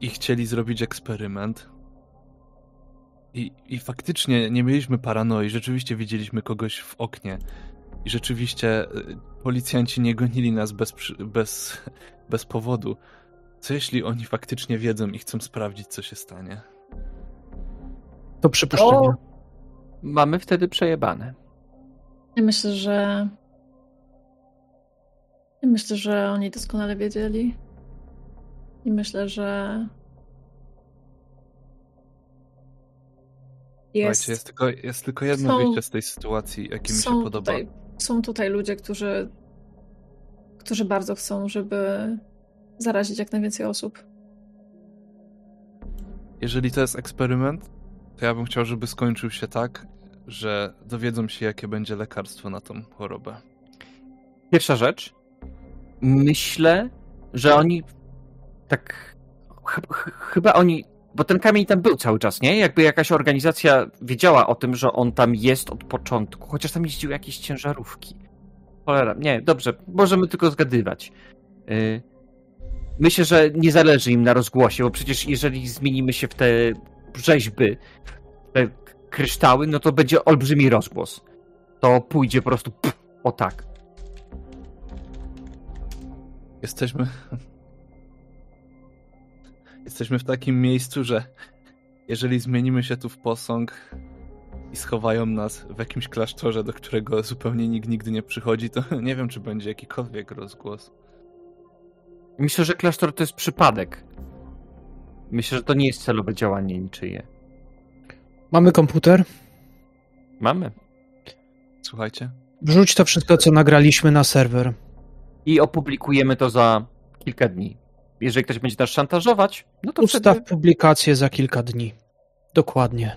i chcieli zrobić eksperyment i, i faktycznie nie mieliśmy paranoi, rzeczywiście widzieliśmy kogoś w oknie i rzeczywiście policjanci nie gonili nas bez, bez, bez powodu. Co jeśli oni faktycznie wiedzą i chcą sprawdzić, co się stanie? To przypuszczenie. To mamy wtedy przejebane. Ja myślę, że... Ja myślę, że oni doskonale wiedzieli. I myślę, że... Jest. Słuchajcie, jest tylko, jest tylko jedno są, wyjście z tej sytuacji, jakie mi się podoba. Tutaj, są tutaj ludzie, którzy... którzy bardzo chcą, żeby zarazić jak najwięcej osób. jeżeli to jest eksperyment, to ja bym chciał, żeby skończył się tak, że dowiedzą się, jakie będzie lekarstwo na tą chorobę. Pierwsza rzecz. Myślę, że oni tak... Ch- chyba oni... Bo ten kamień tam był cały czas, nie? Jakby jakaś organizacja wiedziała o tym, że on tam jest od początku. Chociaż tam jeździły jakieś ciężarówki. Cholera, nie, dobrze. Możemy tylko zgadywać. Yy... Myślę, że nie zależy im na rozgłosie, bo przecież jeżeli zmienimy się w te rzeźby, w te kryształy, no to będzie olbrzymi rozgłos. To pójdzie po prostu pff, o tak. Jesteśmy... Jesteśmy w takim miejscu, że jeżeli zmienimy się tu w posąg i schowają nas w jakimś klasztorze, do którego zupełnie nikt nigdy nie przychodzi, to nie wiem, czy będzie jakikolwiek rozgłos. Myślę, że klasztor to jest przypadek. Myślę, że to nie jest celowe działanie niczyje. Mamy komputer? Mamy. Słuchajcie. Wrzuć to wszystko, co nagraliśmy na serwer. I opublikujemy to za kilka dni. Jeżeli ktoś będzie nas szantażować, no to ustaw wtedy... publikację za kilka dni. Dokładnie.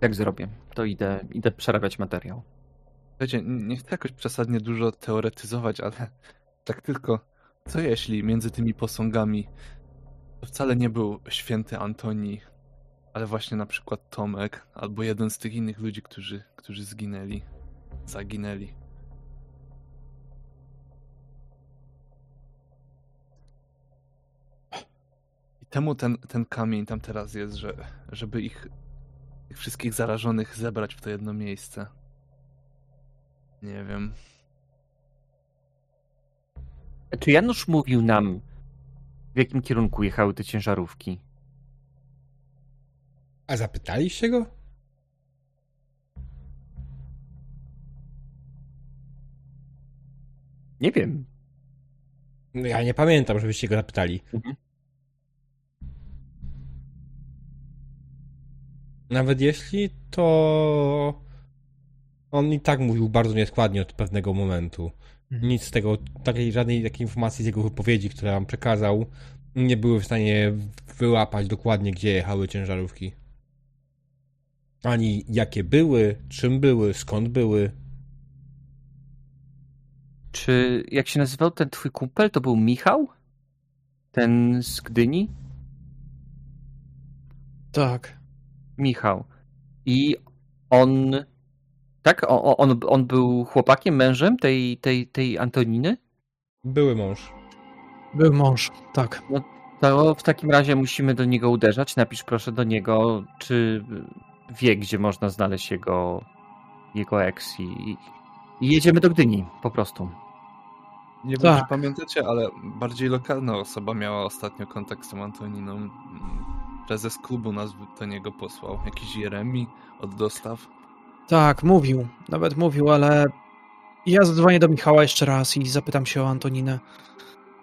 Tak zrobię. To idę, idę przerabiać materiał. Wiecie, nie chcę jakoś przesadnie dużo teoretyzować, ale... Tak tylko, co jeśli między tymi posągami to wcale nie był święty Antoni, ale właśnie na przykład Tomek, albo jeden z tych innych ludzi, którzy, którzy zginęli, zaginęli. I temu ten, ten kamień tam teraz jest, że, żeby ich, ich wszystkich zarażonych zebrać w to jedno miejsce. Nie wiem... Czy Janusz mówił nam, w jakim kierunku jechały te ciężarówki? A zapytaliście go? Nie wiem. Ja nie pamiętam, żebyście go zapytali. Mhm. Nawet jeśli, to on i tak mówił bardzo nieskładnie od pewnego momentu. Nic z tego, takiej, żadnej takiej informacji z jego wypowiedzi, które nam przekazał, nie były w stanie wyłapać dokładnie, gdzie jechały ciężarówki. Ani jakie były, czym były, skąd były. Czy, jak się nazywał ten twój kumpel, to był Michał? Ten z Gdyni? Tak. Michał. I on... Tak? O, on, on był chłopakiem, mężem tej, tej, tej Antoniny? Były mąż. Był mąż, tak. No to w takim razie musimy do niego uderzać. Napisz proszę do niego, czy wie, gdzie można znaleźć jego, jego eks. I, I jedziemy do Gdyni, po prostu. Nie wiem, czy pamiętacie, ale bardziej lokalna osoba miała ostatnio kontakt z tą Antoniną. Prezes klubu nas do niego posłał. Jakiś Jeremi od dostaw. Tak, mówił. Nawet mówił, ale ja zadzwonię do Michała jeszcze raz i zapytam się o Antoninę.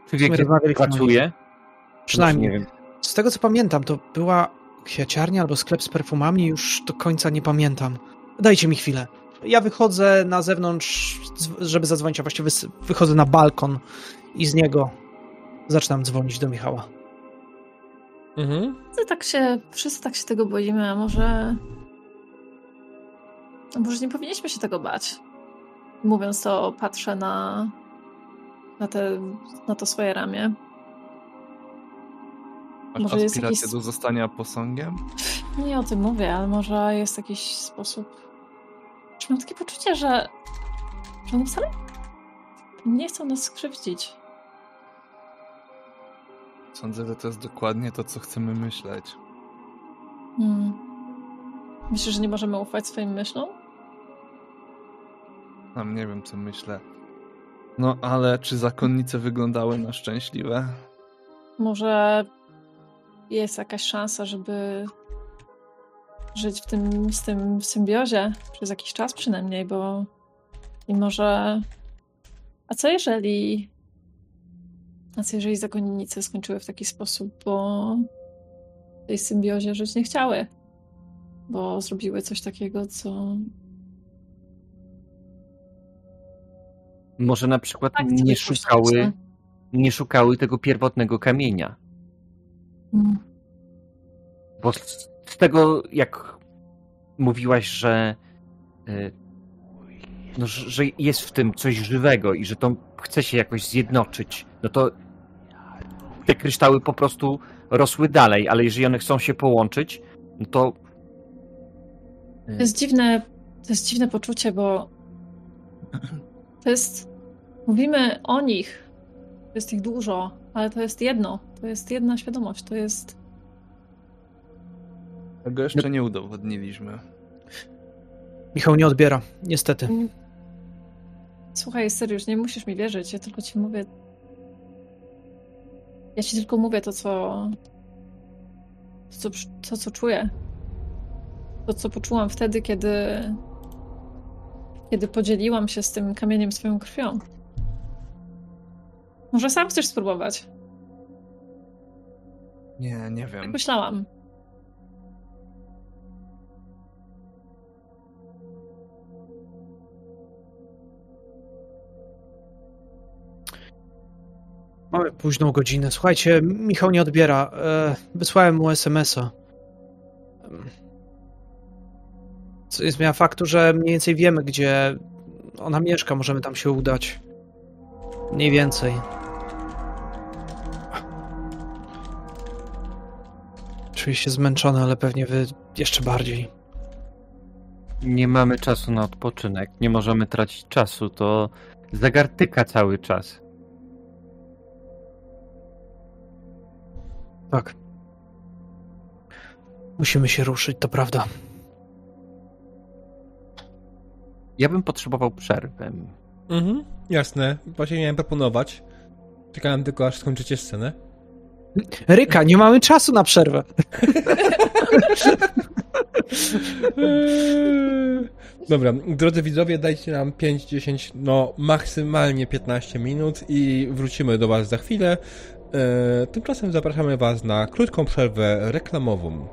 Ty wie, kiedy pracuje? Przynajmniej. Nie wiem. Z tego, co pamiętam, to była kwiaciarnia albo sklep z perfumami, już do końca nie pamiętam. Dajcie mi chwilę. Ja wychodzę na zewnątrz, żeby zadzwonić, a właściwie wychodzę na balkon i z niego zaczynam dzwonić do Michała. Mhm. No tak się, wszyscy tak się tego boimy, a może... Może nie powinniśmy się tego bać. Mówiąc to, patrzę na, na, te, na to swoje ramię. Masz może aspirację jest jakiś... do zostania posągiem? Nie o tym mówię, ale może jest jakiś sposób... Czy mam takie poczucie, że, że oni wcale nie chcą nas skrzywdzić. Sądzę, że to jest dokładnie to, co chcemy myśleć. Hmm. Myślisz, że nie możemy ufać swoim myślom? Tam nie wiem, co myślę. No, ale czy zakonnice wyglądały na szczęśliwe? Może jest jakaś szansa, żeby żyć w tym, z tym w symbiozie przez jakiś czas przynajmniej, bo i może... A co jeżeli... A co jeżeli zakonnice skończyły w taki sposób, bo w tej symbiozie żyć nie chciały? Bo zrobiły coś takiego, co... Może na przykład tak, nie szukały nie szukały tego pierwotnego kamienia. Mm. Bo z, z tego, jak mówiłaś, że, y, no, że jest w tym coś żywego i że to chce się jakoś zjednoczyć, no to te kryształy po prostu rosły dalej, ale jeżeli one chcą się połączyć, no to... Y... To jest dziwne, to jest dziwne poczucie, bo to jest... Mówimy o nich, to jest ich dużo, ale to jest jedno, to jest jedna świadomość, to jest... Tego jeszcze nie udowodniliśmy. Michał nie odbiera, niestety. Słuchaj, Syriusz, nie musisz mi wierzyć, ja tylko ci mówię... Ja ci tylko mówię to, co... To, co, to, co czuję. To, co poczułam wtedy, kiedy... Kiedy podzieliłam się z tym kamieniem swoją krwią. Może sam chcesz spróbować? Nie, nie wiem. Tak myślałam. Mamy późną godzinę. Słuchajcie, Michał nie odbiera. Wysłałem mu es em es a. Co jest zmiana faktu, że mniej więcej wiemy, gdzie ona mieszka. Możemy tam się udać. Mniej więcej. Czuję się zmęczony, ale pewnie wy jeszcze bardziej. Nie mamy czasu na odpoczynek. Nie możemy tracić czasu. To zagartyka cały czas. Tak. Musimy się ruszyć, to prawda. Ja bym potrzebował przerwy. Mhm, jasne. Właśnie miałem proponować. Czekałem tylko, aż skończycie scenę. Eryka, nie mamy czasu na przerwę. Dobra, drodzy widzowie, dajcie nam pięć, dziesięć, no maksymalnie piętnaście minut i wrócimy do was za chwilę. Tymczasem zapraszamy was na krótką przerwę reklamową.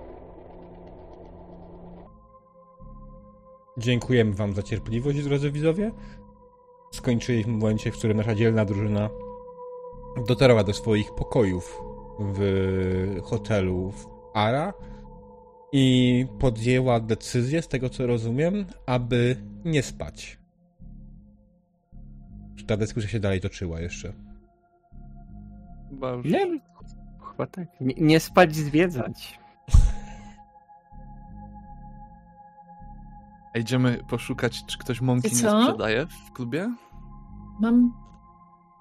Dziękujemy wam za cierpliwość, drodzy widzowie. Skończyliśmy w momencie, w którym nasza dzielna drużyna dotarła do swoich pokojów w hotelu w Ara i podjęła decyzję, z tego co rozumiem, aby nie spać. Czy ta dyskusja się dalej toczyła jeszcze? Chyba już... Nie, chyba tak. Nie, nie spać, zwiedzać. A idziemy poszukać, czy ktoś mąki nie sprzedaje w klubie? Mam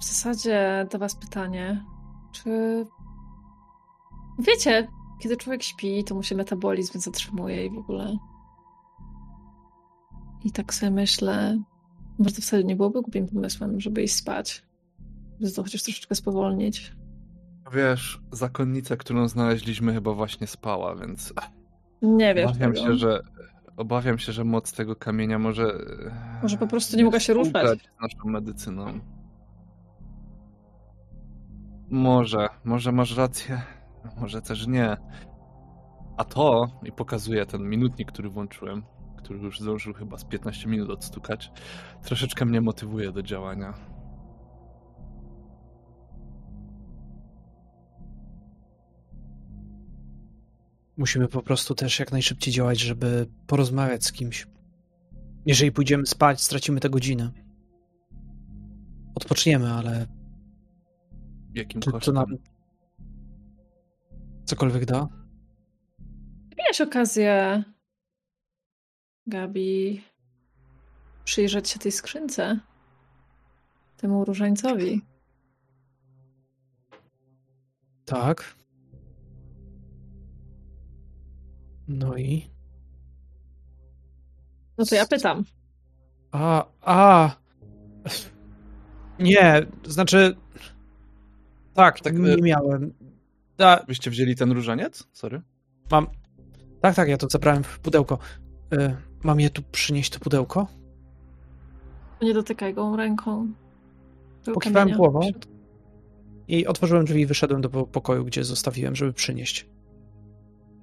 w zasadzie do was pytanie. Czy... Wiecie, kiedy człowiek śpi, to mu się metabolizm zatrzymuje i w ogóle. I tak sobie myślę, może to wcale nie byłoby głupim pomysłem, żeby iść spać. Żeby to chociaż troszeczkę spowolnić. Wiesz, zakonnica, którą znaleźliśmy, chyba właśnie spała, więc... Nie wiem. Obawiam się, że... Obawiam się, że moc tego kamienia może... Może po prostu nie mogła się ruszać. Z naszą medycyną. Może. Może masz rację. Może też nie. A to... I pokazuję ten minutnik, który włączyłem, który już zdążył chyba z piętnaście minut odstukać. Troszeczkę mnie motywuje do działania. Musimy po prostu też jak najszybciej działać, żeby porozmawiać z kimś. Jeżeli pójdziemy spać, stracimy tę godzinę. Odpoczniemy, ale... Jakim to, to nam cokolwiek da? Miałeś okazję, Gabi, przyjrzeć się tej skrzynce, temu różańcowi. Tak. No i? No to ja pytam. A, a. Nie, znaczy... Tak, tak nie miałem. A... Byście wzięli ten różaniec? Sorry. Mam... Tak, tak, ja to zabrałem w pudełko. Y, mam je tu przynieść, to pudełko? Nie dotykaj go ręką. Pokiwałem głową i otworzyłem drzwi i wyszedłem do pokoju, gdzie zostawiłem, żeby przynieść.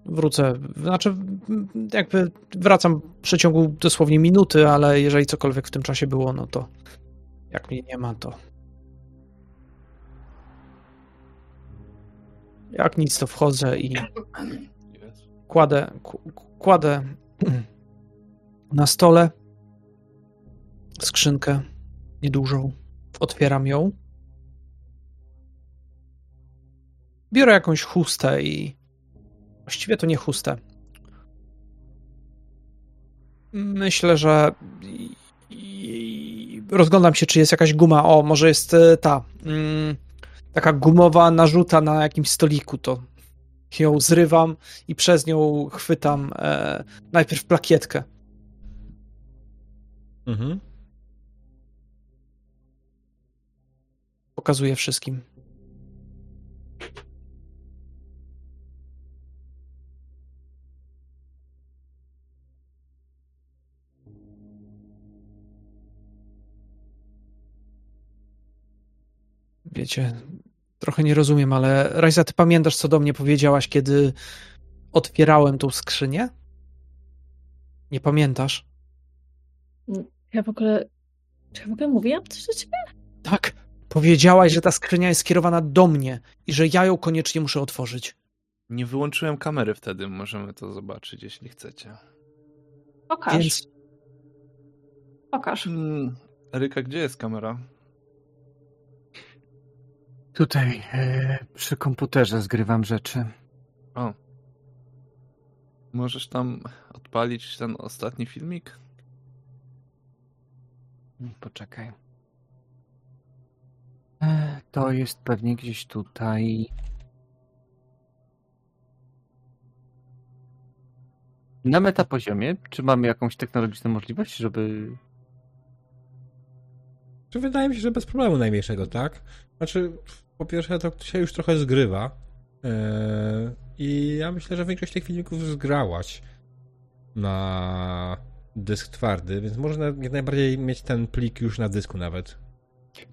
Wrócę, znaczy jakby wracam w przeciągu dosłownie minuty, ale jeżeli cokolwiek w tym czasie było, no to jak mnie nie ma, to jak nic, to wchodzę i Kładę, kładę na stole skrzynkę niedużą. Otwieram ją. Biorę jakąś chustę i... Właściwie to nie chustę. Myślę, że... Rozglądam się, czy jest jakaś guma. O, może jest ta... Taka gumowa narzuta na jakimś stoliku. To ją zrywam i przez nią chwytam e, najpierw plakietkę. Mhm. Pokazuję wszystkim. Wiecie, trochę nie rozumiem, ale Rajsa, ty pamiętasz, co do mnie powiedziałaś, kiedy otwierałem tą skrzynię? Nie pamiętasz? Ja w ogóle... Czy ja w ogóle mówiłam coś do ciebie? Tak. Powiedziałaś, że ta skrzynia jest skierowana do mnie i że ja ją koniecznie muszę otworzyć. Nie wyłączyłem kamery wtedy. Możemy to zobaczyć, jeśli chcecie. Pokaż. Więc... Pokaż. Hmm, Eryka, gdzie jest kamera? Tutaj, e, przy komputerze zgrywam rzeczy. O. Możesz tam odpalić ten ostatni filmik? Poczekaj. E, to jest pewnie gdzieś tutaj. Na metapoziomie, czy mamy jakąś technologiczną możliwość, żeby... Wydaje mi się, że bez problemu najmniejszego, tak? Znaczy, po pierwsze, to się już trochę zgrywa yy, i ja myślę, że większość tych filmików zgrałaś na dysk twardy, więc można jak najbardziej mieć ten plik już na dysku nawet.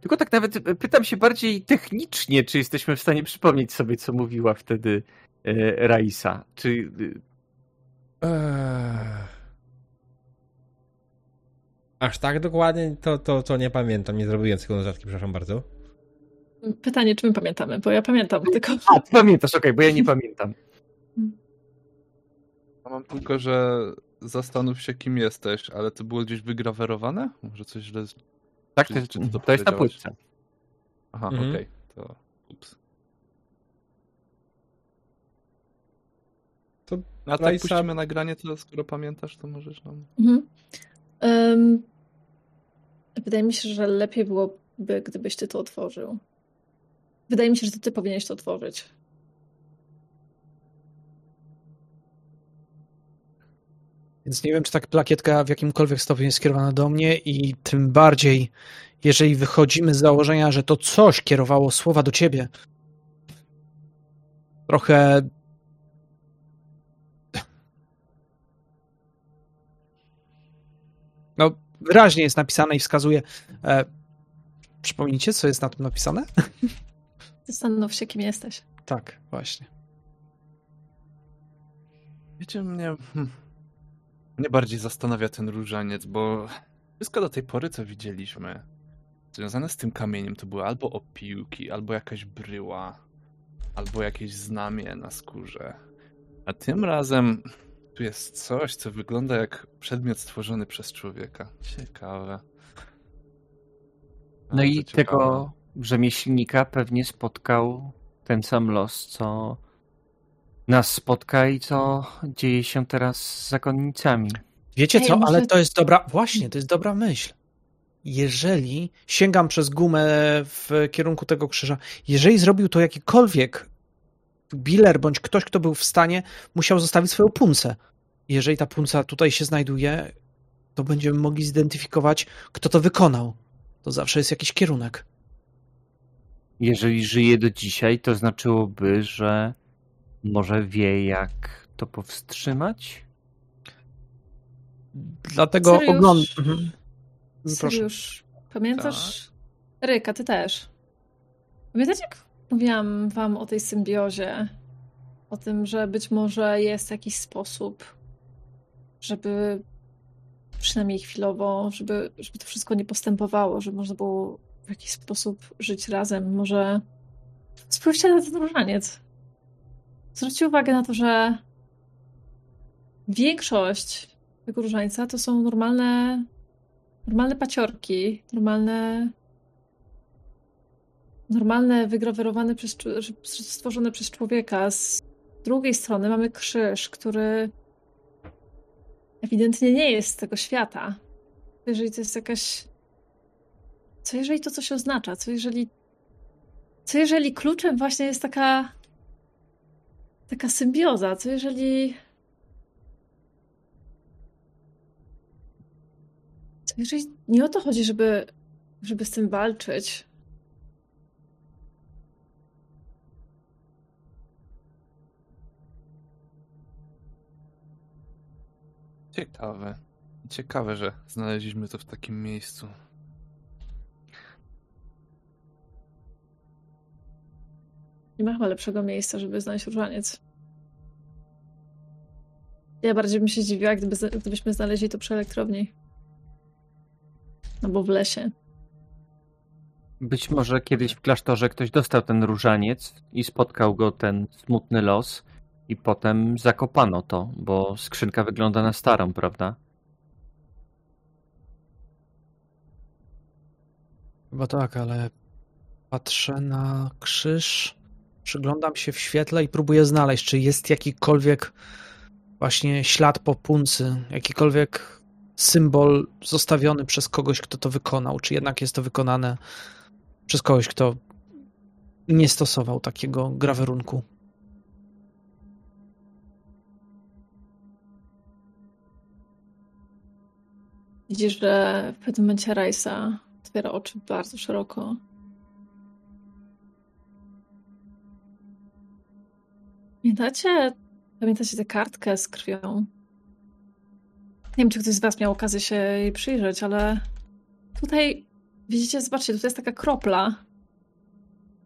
Tylko tak nawet pytam się bardziej technicznie, czy jesteśmy w stanie przypomnieć sobie, co mówiła wtedy e, Rajsa. Czy... Eee... Aż tak dokładnie to, to, to nie pamiętam, nie zrobiłem tego notatki, przepraszam bardzo. Pytanie, czy my pamiętamy, bo ja pamiętam tylko... A, ty pamiętasz, okej, okay, bo ja nie pamiętam. Ja mam tylko, że zastanów się, kim jesteś, ale to było gdzieś wygrawerowane? Może coś źle... Tak, czy, to, czy to, to jest ta płytka. Aha, mhm. okej, okay, to... Ups. To... A tak Rajsa... puścimy nagranie, to skoro pamiętasz, to możesz nam... Mhm. Um, wydaje mi się, że lepiej byłoby, gdybyś ty to otworzył. Wydaje mi się, że ty powinieneś to otworzyć. Więc nie wiem, czy tak plakietka w jakimkolwiek stopniu jest skierowana do mnie i tym bardziej, jeżeli wychodzimy z założenia, że to coś kierowało słowa do ciebie. Trochę... No, wyraźnie jest napisane i wskazuje. E, przypomnijcie, co jest na tym napisane? Zastanów się, kim jesteś. Tak, właśnie. Wiecie, mnie, mnie bardziej zastanawia ten różaniec, bo wszystko do tej pory, co widzieliśmy, związane z tym kamieniem, to były albo opiłki, albo jakaś bryła, albo jakieś znamie na skórze. A tym razem... Tu jest coś, co wygląda jak przedmiot stworzony przez człowieka. Ciekawe. No i ciekawe. Tego rzemieślnika pewnie spotkał ten sam los, co nas spotka i co dzieje się teraz z zakonnicami. Wiecie co, ale to jest dobra... Właśnie, to jest dobra myśl. Jeżeli sięgam przez gumę w kierunku tego krzyża, jeżeli zrobił to jakikolwiek Biller bądź ktoś, kto był w stanie, musiał zostawić swoją puncę. Jeżeli ta punca tutaj się znajduje, to będziemy mogli zidentyfikować, kto to wykonał. To zawsze jest jakiś kierunek. Jeżeli żyje do dzisiaj, to znaczyłoby, że może wie, jak to powstrzymać? Dlatego oglądam. Mhm. Syriusz, pamiętasz? Tak. Ryka, ty też. Pamiętacie, jak mówiłam wam o tej symbiozie, o tym, że być może jest jakiś sposób, żeby przynajmniej chwilowo, żeby, żeby to wszystko nie postępowało, żeby można było w jakiś sposób żyć razem. Może spójrzcie na ten różaniec. Zwróćcie uwagę na to, że większość tego różańca to są normalne normalne paciorki, normalne normalne wygrawerowane, przez, stworzone przez człowieka. Z drugiej strony mamy krzyż, który ewidentnie nie jest z tego świata. Jeżeli to jest jakaś... Co jeżeli to coś oznacza? Co jeżeli... Co jeżeli kluczem właśnie jest taka... taka symbioza? Co jeżeli... Co jeżeli nie o to chodzi, żeby... żeby z tym walczyć? Ciekawe. Ciekawe, że znaleźliśmy to w takim miejscu. Nie ma chyba lepszego miejsca, żeby znaleźć różaniec. Ja bardziej bym się zdziwiła, gdyby, gdybyśmy znaleźli to przy elektrowni. No bo w lesie. Być może kiedyś w klasztorze ktoś dostał ten różaniec i spotkał go ten smutny los. I potem zakopano to, bo skrzynka wygląda na starą, prawda? Chyba tak, ale patrzę na krzyż, przyglądam się w świetle i próbuję znaleźć, czy jest jakikolwiek właśnie ślad po puncy, jakikolwiek symbol zostawiony przez kogoś, kto to wykonał, czy jednak jest to wykonane przez kogoś, kto nie stosował takiego grawerunku. Widzisz, że w pewnym momencie Rajsa otwiera oczy bardzo szeroko. Pamiętacie, pamiętacie tę kartkę z krwią? Nie wiem, czy ktoś z was miał okazję się jej przyjrzeć, ale tutaj widzicie, zobaczcie, tutaj jest taka kropla.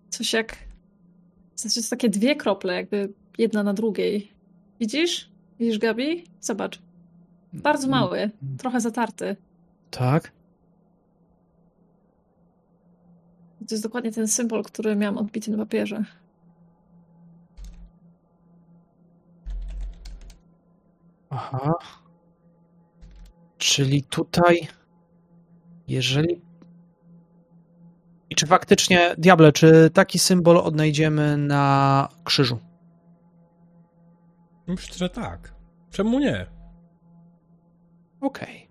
Coś jak... W sensie to takie dwie krople, jakby jedna na drugiej. Widzisz? Widzisz, Gabi? Zobacz. Bardzo mały, trochę zatarty. Tak? To jest dokładnie ten symbol, który miałam odbity na papierze. Aha. Czyli tutaj, jeżeli... I czy faktycznie, diable, czy taki symbol odnajdziemy na krzyżu? Myślę, że tak. Czemu nie? Okej.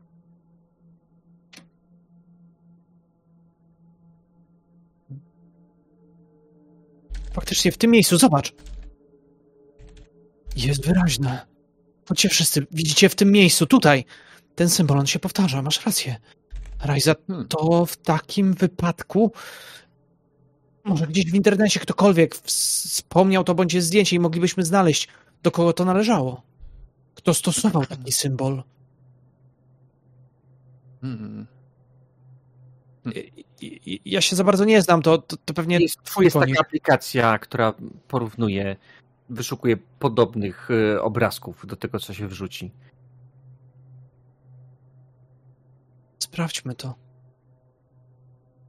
Faktycznie w tym miejscu, zobacz! Jest wyraźne. Chodźcie wszyscy, widzicie w tym miejscu, tutaj. Ten symbol, on się powtarza, masz rację. Rajsa, to w takim wypadku... Może gdzieś w internecie ktokolwiek wspomniał to bądź jest zdjęcie i moglibyśmy znaleźć, do kogo to należało. Kto stosował taki symbol. Hmm. Hmm. Ja się za bardzo nie znam, to, to, to pewnie jest, twój jest taka aplikacja, która porównuje, wyszukuje podobnych obrazków do tego, co się wrzuci. Sprawdźmy to.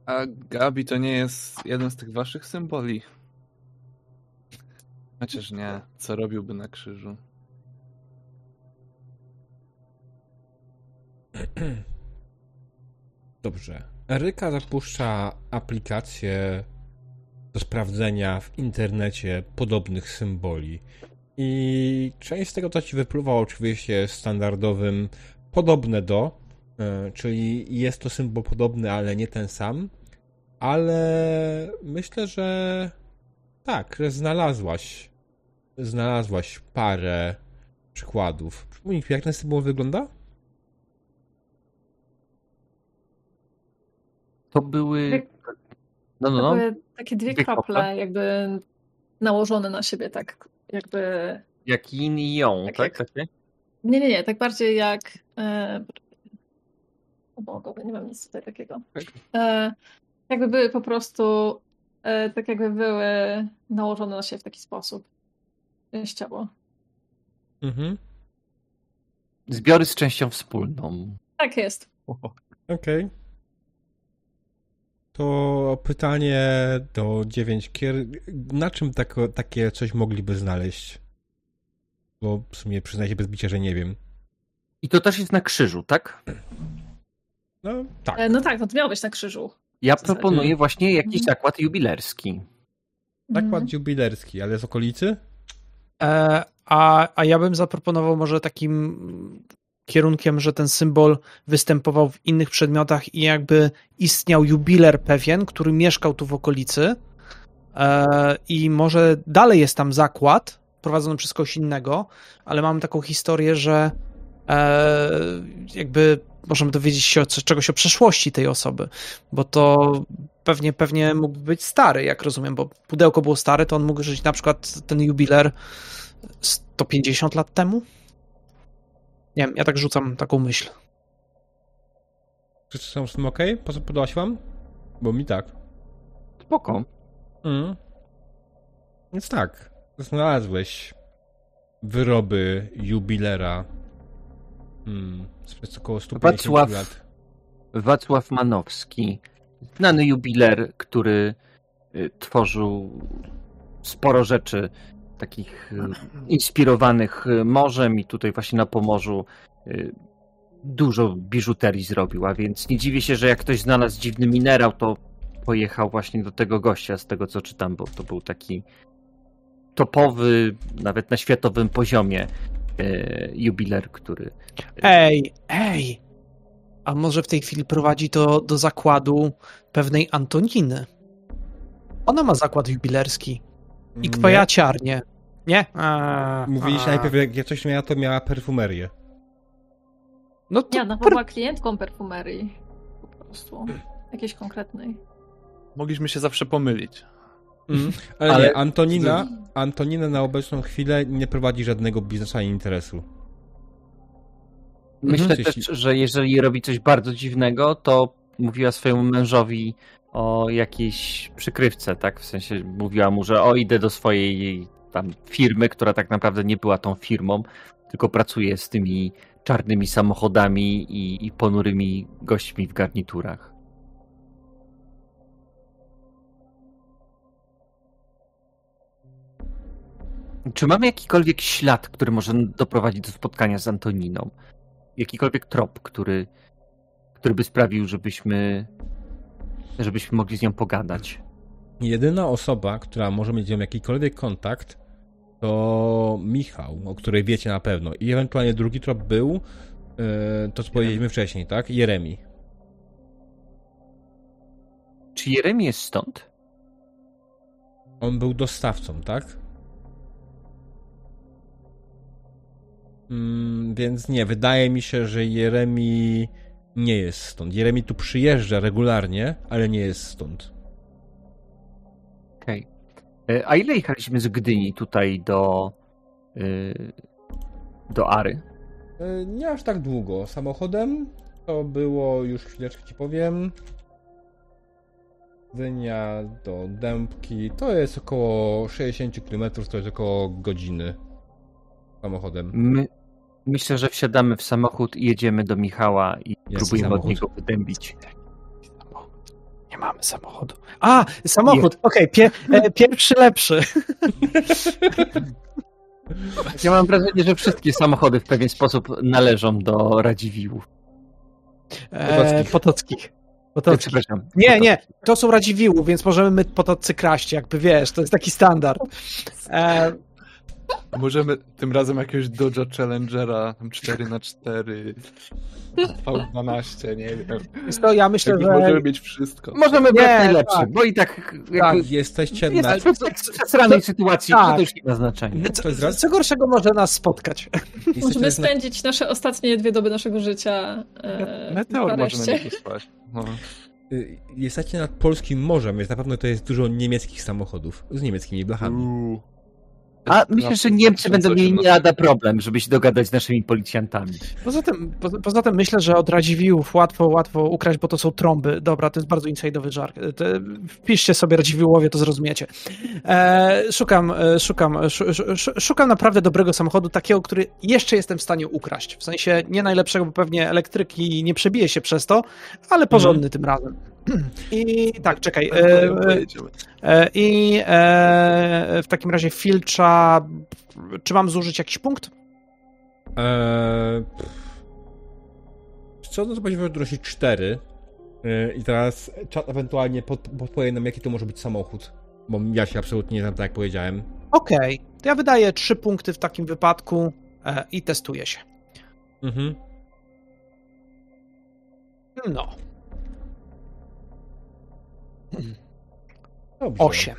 A Gabi, to nie jest jeden z tych waszych symboli? Chociaż nie, co robiłby na krzyżu? Dobrze. Eryka zapuszcza aplikację do sprawdzenia w internecie podobnych symboli. I część z tego, co ci wypływa, oczywiście jest standardowym podobne do, czyli jest to symbol podobny, ale nie ten sam. Ale myślę, że tak, że znalazłaś znalazłaś parę przykładów. Przypomnij, jak ten symbol wygląda? To były... No, no, no. To były takie dwie, dwie krople, krople, jakby nałożone na siebie, tak jakby... Jak yin i yang, tak? tak? Jak... Nie, nie, nie, tak bardziej jak... E... O Bogu, nie mam nic tutaj takiego. E... Jakby były po prostu, e... tak jakby były nałożone na siebie w taki sposób. Częściowo. Mhm. Zbiory z częścią wspólną. Tak jest. Okej. Okay. To pytanie do dziewięć kier. Na czym tako, takie coś mogliby znaleźć? bo w sumie przyznaję się bez bicia, że nie wiem. I to też jest na krzyżu, tak? No tak. E, no tak, no to miało być na krzyżu. Ja proponuję właśnie jakiś mm. zakład jubilerski. Zakład mm. jubilerski, ale z okolicy? E, a, a ja bym zaproponował może takim kierunkiem, że ten symbol występował w innych przedmiotach i jakby istniał jubiler pewien, który mieszkał tu w okolicy e, i może dalej jest tam zakład prowadzony przez kogoś innego, ale mamy taką historię, że e, jakby możemy dowiedzieć się o, czegoś o przeszłości tej osoby, bo to pewnie, pewnie mógł być stary, jak rozumiem, bo pudełko było stare, to on mógł żyć na przykład ten jubiler sto pięćdziesiąt lat temu. Nie wiem, ja tak rzucam taką myśl. Czy są z tym okej? Okay? Po co podałaś wam? Bo mi tak. Spoko. Mm. Więc tak, znalazłeś wyroby jubilera hmm. sprzed około stu pięćdziesięciu lat. Wacław Manowski, znany jubiler, który y, tworzył sporo rzeczy takich inspirowanych morzem i tutaj właśnie na Pomorzu dużo biżuterii zrobił, a więc nie dziwię się, że jak ktoś znalazł dziwny minerał, to pojechał właśnie do tego gościa, z tego co czytam, bo to był taki topowy, nawet na światowym poziomie jubiler, który... Ej, ej! A może w tej chwili prowadzi to do zakładu pewnej Antoniny? Ona ma zakład jubilerski. I kwajaciarnie. Nie? A, mówiliście a. najpierw, jak ja coś miała, to miała perfumerię. No to... Nie, ona per... była klientką perfumerii. Po prostu. Jakiejś konkretnej. Mogliśmy się zawsze pomylić. Mm. Ale, Ale nie, Antonina, Antonina na obecną chwilę nie prowadzi żadnego biznesu ani interesu. Myślę mhm. też, że jeżeli robi coś bardzo dziwnego, to mówiła swojemu mężowi o jakiejś przykrywce, tak? W sensie mówiła mu, że o, idę do swojej tam firmy, która tak naprawdę nie była tą firmą, tylko pracuje z tymi czarnymi samochodami i, i ponurymi gośćmi w garniturach. Czy mamy jakikolwiek ślad, który może doprowadzić do spotkania z Antoniną? Jakikolwiek trop, który, który by sprawił, żebyśmy... żebyśmy mogli z nią pogadać. Jedyna osoba, która może mieć z nią jakikolwiek kontakt, to Michał, o której wiecie na pewno. I ewentualnie drugi trop był, yy, to co powiedzieliśmy wcześniej, tak? Jeremi. Czy Jeremi jest stąd? On był dostawcą, tak? Mm, więc nie, wydaje mi się, że Jeremi... nie jest stąd. Jeremi tu przyjeżdża regularnie, ale nie jest stąd. Okej. Okay. A ile jechaliśmy z Gdyni tutaj do yy, do Ary? Yy, nie aż tak długo. Samochodem to było, już chwileczkę ci powiem, Gdynia do Dębki to jest około sześćdziesiąt kilometrów, to jest około godziny samochodem. My... Myślę, że wsiadamy w samochód i jedziemy do Michała i jest próbujemy samochód. Od niego wydębić. Nie mamy samochodu. A, samochód! Okej, okay. Pier- pierwszy lepszy. Ja mam wrażenie, że wszystkie samochody w pewien sposób należą do Radziwiłłów. Potockich. Potockich. Potocki. Przepraszam. Nie, Potocki. Nie, to są Radziwiłłów, więc możemy my Potoccy kraść, jakby wiesz, to jest taki standard. E- Możemy tym razem jakiegoś Dodge'a Challengera cztery na cztery, V dwanaście, nie wiem. To ja myślę, jakby że... Możemy mieć wszystko. Możemy brać najlepszy, tak. Bo i tak... Tak, jesteście jest na... w sranej sytuacji, tak. To już nie ma znaczenia. Co, co, co gorszego może nas spotkać? Możemy spędzić na... nasze ostatnie dwie doby naszego życia e, Meteor możemy nie spać. No. Jesteście nad polskim morzem, więc na pewno to jest dużo niemieckich samochodów z niemieckimi blachami. U. A myślę, że Niemcy będą mieli nie lada problem, żeby się dogadać z naszymi policjantami. Poza tym, po, poza tym myślę, że od Radziwiłłów łatwo, łatwo ukraść, bo to są trąby. Dobra, to jest bardzo inside'owy żart. Wpiszcie sobie Radziwiłłowie, to zrozumiecie. E, szukam, szukam, sz, szukam naprawdę dobrego samochodu, takiego, który jeszcze jestem w stanie ukraść. W sensie nie najlepszego, bo pewnie elektryki nie przebije się przez to, ale porządny mm. tym razem. I tak, czekaj. I w takim razie filcza. Czy mam zużyć jakiś punkt? Eee, co to będzie wydrożyć cztery? Eee, I teraz czat ewentualnie podpowie nam, jaki to może być samochód. Bo ja się absolutnie nie znam, tak jak powiedziałem. Okej, okay. To ja wydaję trzy punkty w takim wypadku eee, i testuję się. Mhm. No. Dobrze. osiem.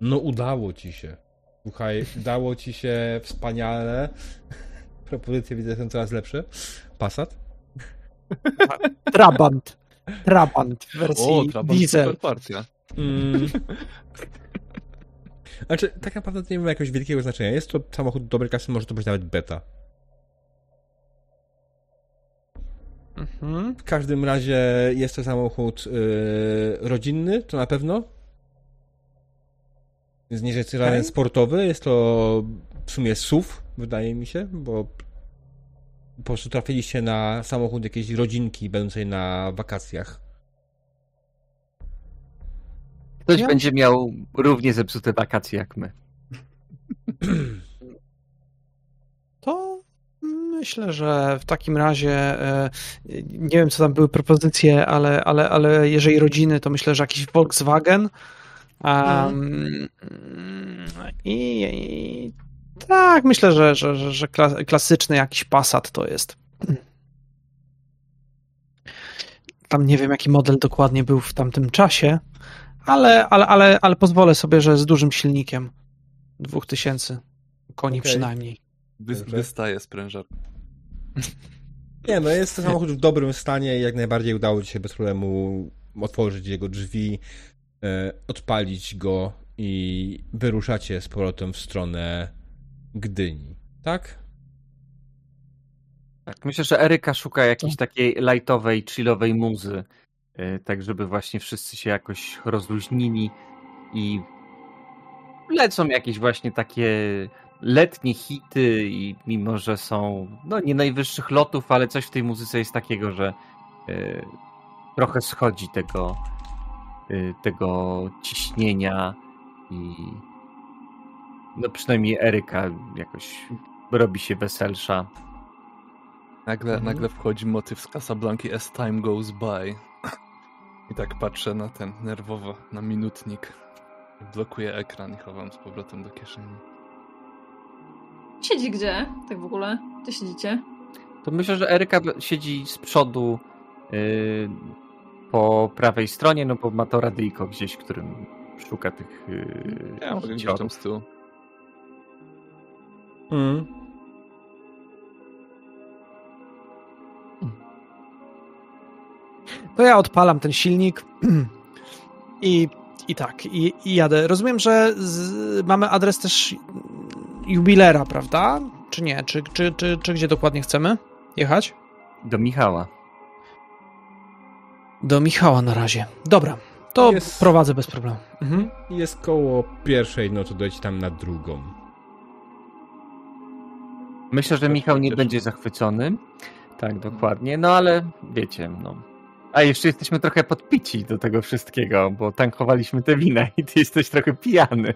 No udało ci się. Słuchaj, dało ci się wspaniale. Propozycje widzę, są coraz lepsze. Passat? Trabant. Trabant w wersji o, Trabant diesel. Superpartia. Mm. Znaczy, tak naprawdę to nie ma jakiegoś wielkiego znaczenia. Jest to samochód dobrej klasy, może to być nawet beta. Mhm. W każdym razie jest to samochód yy, rodzinny, to na pewno. Jest nieżecyzalnie okay. Sportowy, jest to w sumie S U V, wydaje mi się, bo po prostu trafiliście na samochód jakiejś rodzinki będącej na wakacjach. Ktoś ja? będzie miał równie zepsute wakacje jak my. To myślę, że w takim razie nie wiem, co tam były propozycje, ale, ale, ale jeżeli rodziny, to myślę, że jakiś Volkswagen. Um, i, i tak, myślę, że, że, że, że klasyczny jakiś Passat to jest. Tam nie wiem, jaki model dokładnie był w tamtym czasie, ale, ale, ale, ale pozwolę sobie, że z dużym silnikiem. dwa tysiące koni okay. przynajmniej. Wystaje sprężar. Nie, no jest to samochód w dobrym stanie i jak najbardziej udało ci się bez problemu otworzyć jego drzwi, odpalić go i wyruszacie z powrotem w stronę Gdyni, tak? Tak, myślę, że Eryka szuka jakiejś takiej lightowej, chillowej muzy, tak żeby właśnie wszyscy się jakoś rozluźnili i lecą jakieś właśnie takie letnie hity i mimo, że są no nie najwyższych lotów, ale coś w tej muzyce jest takiego, że y, trochę schodzi tego tego ciśnienia i no przynajmniej Eryka jakoś robi się weselsza. Nagle, mhm. nagle wchodzi motyw z Casablanki As Time Goes By i tak patrzę na ten nerwowo, na minutnik, blokuję ekran i chowam z powrotem do kieszeni. Siedzi gdzie? Tak w ogóle? Gdzie siedzicie? To myślę, że Eryka siedzi z przodu yy... po prawej stronie, no bo ma to radyjko gdzieś, którym szuka tych yy, ja mogę gdzieś tam z tyłu. Mm. To ja odpalam ten silnik i, i tak, i, i jadę. Rozumiem, że z, mamy adres też jubilera, prawda? Czy nie? Czy, czy, czy, czy gdzie dokładnie chcemy jechać? Do Michała. Do Michała na razie. Dobra, to jest, prowadzę bez problemu. Mhm. Jest koło pierwszej, no to dojdź tam na drugą. Myślę, że Michał nie będzie zachwycony. Tak, dokładnie. No ale wiecie, no. A jeszcze jesteśmy trochę podpici do tego wszystkiego, bo tankowaliśmy te wina i ty jesteś trochę pijany.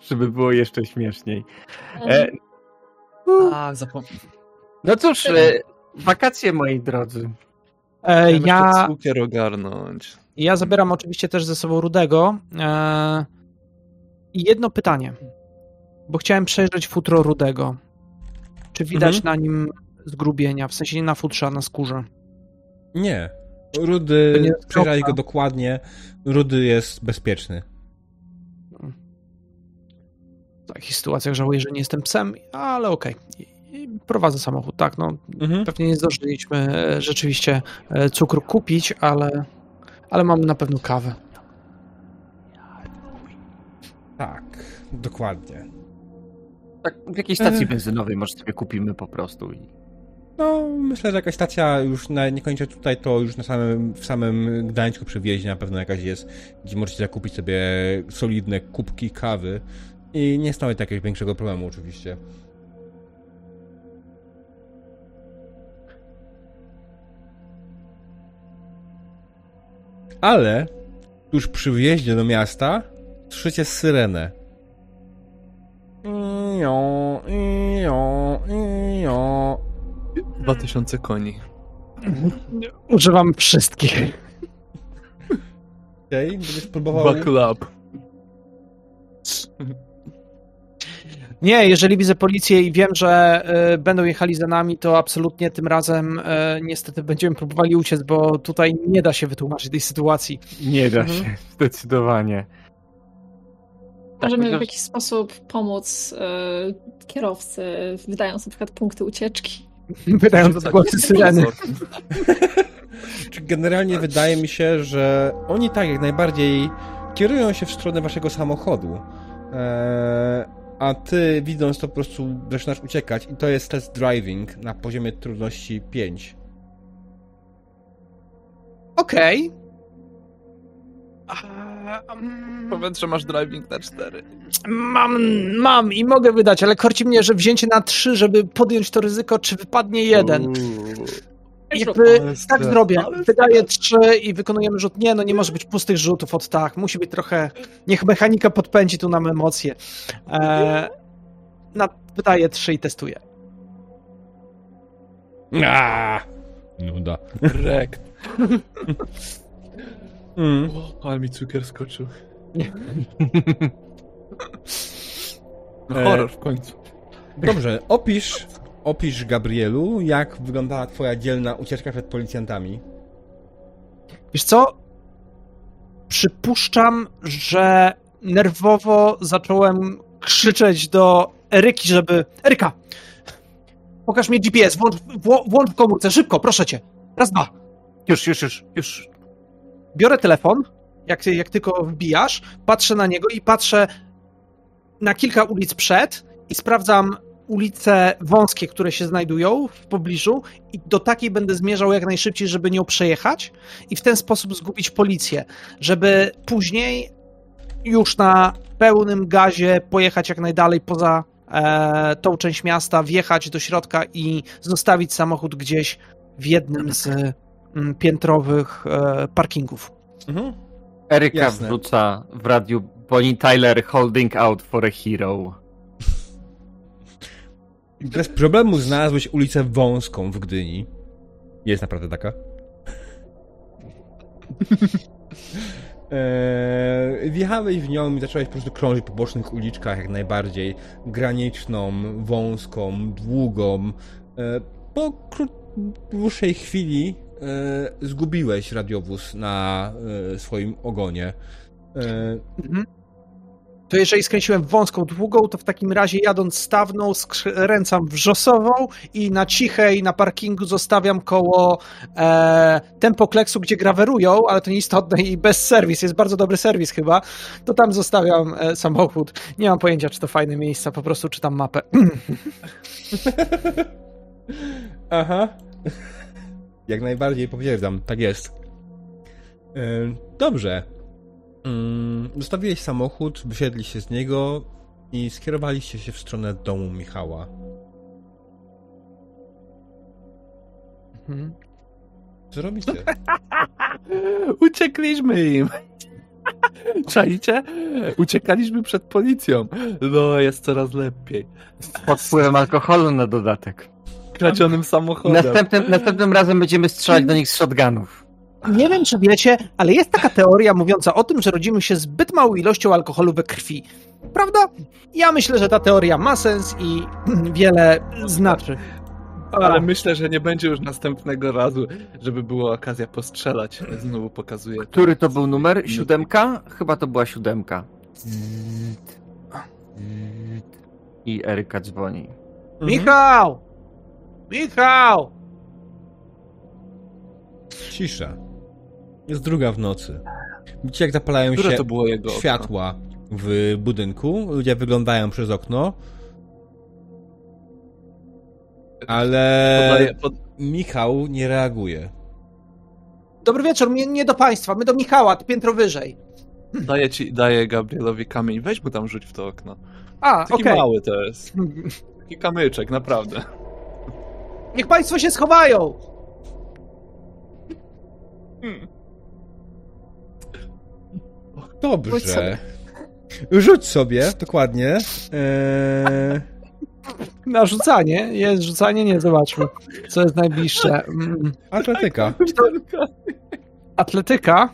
Żeby było jeszcze śmieszniej. E... A, zapomniałem. No cóż, wakacje, moi drodzy. Chciałem ja, cukier ogarnąć. Ja zabieram oczywiście też ze sobą Rudego. I jedno pytanie, bo chciałem przejrzeć futro Rudego. Czy widać mhm. na nim zgrubienia? W sensie nie na futrze, a na skórze. Nie. Rudy, przejrzeli go dokładnie. Rudy jest bezpieczny. W takich sytuacjach żałuję, że nie jestem psem, ale okej. Okay. I prowadzę samochód, tak, no mhm. pewnie nie zdążyliśmy rzeczywiście cukru kupić, ale, ale mamy na pewno kawę. Tak, dokładnie. Tak, w jakiej stacji e... benzynowej może sobie kupimy po prostu. I... No, myślę, że jakaś stacja już na, niekoniecznie tutaj, to już na samym, w samym Gdańsku przy wjeździe na pewno jakaś jest, gdzie możecie zakupić sobie solidne kubki kawy i nie stanowi to jakiegoś większego problemu oczywiście. ale tuż przy wjeździe do miasta słyszycie syrenę. Dwa tysiące koni. Używam wszystkich. Okej, okay, będziesz próbował... Buckle up. Nie, jeżeli widzę policję i wiem, że y, będą jechali za nami, to absolutnie tym razem y, niestety będziemy próbowali uciec, bo tutaj nie da się wytłumaczyć tej sytuacji. Nie da mhm. się, zdecydowanie. Możemy tak, w jakiś sposób pomóc y, kierowcy, wydając na przykład punkty ucieczki. Wydając głosy syreny. Generalnie wydaje mi się, że oni tak jak najbardziej kierują się w stronę waszego samochodu. Eee... A ty, widząc to, po prostu zaczynasz uciekać i to jest test driving na poziomie trudności pięć. Okej. Okay. Um, Powiedz, że masz driving na cztery. Mam, mam i mogę wydać, ale korci mnie, że wzięcie na trzy, żeby podjąć to ryzyko, czy wypadnie jeden. Uuu. Jakby tak zrobię. Wydaję trzy i wykonujemy rzut. Nie, no nie może być pustych rzutów od tak. Musi być trochę... Niech mechanika podpędzi tu nam emocje. Eee, na, wydaję trzy i testuję. Aaaa! Nuda. Rekt. mm. O, ale mi cukier skoczył. Horror w końcu. Dobrze, opisz... Opisz, Gabrielu, jak wyglądała twoja dzielna ucieczka przed policjantami. Wiesz co? Przypuszczam, że nerwowo zacząłem krzyczeć do Eryki, żeby... Eryka! Pokaż mi G P S, włącz, włącz w komórce, szybko, proszę cię. Raz, dwa. Już, już, już, już. Biorę telefon, jak, jak tylko wbijasz, patrzę na niego i patrzę na kilka ulic przed i sprawdzam... ulice wąskie, które się znajdują w pobliżu i do takiej będę zmierzał jak najszybciej, żeby nią przejechać i w ten sposób zgubić policję, żeby później już na pełnym gazie pojechać jak najdalej poza e, tą część miasta, wjechać do środka i zostawić samochód gdzieś w jednym z m, piętrowych e, parkingów. Mhm. Eryka wrzuca w radiu Bonnie Tyler holding out for a hero. Bez problemu znalazłeś ulicę wąską w Gdyni. Jest naprawdę taka. eee, wjechałeś w nią i zacząłeś po prostu krążyć po bocznych uliczkach jak najbardziej. Graniczną, wąską, długą. Eee, po dłuższej chwili eee, zgubiłeś radiowóz na eee, swoim ogonie. Eee, mhm. To jeżeli skręciłem wąską długą, to w takim razie jadąc stawną skręcam wrzosową i na cichej na parkingu zostawiam koło e, Tempokleksu, gdzie grawerują, ale to nieistotne i bez serwis, jest bardzo dobry serwis chyba, to tam zostawiam e, samochód. Nie mam pojęcia, czy to fajne miejsca, po prostu czytam mapę. Aha. Jak najbardziej potwierdzam, tak jest. Yy, dobrze. Zostawiłeś samochód, wysiedliście z niego i skierowaliście się w stronę domu Michała. Mhm. Co robicie? Uciekliśmy im. Czajcie? Uciekaliśmy przed policją. No, jest coraz lepiej. Pod wpływem alkoholu na dodatek. Kradzionym samochodem. Następnym, następnym razem będziemy strzelać do nich z shotgunów. Nie wiem, czy wiecie, ale jest taka teoria mówiąca o tym, że rodzimy się zbyt małą ilością alkoholu we krwi. Prawda? Ja myślę, że ta teoria ma sens i wiele znaczy. Ale A. myślę, że nie będzie już następnego razu, żeby była okazja postrzelać. Znowu pokazuję. Który to był numer? Siódemka? Chyba to była siódemka. I Eryka dzwoni. Mhm. Michał! Michał! Cisza. Jest druga w nocy. Widzicie, jak zapalają Które się to było jego światła okno? W budynku. Ludzie wyglądają przez okno. Ale Podaję, pod... Michał nie reaguje. Dobry wieczór, nie, nie do państwa, my do Michała, piętro wyżej. Daję ci, daję Gabrielowi kamień, weź mu tam rzuć w to okno. A, Taki okay. mały to jest. Taki kamyczek, naprawdę. Niech państwo się schowają! Hmm. Dobrze. Rzuć sobie. Rzuć sobie, dokładnie. Eee... Na rzucanie. Jest rzucanie? Nie, zobaczmy. Co jest najbliższe? Mm. Atletyka. Atletyka?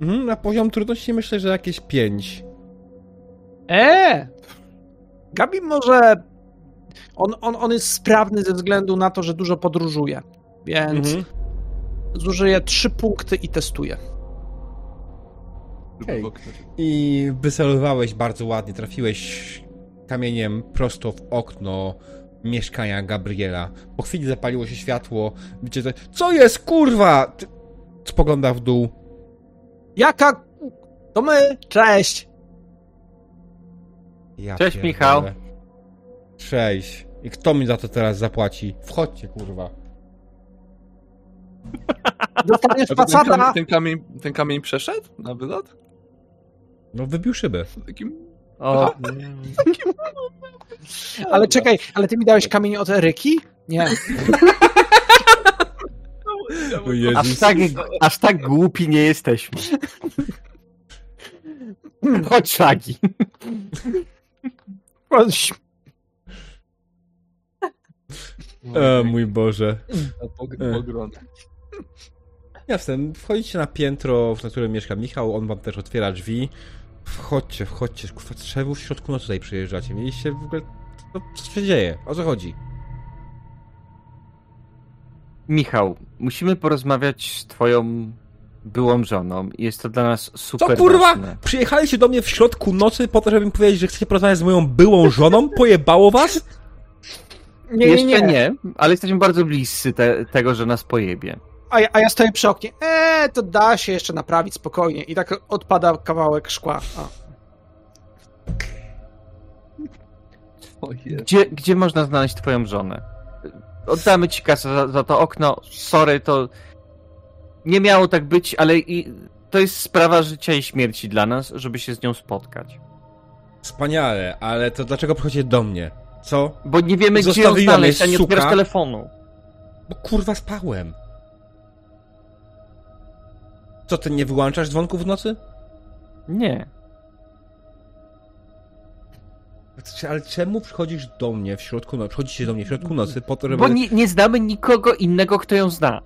Mhm, na poziom trudności myślę, że jakieś pięć. Eee! Gabi może... On, on, on jest sprawny ze względu na to, że dużo podróżuje, więc mhm. zużyje trzy punkty i testuje. Okay. I wycelowałeś bardzo ładnie, trafiłeś kamieniem prosto w okno mieszkania Gabriela. Po chwili zapaliło się światło, widzicie, że... Co jest, kurwa? Ty... Spogląda w dół. Jaka... To my, cześć! Ja cześć, pierdolę. Michał. Cześć. I kto mi za to teraz zapłaci? Wchodźcie, kurwa. Dostaniesz facada. Ten, ten, kamień, ten kamień przeszedł na wylot? No wybił szybę. Takim... O. Takim... Ale czekaj, ale ty mi dałeś kamień od Eryki? Nie. No aż, tak, aż tak głupi nie jesteśmy. Chodź, szlagi. Chodź. O mój Boże. Jasne, wchodzicie na piętro, na którym mieszka Michał, on wam też otwiera drzwi. Wchodźcie, wchodźcie, kurwa, trzeba w środku nocy tutaj przyjeżdżacie. Mieliście w ogóle... Co się dzieje? O co chodzi? Michał, musimy porozmawiać z twoją byłą żoną. Jest to dla nas super ważne. Co kurwa? Ważne. Przyjechaliście do mnie w środku nocy po to, żeby mi powiedzieć, że chcecie porozmawiać z moją byłą żoną? Pojebało was? Nie, jeszcze nie, nie, ale jesteśmy bardzo bliscy te, tego, że nas pojebie. A ja, a ja stoję przy oknie. Eee, to da się jeszcze naprawić spokojnie. I tak odpada kawałek szkła. O. Gdzie, gdzie można znaleźć twoją żonę? Oddamy ci kasę za, za to okno. Sorry, to nie miało tak być, ale i to jest sprawa życia i śmierci dla nas, żeby się z nią spotkać. Wspaniale, ale to dlaczego przychodzicie do mnie? Co? Bo nie wiemy, gdzie ją znaleźć, a nie odbierasz telefonu. Bo kurwa spałem. Co, ty nie wyłączasz dzwonków w nocy? Nie. Ale czemu przychodzisz do mnie w środku nocy? Przychodzicie do mnie w środku nocy po to, żeby... Bo nie, nie znamy nikogo innego, kto ją zna.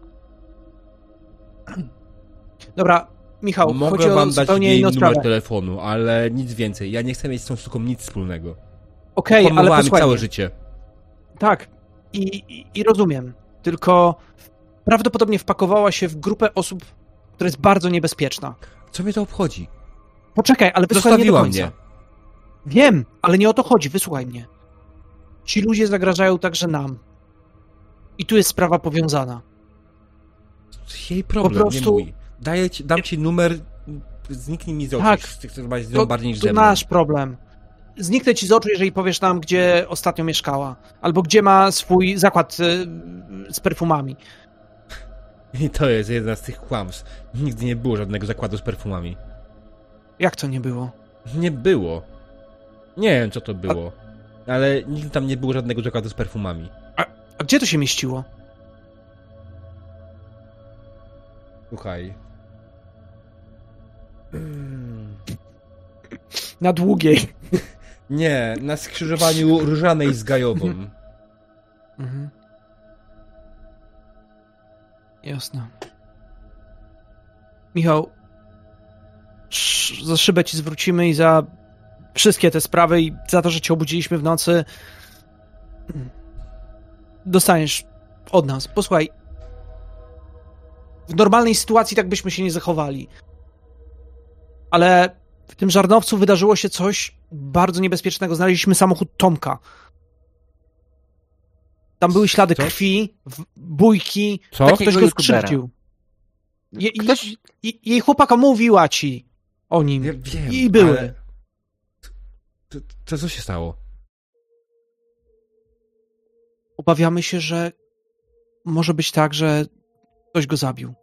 Dobra, Michał, mogę wam dać jej numer telefonu, ale nic więcej. Ja nie chcę mieć z tą sztuką nic wspólnego. Okej, okay, ale posłuchaj. Całe życie. Tak, I, i, i rozumiem. Tylko prawdopodobnie wpakowała się w grupę osób, która jest bardzo niebezpieczna. Co mnie to obchodzi? Poczekaj, ale wysłuchaj mnie do końca. Mnie. Wiem, ale nie o to chodzi, wysłuchaj mnie. Ci ludzie zagrażają także nam. I tu jest sprawa powiązana. Jej problem, po prostu... nie mój. Daję ci, dam ci numer, zniknij mi z oczu. Tak, to, to nasz problem. Zniknę ci z oczu, jeżeli powiesz nam, gdzie ostatnio mieszkała. Albo gdzie ma swój zakład y, z perfumami. I to jest jedna z tych kłamstw. Nigdy nie było żadnego zakładu z perfumami. Jak to nie było? Nie było. Nie wiem, co to było. A... Ale nigdy tam nie było żadnego zakładu z perfumami. A, a gdzie to się mieściło? Słuchaj. Hmm. Na długiej. Nie, na skrzyżowaniu Różanej z Gajową. Mhm. Jasne. Michał, za szybę ci zwrócimy i za wszystkie te sprawy i za to, że cię obudziliśmy w nocy. Dostaniesz od nas. Posłuchaj, w normalnej sytuacji tak byśmy się nie zachowali. Ale w tym Żarnowcu wydarzyło się coś bardzo niebezpiecznego. Znaleźliśmy samochód Tomka. Tam były ślady Co? krwi, bójki. Co? Tak ktoś go skrzywdził. Je, ktoś... jej, jej chłopaka mówiła ci o nim. Ja wiem, i były. Ale... To, to co się stało? Obawiamy się, że może być tak, że ktoś go zabił.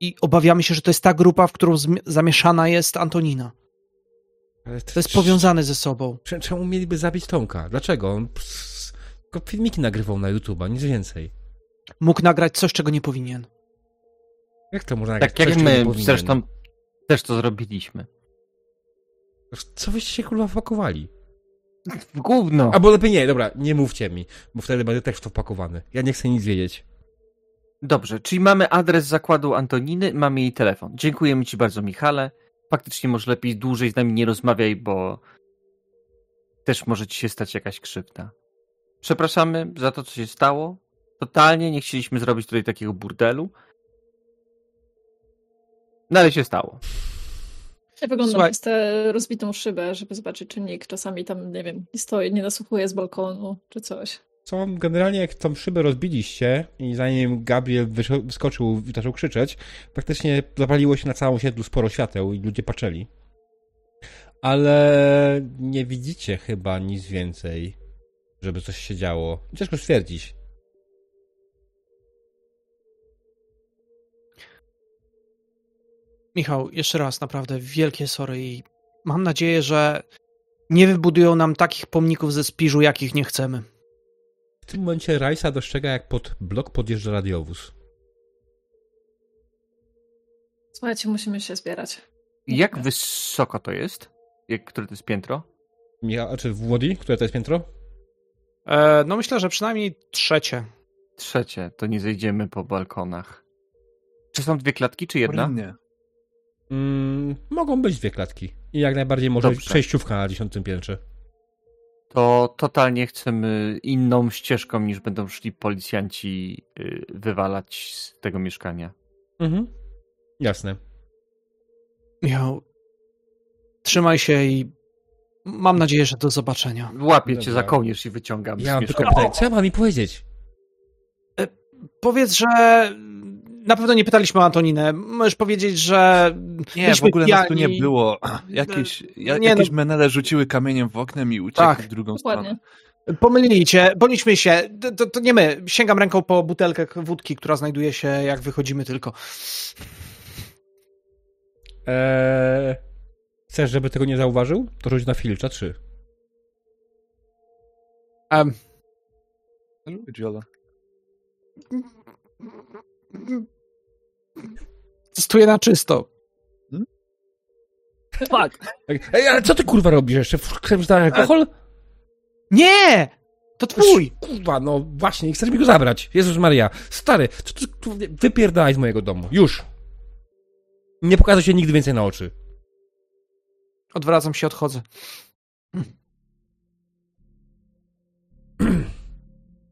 I obawiamy się, że to jest ta grupa, w którą zamieszana jest Antonina. Ale to, to jest powiązane ze sobą. Czemu mieliby zabić Tomka? Dlaczego? On pss, tylko filmiki nagrywał na YouTube'a, nic więcej. Mógł nagrać coś, czego nie powinien. Jak to można nagrać? Tak jak my zresztą też to zrobiliśmy. Co wyście się kurwa wpakowali? Gówno. Albo lepiej nie, dobra, nie mówcie mi, bo wtedy będę też w to wpakowany. Ja nie chcę nic wiedzieć. Dobrze, czyli mamy adres zakładu Antoniny, mamy jej telefon. Dziękujemy ci bardzo, Michale. Faktycznie może lepiej dłużej z nami nie rozmawiaj, bo też może ci się stać jakaś krzywda. Przepraszamy za to, co się stało. Totalnie nie chcieliśmy zrobić tutaj takiego burdelu. No ale się stało. Ja wyglądam Słuchaj. przez tę rozbitą szybę, żeby zobaczyć, czy nikt czasami tam, nie wiem, nie stoi, nie nasłuchuje z balkonu, czy coś. Co, generalnie jak tą szybę rozbiliście i zanim Gabriel wyskoczył i zaczął krzyczeć, praktycznie zapaliło się na całym osiedlu sporo świateł i ludzie patrzyli. Ale nie widzicie chyba nic więcej, żeby coś się działo. Ciężko stwierdzić. Michał, jeszcze raz naprawdę wielkie sorry i mam nadzieję, że nie wybudują nam takich pomników ze spiżu, jakich nie chcemy. W tym momencie Rajsa dostrzega, jak pod blok podjeżdża radiowóz. Słuchajcie, musimy się zbierać. Jak tak. wysoko to jest? Jak, które to jest piętro? Ja, czy w Łodzi? Które to jest piętro? E, no myślę, że przynajmniej trzecie. Trzecie, to nie zejdziemy po balkonach. Czy są dwie klatki, czy jedna? Nie. Mm, mogą być dwie klatki. I jak najbardziej może Dobrze. być przejściówka na dziesiątym piętrze. To totalnie chcemy inną ścieżką, niż będą szli policjanci wywalać z tego mieszkania. Mhm. Jasne. Michał, trzymaj się i mam nadzieję, że do zobaczenia. Łapię Dobra. cię za kołnierz i wyciągam ja z mieszkania. Tylko co ja mam mi powiedzieć? E, powiedz, że... Na pewno nie pytaliśmy o Antoninę. Możesz powiedzieć, że... Nie, w ogóle pijani. Nas tu nie było. Jakieś, jak, nie, jakieś no... menele rzuciły kamieniem w oknem i uciekły tak, w drugą dokładnie. stronę. Pomyliliście, bądźmy się. To, to nie my. Sięgam ręką po butelkę wódki, która znajduje się, jak wychodzimy tylko. Eee, chcesz, żeby tego nie zauważył? To rzuć na filcza trzy. Um. Testuję na czysto. Hmm? Fuck. Ej, ale co ty kurwa robisz jeszcze? Chcesz na alkohol? Nie! To twój! Kurwa, no właśnie, chcesz mi go zabrać. Jezus Maria. Stary, co ty wypierdalaj z mojego domu. Już. Nie pokażę się nigdy więcej na oczy. Odwracam się, odchodzę.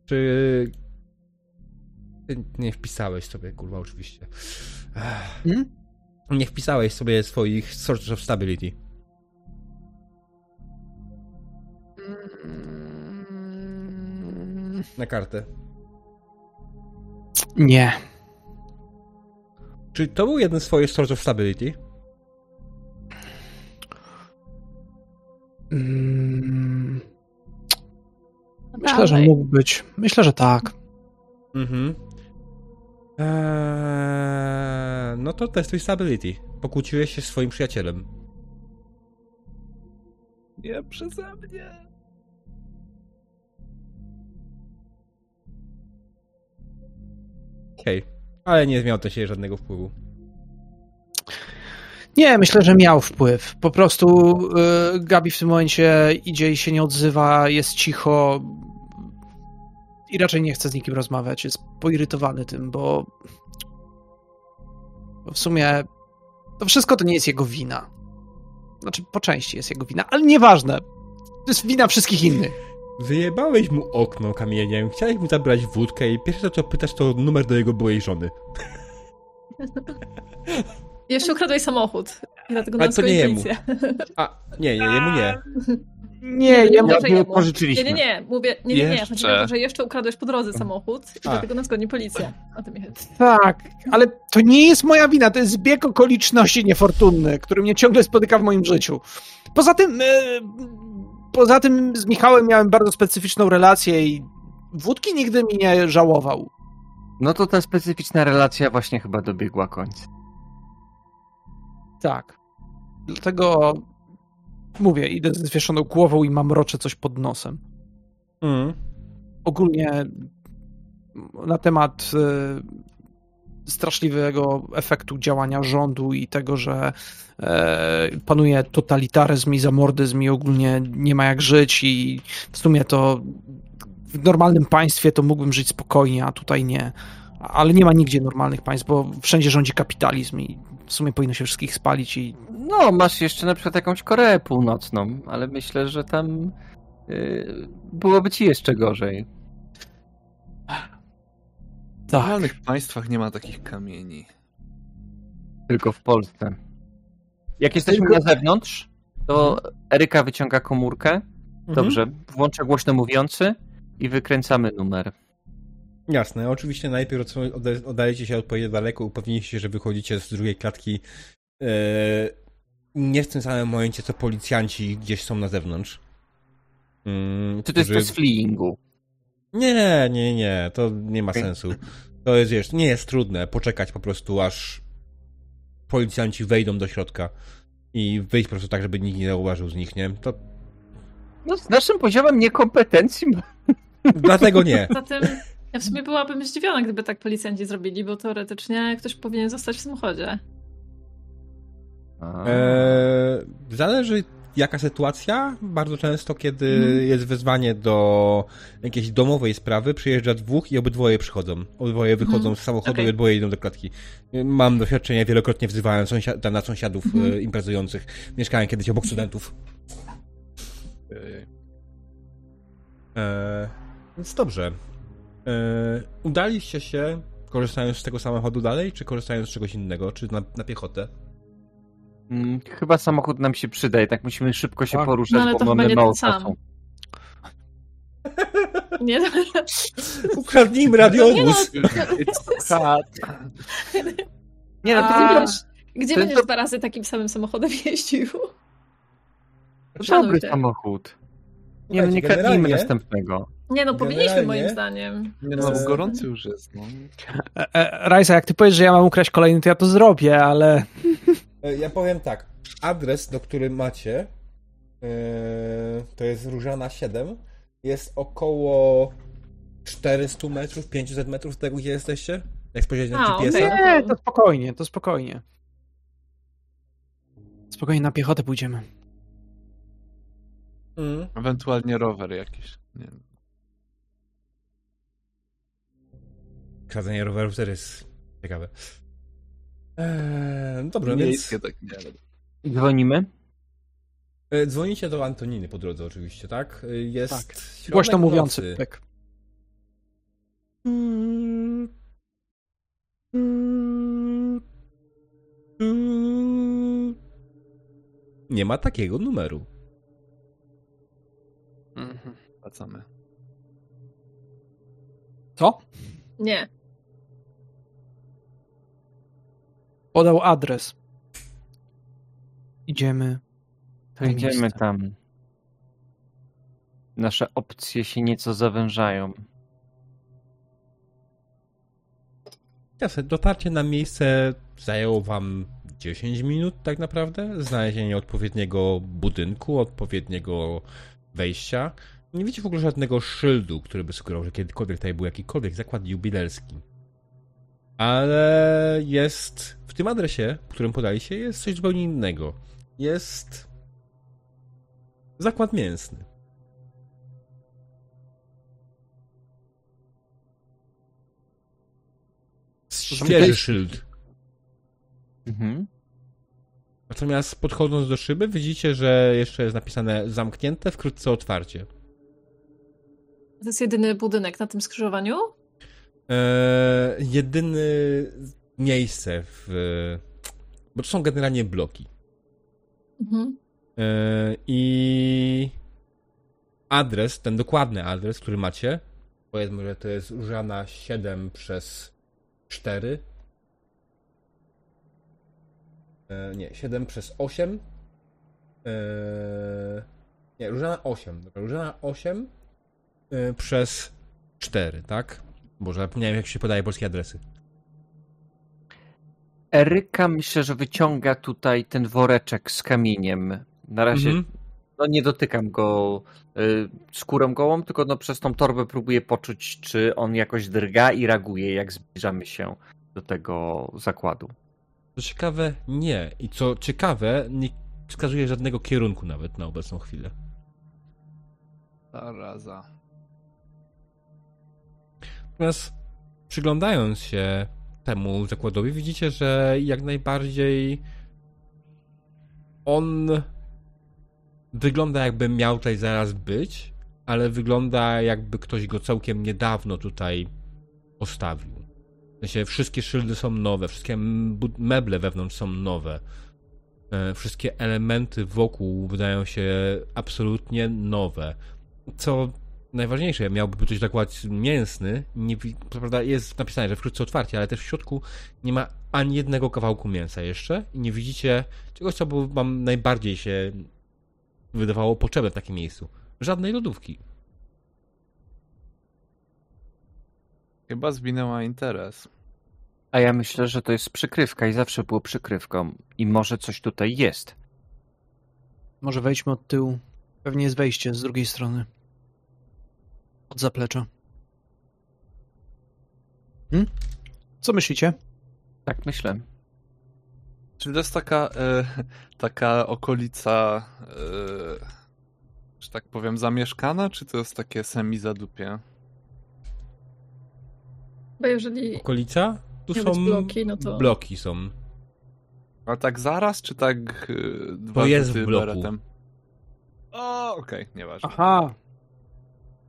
Czy... Nie wpisałeś sobie, kurwa, oczywiście. Hmm? Nie wpisałeś sobie swoich Sources of Stability. Na kartę. Nie. Czy to był jeden z twoich Sources of Stability? Hmm. Myślę, Dalej. że mógł być. Myślę, że tak. Mhm. Eee, no to testuj stability. Pokłóciłeś się z swoim przyjacielem. Nie przeze mnie. Okej, okay. Ale nie miał to się żadnego wpływu. Nie, myślę, że miał wpływ. Po prostu yy, Gabi w tym momencie idzie i się nie odzywa, jest cicho. I raczej nie chce z nikim rozmawiać. Jest poirytowany tym, bo... bo w sumie to wszystko to nie jest jego wina. Znaczy, po części jest jego wina, ale nieważne. To jest wina wszystkich innych. Wyjebałeś mu okno kamieniem, chciałeś mu zabrać wódkę i pierwsze, co pytasz, to numer do jego byłej żony. Jeszcze ukradłeś samochód. Dlatego ale to nie jemu. A, nie, nie, jemu nie. Nie, nie, jemu, ja pożyczyliśmy. Nie, nie, nie, mówię, nie, nie, nie. Chodzi o to, że jeszcze ukradłeś po drodze samochód i dlatego nas goni policja. O tym jest. Tak, ale to nie jest moja wina, to jest zbieg okoliczności niefortunny, który mnie ciągle spotyka w moim życiu. Poza tym, yy, poza tym z Michałem miałem bardzo specyficzną relację i wódki nigdy mi nie żałował. No to ta specyficzna relacja właśnie chyba dobiegła końca. Tak, dlatego... Mówię, idę ze zwieszoną głową i mam rocze coś pod nosem. Mm. Ogólnie na temat straszliwego efektu działania rządu i tego, że panuje totalitaryzm i zamordyzm i ogólnie nie ma jak żyć i w sumie to w normalnym państwie to mógłbym żyć spokojnie, a tutaj nie. Ale nie ma nigdzie normalnych państw, bo wszędzie rządzi kapitalizm i w sumie powinno się wszystkich spalić i... No, masz jeszcze na przykład jakąś Koreę Północną, ale myślę, że tam yy, byłoby ci jeszcze gorzej. W normalnych państwach nie ma takich kamieni. Tylko w Polsce. Jak jesteśmy na zewnątrz, to Eryka wyciąga komórkę. Dobrze, włącza głośno mówiący i wykręcamy numer. Jasne, oczywiście najpierw oddalecie się odpowiednio daleko, upewnijcie się, że wychodzicie z drugiej klatki yy, nie w tym samym momencie, co policjanci gdzieś są na zewnątrz. Yy, Czy to którzy... jest to z fleeingu? Nie, nie, nie, to nie ma sensu. To jest, wiesz, nie jest trudne poczekać po prostu, aż policjanci wejdą do środka i wyjść po prostu tak, żeby nikt nie zauważył z nich, nie? To... No z naszym poziomem niekompetencji... Dlatego nie. Zatem... Ja w sumie byłabym zdziwiona, gdyby tak policjanci zrobili, bo teoretycznie ktoś powinien zostać w samochodzie. Eee, zależy jaka sytuacja. Bardzo często, kiedy hmm. jest wezwanie do jakiejś domowej sprawy, przyjeżdża dwóch i obydwoje przychodzą. Obydwoje wychodzą hmm. z samochodu okay. i obydwoje idą do klatki. Mam doświadczenia, wielokrotnie wzywałem sąsiada, na sąsiadów hmm. imprezujących. Mieszkałem kiedyś obok studentów. Eee, więc dobrze. Udaliście się, korzystając z tego samochodu dalej, czy korzystając z czegoś innego, czy na, na piechotę? Hmm, chyba samochód nam się przyda i tak musimy szybko się tak. poruszać, no, bo mamy mało czasu. Nie, no, ukradnijmy radiowóz. No, nie, no, to gdzie to będziesz to... dwa razy takim samym samochodem jeździł? Dobry samochód. Nie, no, nie kradnijmy następnego. Nie no, powinniśmy generalnie, moim zdaniem. Nie no, gorący już jest. No. E, e, Rajsa, jak ty powiesz, że ja mam ukraść kolejny, to ja to zrobię, ale... Ja powiem tak. Adres, do który macie, yy, to jest Różana siedem. Jest około czterysta metrów, pięćset metrów z tego, gdzie jesteście? Jak spojrzeć na G P S-a? Nie, to spokojnie, to spokojnie. Spokojnie, na piechotę pójdziemy. Mm. Ewentualnie rower jakiś. Nie wiem. Kradzenie rowerów też jest ciekawe. Eee, dobra, więc... Tak nie... Dzwonimy? E, dzwonicie do Antoniny po drodze oczywiście, tak? Jest tak. Głośno mówiący. Tak. Mm. Mm. Mm. Nie ma takiego numeru. Mhm. Wracamy. Co? Nie. Podał adres. Idziemy. To idziemy miejsce. Tam. Nasze opcje się nieco zawężają. Jasne, dotarcie na miejsce zajęło wam dziesięć minut tak naprawdę. Znalezienie odpowiedniego budynku, odpowiedniego wejścia. Nie widzicie w ogóle żadnego szyldu, który by sugerował, że kiedykolwiek tutaj był jakikolwiek zakład jubilerski. Ale jest... W tym adresie, w którym podaliście, jest coś zupełnie innego. Jest... zakład mięsny. Świeży szyld. Mhm. Natomiast podchodząc do szyby, widzicie, że jeszcze jest napisane zamknięte, wkrótce otwarcie. To jest jedyny budynek na tym skrzyżowaniu? Eee, jedyne miejsce w... Bo to są generalnie bloki. Mhm. Eee, I... Adres, ten dokładny adres, który macie, powiedzmy, że to jest Różana siedem przez cztery. Eee, nie, siedem przez osiem. Eee, nie, Różana osiem. Dobra, Różana osiem. Przez cztery, tak? Boże, zapomniałem, jak się podaje polskie adresy. Eryka myślę, że wyciąga tutaj ten woreczek z kamieniem. Na razie mm-hmm. no nie dotykam go y, skórą gołą, tylko no przez tą torbę próbuję poczuć, czy on jakoś drga i reaguje, jak zbliżamy się. do tego zakładu. Co ciekawe, nie. I co ciekawe, nie wskazuje żadnego kierunku nawet na obecną chwilę. Zaraza. Natomiast przyglądając się temu zakładowi, widzicie, że jak najbardziej on wygląda, jakby miał tutaj zaraz być, ale wygląda, jakby ktoś go całkiem niedawno tutaj postawił. W sensie wszystkie szyldy są nowe, wszystkie meble wewnątrz są nowe. Wszystkie elementy wokół wydają się absolutnie nowe. Co najważniejsze, miałby być zakład mięsny. Nie, co prawda jest napisane, że wkrótce otwarcie, ale też w środku nie ma ani jednego kawałku mięsa jeszcze. I nie widzicie czegoś, co by wam najbardziej się wydawało potrzebne w takim miejscu. Żadnej lodówki. Chyba zwinęła interes. A ja myślę, że to jest przykrywka i zawsze było przykrywką. I może coś tutaj jest. Może wejdźmy od tyłu. Pewnie jest wejście z drugiej strony. Od zaplecza. Hmm? Co myślicie? Tak myślę. Czy to jest taka, e, taka okolica, e, że tak powiem, zamieszkana, czy to jest takie semi-zadupie? Bo jeżeli okolica? Tu są bloki, no to... bloki są. A tak zaraz, czy tak yy, dwa to jest w bloku. Beretem? O, okej, okay, nieważne. Aha.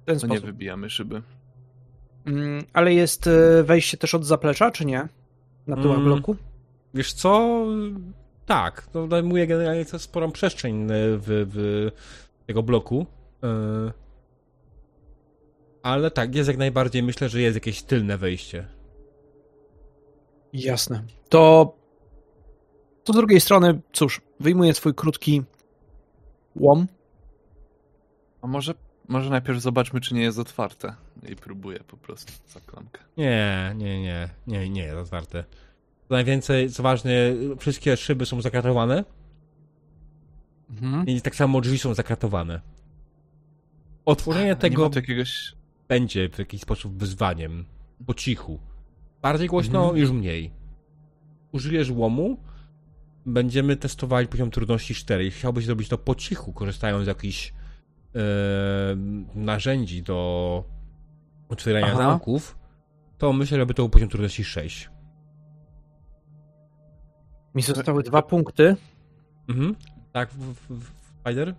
Ten to nie wybijamy szyby. Mm, ale jest wejście też od zaplecza, czy nie? Na tyłach mm. bloku? Wiesz co? Tak. To zajmuje generalnie sporą przestrzeń w, w tego bloku. Yy. Ale tak, jest jak najbardziej. Myślę, że jest jakieś tylne wejście. Jasne. To, to z drugiej strony, cóż, wyjmuję swój krótki łom. A może, może najpierw zobaczmy, czy nie jest otwarte. I próbuję po prostu za klamkę. Nie, nie, nie. Nie, nie jest otwarte. Najwięcej, co ważne, wszystkie szyby są zakratowane. Mhm. I tak samo drzwi są zakratowane. Otworzenie tego jakiegoś... będzie w jakiś sposób wyzwaniem. Po cichu. Bardziej głośno, mhm. już mniej. Użyjesz łomu, będziemy testowali poziom trudności cztery. Chciałbyś zrobić to po cichu, korzystając z jakichś yy, narzędzi do otwierania Aha. zamków, to myślę, że by to był poziom trudności sześć. Mi zostały dwa punkty. Mhm. Tak, w, w, w Spider?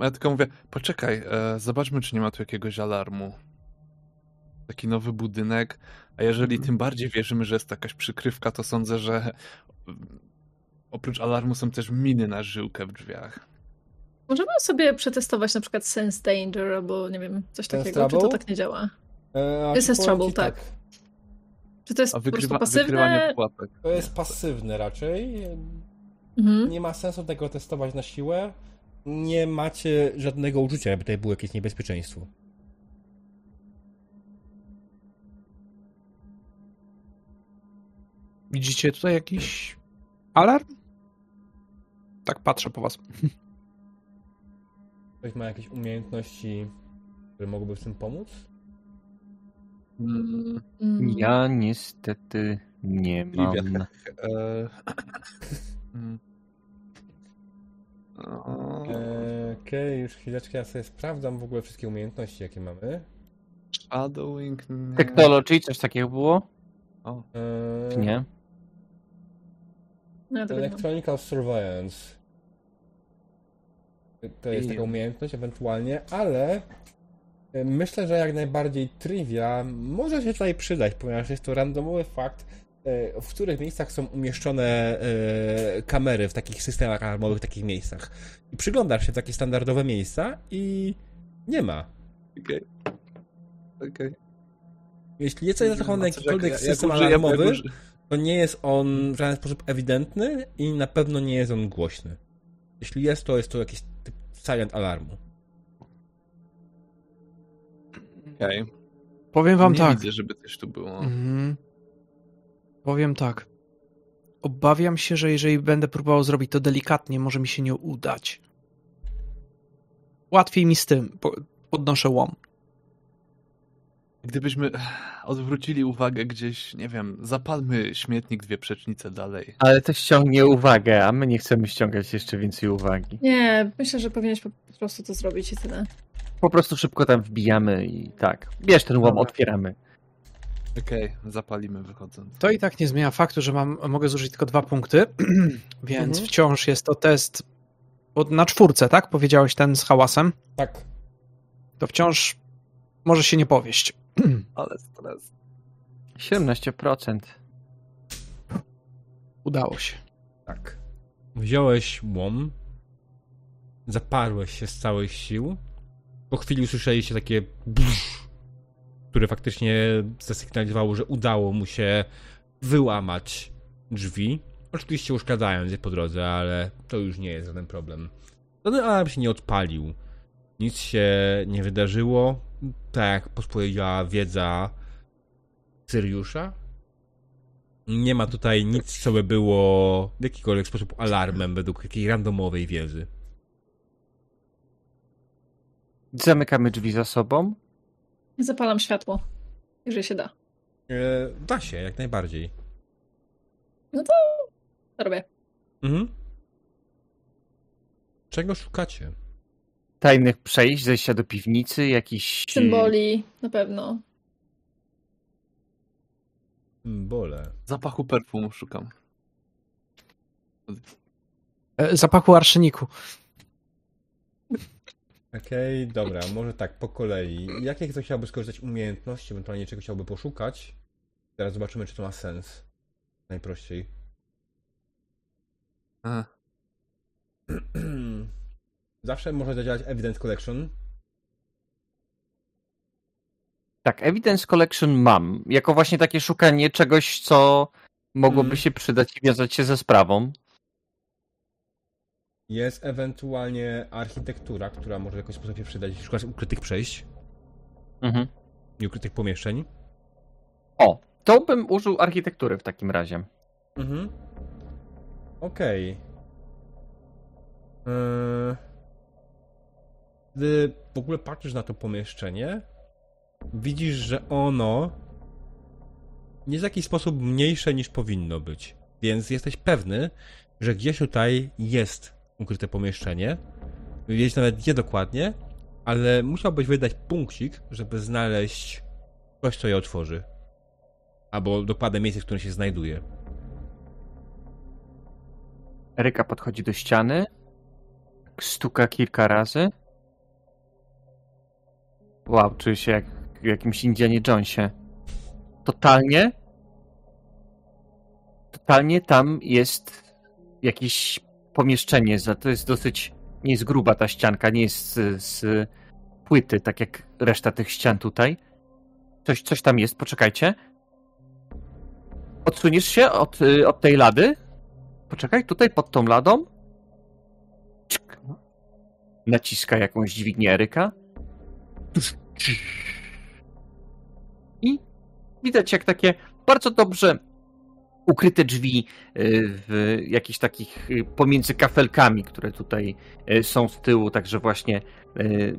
Ja tylko mówię, poczekaj, e, zobaczmy, czy nie ma tu jakiegoś alarmu. Taki nowy budynek, a jeżeli tym bardziej wierzymy, że jest jakaś przykrywka, to sądzę, że oprócz alarmu są też miny na żyłkę w drzwiach. Możemy sobie przetestować na przykład Sense Danger albo nie wiem, coś Sense takiego, Trouble? Czy to tak nie działa? Eee, Sense Trouble, tak. tak. Czy to jest wykrywa, po prostu pasywne? To jest pasywne raczej. Mhm. Nie ma sensu tego testować na siłę. Nie macie żadnego uczucia, aby tutaj było jakieś niebezpieczeństwo. Widzicie tutaj jakiś alarm? Tak patrzę po was. Ktoś ma jakieś umiejętności, które mogłyby w tym pomóc? Ja niestety nie mam. Okej, okay, już chwileczkę, ja sobie sprawdzam w ogóle wszystkie umiejętności, jakie mamy. Shadowing... Technology, coś takiego było? O. Eee... Nie. No, Electronical Surveillance. To jest I... taka umiejętność ewentualnie, ale myślę, że jak najbardziej trivia może się tutaj przydać, ponieważ jest to randomowy fakt, w których miejscach są umieszczone kamery w takich systemach alarmowych, w takich miejscach. I przyglądasz się w takie standardowe miejsca i nie ma. Okej. Okay. Okej. Okay. Jeśli jest zachowany jakikolwiek jak, system jak alarmowy, jak to nie jest on w żaden sposób ewidentny i na pewno nie jest on głośny. Jeśli jest, to jest to jakiś typ silent alarmu. Okej. Okay. Powiem wam nie tak. Nie widzę, żeby coś tu było. Mhm. Powiem tak. Obawiam się, że jeżeli będę próbował zrobić to delikatnie, może mi się nie udać. Łatwiej mi z tym. Podnoszę łom. Gdybyśmy odwrócili uwagę gdzieś, nie wiem, zapalmy śmietnik dwie przecznice dalej. Ale to ściągnie uwagę, a my nie chcemy ściągać jeszcze więcej uwagi. Nie, myślę, że powinieneś po prostu to zrobić i tyle. Po prostu szybko tam wbijamy i tak. Bierz ten łom, otwieramy. Okej, okay, zapalimy wychodząc. To i tak nie zmienia faktu, że mam, mogę zużyć tylko dwa punkty, więc mhm. wciąż jest to test na czwórce, tak? Powiedziałeś ten z hałasem? Tak. To wciąż może się nie powieść. Ale stres. siedemnaście procent. Udało się. Tak. Wziąłeś łom, zaparłeś się z całej sił, po chwili usłyszeliście takie brz, które faktycznie zasygnalizowało, że udało mu się wyłamać drzwi. Oczywiście uszkadzając je po drodze, ale to już nie jest żaden problem. Żaden alarm się nie odpalił. Nic się nie wydarzyło. Tak jak podpowiedziała wiedza Syriusza. Nie ma tutaj nic, co by było w jakikolwiek sposób alarmem według jakiej randomowej wiedzy. Zamykamy drzwi za sobą. Zapalam światło, jeżeli się da. E, da się, jak najbardziej. No to robię. Mhm. Czego szukacie? Tajnych przejść, zejścia do piwnicy, jakichś... Symboli, na pewno. Symbole. Zapachu perfum szukam. E, zapachu arszyniku. Okej, okay, dobra, może tak, po kolei. Jakie ktoś chciałby skorzystać umiejętności, ewentualnie czego chciałby poszukać? Teraz zobaczymy, czy to ma sens. Najprościej. A. Zawsze można zadziałać Evidence Collection. Tak, Evidence Collection mam. Jako właśnie takie szukanie czegoś, co mogłoby hmm. się przydać i wiązać się ze sprawą. Jest ewentualnie architektura, która może w jakiś sposób się przydać. Szukasz ukrytych przejść. Mhm. I ukrytych pomieszczeń. O, to bym użył architektury w takim razie. Mhm. Okej. Okay. Yy... Gdy w ogóle patrzysz na to pomieszczenie, widzisz, że ono jest w jakiś sposób mniejsze niż powinno być. Więc jesteś pewny, że gdzieś tutaj jest ukryte pomieszczenie. Wiedzieć nawet gdzie dokładnie, ale musiałbyś wydać punkcik, żeby znaleźć coś, co je otworzy. Albo dokładne miejsce, w którym się znajduje. Eryka podchodzi do ściany, stuka kilka razy. Wow, czuję się jak w jakimś Indianie Jonesie. Totalnie. Totalnie tam jest jakieś pomieszczenie. To jest dosyć... Nie jest gruba ta ścianka, nie jest z, z płyty, tak jak reszta tych ścian tutaj. Coś, coś tam jest, poczekajcie. Odsuniesz się od, od tej lady? Poczekaj, tutaj pod tą ladą. Naciska jakąś dźwignię Eryka. I widać jak takie bardzo dobrze ukryte drzwi w jakichś takich pomiędzy kafelkami, które tutaj są z tyłu, także właśnie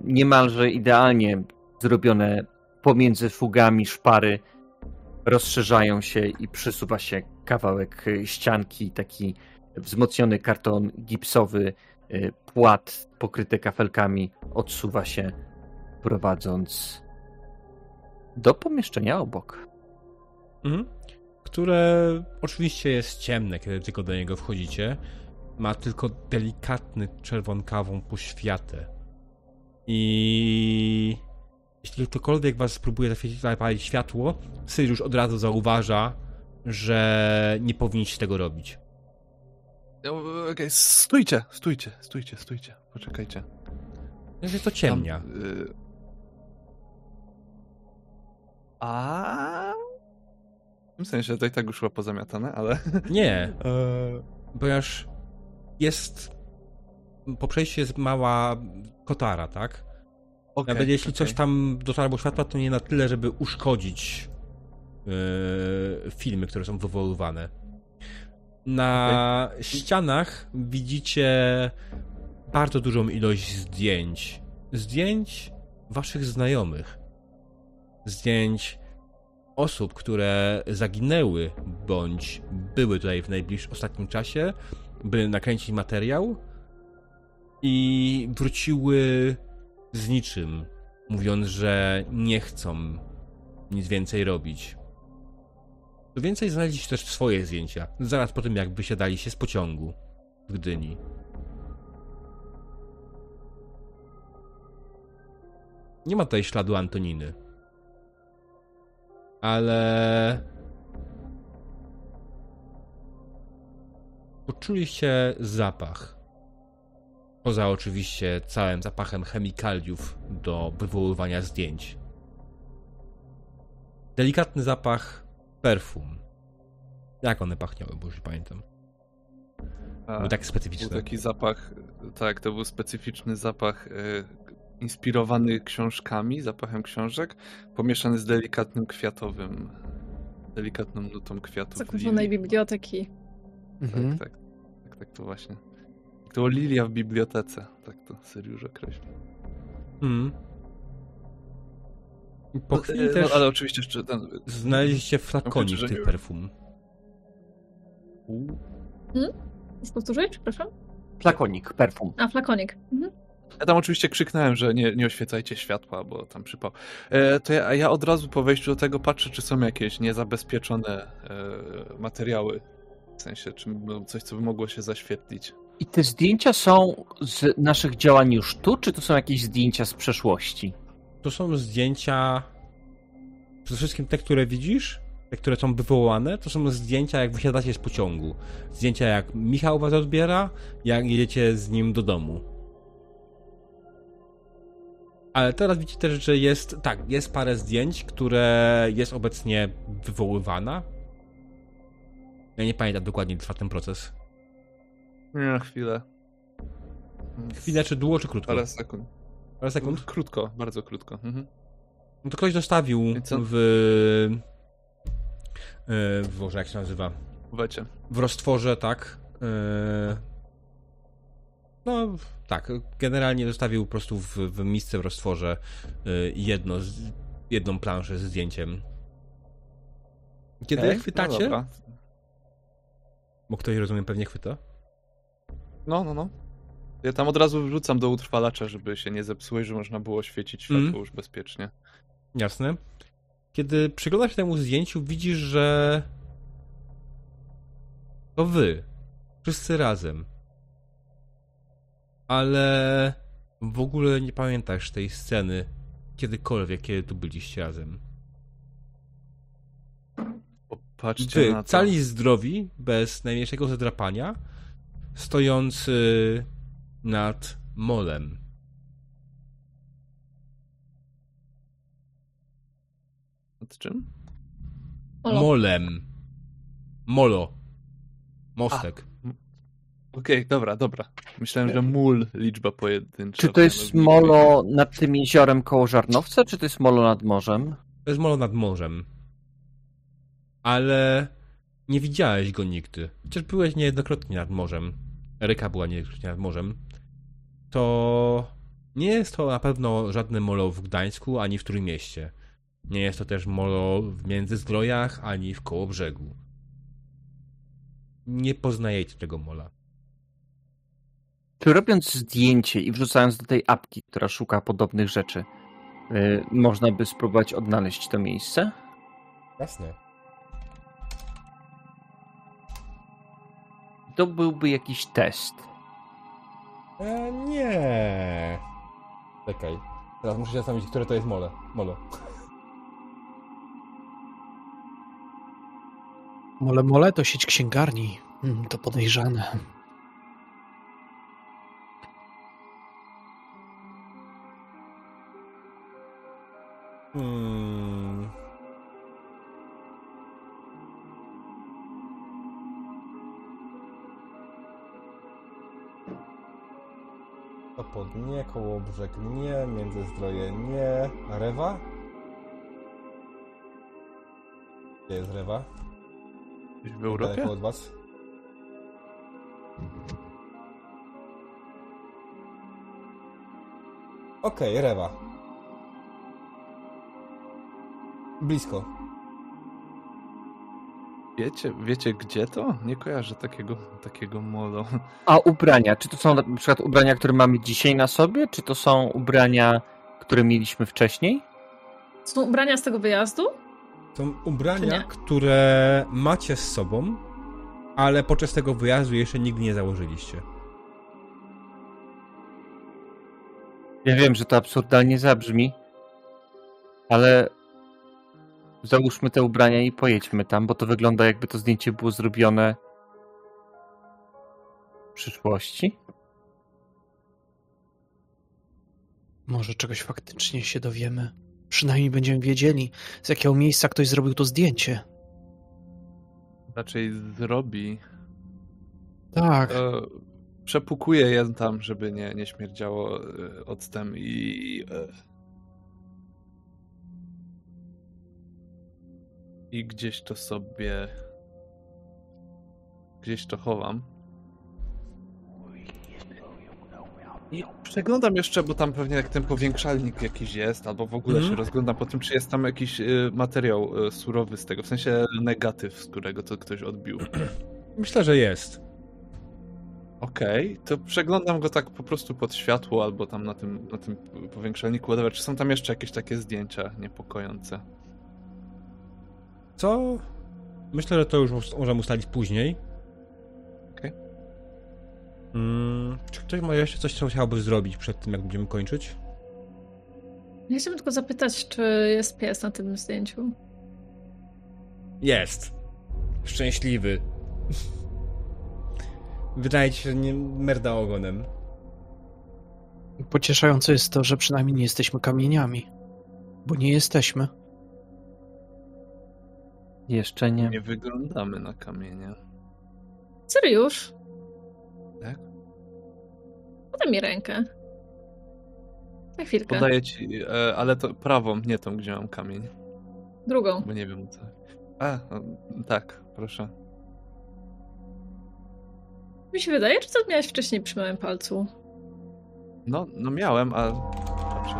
niemalże idealnie zrobione pomiędzy fugami szpary rozszerzają się i przesuwa się kawałek ścianki, taki wzmocniony karton gipsowy, płat pokryty kafelkami odsuwa się, prowadząc do pomieszczenia obok. Mhm. Które oczywiście jest ciemne, kiedy tylko do niego wchodzicie. Ma tylko delikatny, czerwonkawą poświatę. I jeśli ktokolwiek was spróbuje zapalić światło, Syriusz od razu zauważa, że nie powinniście tego robić. Okej, okay, stójcie, stójcie, stójcie, stójcie, poczekajcie. Że to ciemnia. Tam, y... A... W tym sensie to i tak już było pozamiatane, ale... Nie, ponieważ jest... Po przejściu jest mała kotara, tak? Okay, nawet jeśli okay. coś tam dotarło światła, to nie na tyle, żeby uszkodzić yy, filmy, które są wywoływane. Na okay. ścianach widzicie bardzo dużą ilość zdjęć. Zdjęć waszych znajomych. zdjęć osób, które zaginęły bądź były tutaj w najbliższym ostatnim czasie, by nakręcić materiał i wróciły z niczym, mówiąc, że nie chcą nic więcej robić. Co więcej, znaleźliście też swoje zdjęcia, zaraz po tym, jak wysiadaliście z pociągu w Gdyni. Nie ma tutaj śladu Antoniny. Ale... poczuliście zapach. Poza oczywiście całym zapachem chemikaliów do wywoływania zdjęć. Delikatny zapach perfum. Jak one pachniały, bo już pamiętam. A, był tak specyficzny. Był taki zapach, tak, to był specyficzny zapach y, inspirowany książkami, zapachem książek, pomieszany z delikatnym kwiatowym, delikatną nutą kwiatów. Zakurzonej biblioteki. Mhm. Tak, tak, tak, tak to właśnie. To lilia w bibliotece, tak to Syriusz określa. Mhm. Po chwili też no, ale oczywiście jeszcze ten... znaleźliście flakonik tych perfum. Hmm? Jest powtórzyć, proszę? Flakonik, perfum. A, flakonik. Mhm. Ja tam oczywiście krzyknąłem, że nie, nie oświecajcie światła, bo tam przypał. E, to ja, ja od razu po wejściu do tego patrzę, czy są jakieś niezabezpieczone e, materiały. W sensie, czy coś, co by mogło się zaświetlić. I te zdjęcia są z naszych działań już tu, czy to są jakieś zdjęcia z przeszłości? To są zdjęcia, przede wszystkim te, które widzisz, te, które są wywołane, to są zdjęcia, jak wysiadacie z pociągu. Zdjęcia, jak Michał was odbiera, jak jedziecie z nim do domu. Ale teraz widzicie też, że jest, tak, jest parę zdjęć, które jest obecnie wywoływana. Ja nie pamiętam dokładnie, trwa ten proces. Na chwilę. Chwilę, czy długo, czy krótko? Parę sekund. Parę sekund? Krótko, bardzo krótko. Mhm. No to ktoś dostawił w... w... Boże, jak się nazywa? Wecie. W roztworze, tak. No, tak. Generalnie dostawił po prostu w, w misce w roztworze jedno, jedną planszę ze zdjęciem. Kiedy okay. chwytacie... No bo ktoś, rozumiem, pewnie chwyta. No, no, no. Ja tam od razu wrzucam do utrwalacza, żeby się nie zepsuły, że można było świecić światło mm. już bezpiecznie. Jasne. Kiedy przyglądasz się temu zdjęciu, widzisz, że to wy. Wszyscy razem. Ale w ogóle nie pamiętasz tej sceny kiedykolwiek, kiedy tu byliście razem. Popatrzcie wy, na to. Cali zdrowi, bez najmniejszego zadrapania, stojący nad molem. Nad czym? Molo. Molem. Molo. Mostek. Okej, okay, dobra, dobra. Myślałem, że mól, liczba pojedyncza. Czy to jest molo nad tym jeziorem koło Żarnowca, czy to jest molo nad morzem? To jest molo nad morzem. Ale nie widziałeś go nigdy. Chociaż byłeś niejednokrotnie nad morzem. Eryka była niejednokrotnie nad morzem. To nie jest to na pewno żadne molo w Gdańsku, ani w Trójmieście. Nie jest to też molo w Międzyzdrojach, ani w Kołobrzegu. Nie poznajecie tego mola. Czy robiąc zdjęcie i wrzucając do tej apki, która szuka podobnych rzeczy, yy, można by spróbować odnaleźć to miejsce? Jasne. To byłby jakiś test. E, nie. Czekaj. Teraz muszę się zastanowić, które to jest molo. Molo. Mole mole to sieć księgarni. To podejrzane. Hmm. Pod nie, Kołobrzeg nie, Międzyzdroje nie, Rewa? Gdzie jest Rewa? Gdzieś w Europie? Daleko od was? Okej, okay, Rewa. blisko. Wiecie, wiecie gdzie to? Nie kojarzę takiego, takiego molo. A ubrania? Czy to są na przykład ubrania, które mamy dzisiaj na sobie? Czy to są ubrania, które mieliśmy wcześniej? Są ubrania z tego wyjazdu? Są ubrania, które macie z sobą, ale podczas tego wyjazdu jeszcze nigdy nie założyliście. Ja wiem, że to absurdalnie zabrzmi, ale załóżmy te ubrania i pojedźmy tam, bo to wygląda, jakby to zdjęcie było zrobione w przyszłości. Może czegoś faktycznie się dowiemy. Przynajmniej będziemy wiedzieli, z jakiego miejsca ktoś zrobił to zdjęcie. Raczej zrobi. Tak. To przepukuje je tam, żeby nie, nie śmierdziało octem i... I gdzieś to sobie... Gdzieś to chowam. I przeglądam jeszcze, bo tam pewnie jak ten powiększalnik jakiś jest, albo w ogóle mm. się rozglądam po tym, czy jest tam jakiś y, materiał y, surowy z tego, w sensie negatyw, z którego to ktoś odbił. Myślę, że jest. Okej, okay, to przeglądam go tak po prostu pod światło, albo tam na tym, na tym powiększalniku, whatever. Czy są tam jeszcze jakieś takie zdjęcia niepokojące? Co? Myślę, że to już możemy ustalić później. Okej. Okay. Hmm, czy ktoś ma jeszcze coś, co chciałby zrobić przed tym, jak będziemy kończyć? Ja chciałbym tylko zapytać, czy jest pies na tym zdjęciu. Jest. Szczęśliwy. Wydaje ci się, że nie merda ogonem. Pocieszające jest to, że przynajmniej nie jesteśmy kamieniami. Bo nie jesteśmy. Jeszcze nie. Nie wyglądamy na kamienia. Syriusz? Tak? Podaj mi rękę. Na chwilkę. Podaję ci, ale to prawą, nie tą, gdzie mam kamień. Drugą. Bo nie wiem co. A, tak, proszę. Mi się wydaje, czy to miałeś wcześniej przy małym palcu? No, no miałem, a... Patrzę.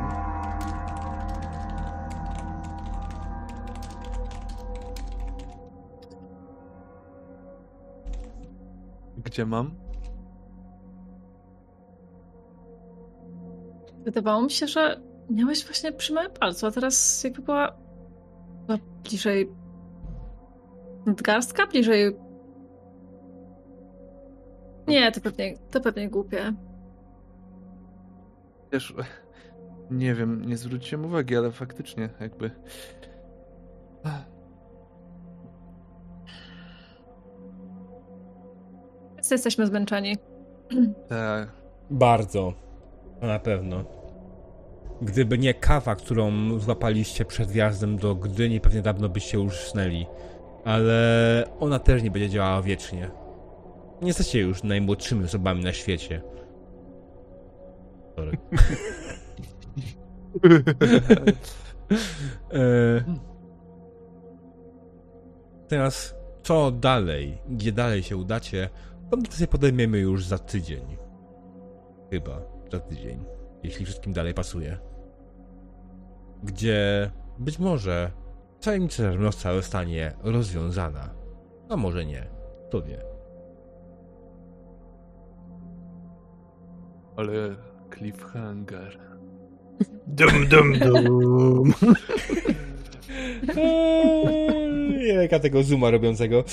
Gdzie mam? Wydawało mi się, że miałeś właśnie przy małym palcu, a teraz jakby była bliżej nadgarstka, bliżej... Nie, to pewnie, to pewnie głupie. Wiesz, nie wiem, nie zwróciłem uwagi, ale faktycznie jakby... Jesteśmy zmęczeni. Tak. Bardzo. Na pewno. Gdyby nie kawa, którą złapaliście przed wjazdem do Gdyni, pewnie dawno byście już snęli. Ale ona też nie będzie działała wiecznie. Nie jesteście już najmłodszymi osobami na świecie. Sorry. Teraz co dalej? Gdzie dalej się udacie? To decyzję podejmiemy już za tydzień. Chyba za tydzień. Jeśli wszystkim dalej pasuje. Gdzie być może tajemnica Żarnowca zostanie rozwiązana. A może nie. Kto wie. Ale cliffhanger. Dum, dum, dum. Eryka tego zooma robiącego.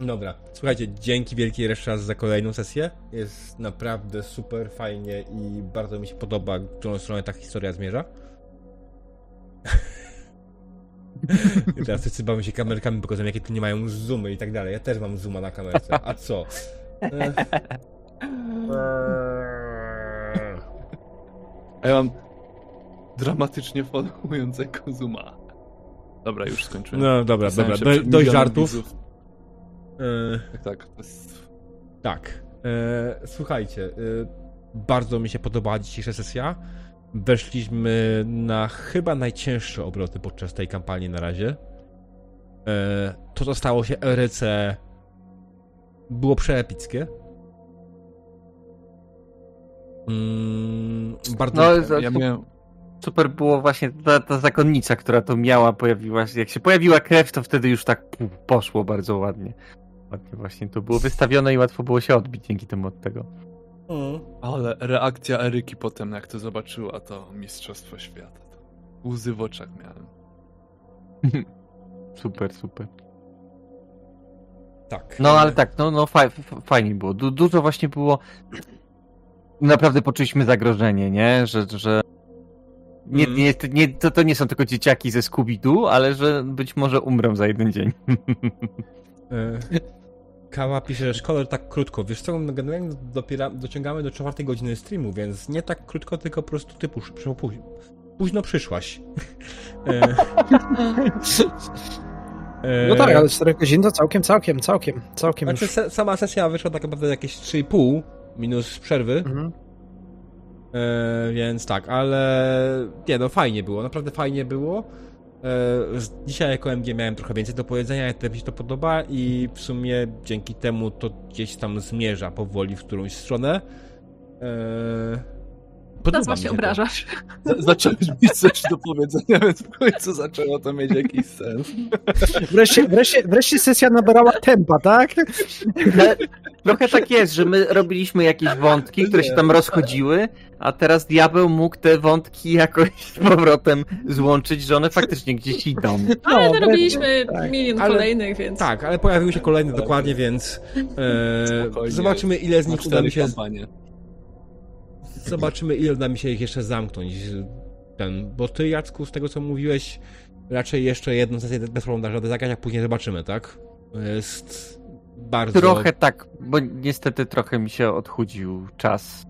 Dobra, słuchajcie, dzięki wielkie jeszcze raz za kolejną sesję. Jest naprawdę super fajnie i bardzo mi się podoba, w którą stronę ta historia zmierza. I teraz wszyscy bawią się kamerkami, pokazują, jakie tu nie mają zoomy i tak dalej. Ja też mam zooma na kamerce, a co? A ja mam dramatycznie followującego zooma. Dobra, już skończyłem. No dobra, dobra, Do, dość żartów. Widzów. Yy, tak, tak. tak. Yy, słuchajcie, yy, bardzo mi się podobała dzisiejsza sesja. Weszliśmy na chyba najcięższe obroty podczas tej kampanii na razie. Yy, to, co stało się Eryce, było przeepickie. Yy, bardzo. No, ja miałem... super było właśnie ta, ta zakonnica, która to miała, pojawiła się. Jak się pojawiła krew, to wtedy już tak poszło bardzo ładnie. Ładnie właśnie to było wystawione i łatwo było się odbić dzięki temu od tego. Mm. Ale reakcja Eryki potem, jak to zobaczyła, to mistrzostwo świata. Łzy w oczach miałem. Super, super. Tak. No ale tak, no, no faj, fajnie było. Du- dużo właśnie było... Naprawdę poczuliśmy zagrożenie, nie? Że... że... Nie, nie, nie, to, to nie są tylko dzieciaki ze Scooby-Doo, ale że być może umrą za jeden dzień. Kała pisze, że szkoda, że tak krótko. Wiesz co, generalnie dopiero dociągamy do czwartej godziny streamu, więc nie tak krótko, tylko po prostu ty późno, późno przyszłaś. No tak, ale cztery godziny to całkiem, całkiem, całkiem, całkiem. Znaczy już. Sama sesja wyszła tak naprawdę jakieś trzy i pół minus przerwy. Mhm. Yy, więc tak, ale nie no, fajnie było, naprawdę fajnie było. Yy, dzisiaj jako M G miałem trochę więcej do powiedzenia, jak mi się to podoba i w sumie dzięki temu to gdzieś tam zmierza powoli w którąś stronę. Yy, Teraz się obrażasz. Z- zacząłeś mieć coś do powiedzenia, więc w końcu zaczęło to mieć jakiś sens. Wreszcie, wreszcie, wreszcie sesja nabrała tempa, tak? Trochę tak jest, że my robiliśmy jakieś wątki, które się tam rozchodziły, a teraz diabeł mógł te wątki jakoś z powrotem złączyć, że one faktycznie gdzieś idą. No, ale to robiliśmy tak. milion ale, kolejnych, więc... Tak, ale pojawiły się kolejne dokładnie, więc e, zobaczymy, ile z nich uda mi się... Kampanie. Zobaczymy, ile uda mi się ich jeszcze zamknąć. Ten, bo ty, Jacku, z tego, co mówiłeś, raczej jeszcze jedną sesję bez problemu dasz radę zagrać, a później zobaczymy, tak? Jest... Bardzo... Trochę tak, bo niestety trochę mi się odchudził czas.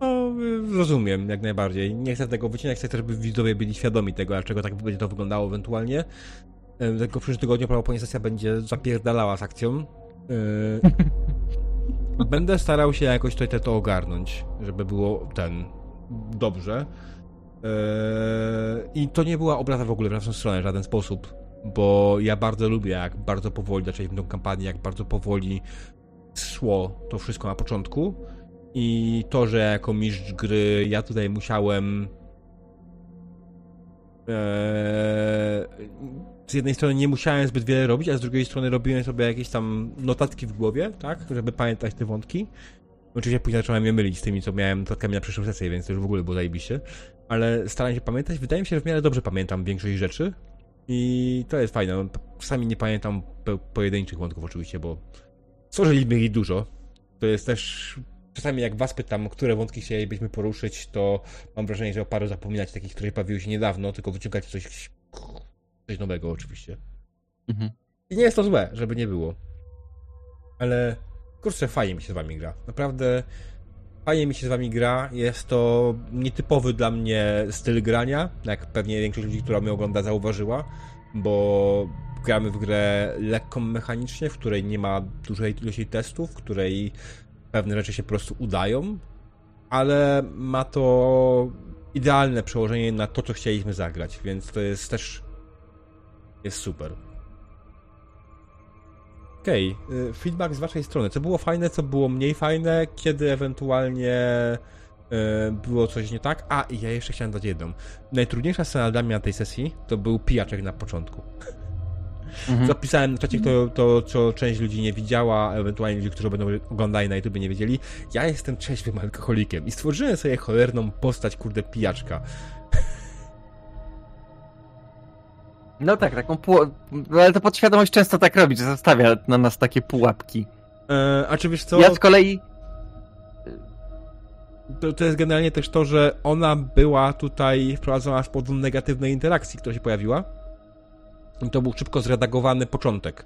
No, rozumiem, jak najbardziej. Nie chcę tego wycinać, chcę też, żeby widzowie byli świadomi tego, dlaczego tak będzie to wyglądało ewentualnie. Tylko w przyszłym tygodniu prawdopodobnie sesja będzie zapierdalała z akcją. Będę starał się jakoś to, to ogarnąć, żeby było ten... dobrze. I to nie była obrata w ogóle w naszą stronę w żaden sposób. Bo ja bardzo lubię, jak bardzo powoli zaczęliśmy tą kampanię, jak bardzo powoli szło to wszystko na początku i to, że jako mistrz gry ja tutaj musiałem ee, z jednej strony nie musiałem zbyt wiele robić, a z drugiej strony robiłem sobie jakieś tam notatki w głowie, tak, żeby pamiętać te wątki. Oczywiście później zacząłem je mylić z tymi, co miałem notatkami na przyszłą sesję, więc to już w ogóle było zajebiście, ale starałem się pamiętać, wydaje mi się, że w miarę dobrze pamiętam większość rzeczy. I to jest fajne. Sami nie pamiętam po- pojedynczych wątków oczywiście, bo stworzyliśmy ich dużo. To jest też... Czasami jak was pytam, które wątki chcielibyśmy poruszyć, to mam wrażenie, że o paru zapominać takich, które pojawiły się niedawno, tylko wyciągać coś, coś nowego oczywiście. Mhm. I nie jest to złe, żeby nie było. Ale kurczę, fajnie mi się z wami gra. Naprawdę fajnie mi się z wami gra. Jest to nietypowy dla mnie styl grania, jak pewnie większość ludzi, która mnie ogląda, zauważyła, bo gramy w grę lekką mechanicznie, w której nie ma dużej ilości testów, w której pewne rzeczy się po prostu udają, ale ma to idealne przełożenie na to, co chcieliśmy zagrać, więc to jest też... jest super. Okej, okay. Feedback z waszej strony. Co było fajne, co było mniej fajne, kiedy ewentualnie było coś nie tak? A, i ja jeszcze chciałem dać jedną. Najtrudniejsza scena dla mnie na tej sesji to był pijaczek na początku. Mhm. Zapisałem na czacie to, to, co część ludzi nie widziała, ewentualnie ludzi, którzy będą oglądali na YouTube, nie wiedzieli. Ja jestem trzeźwym alkoholikiem i stworzyłem sobie cholerną postać, kurde, pijaczka. No tak, taką pułap... ale to podświadomość często tak robi, że zostawia na nas takie pułapki. Eee, a czy wiesz co? Ja z kolei... To, to jest generalnie też to, że ona była tutaj wprowadzona z powodu negatywnej interakcji, która się pojawiła. I to był szybko zredagowany początek.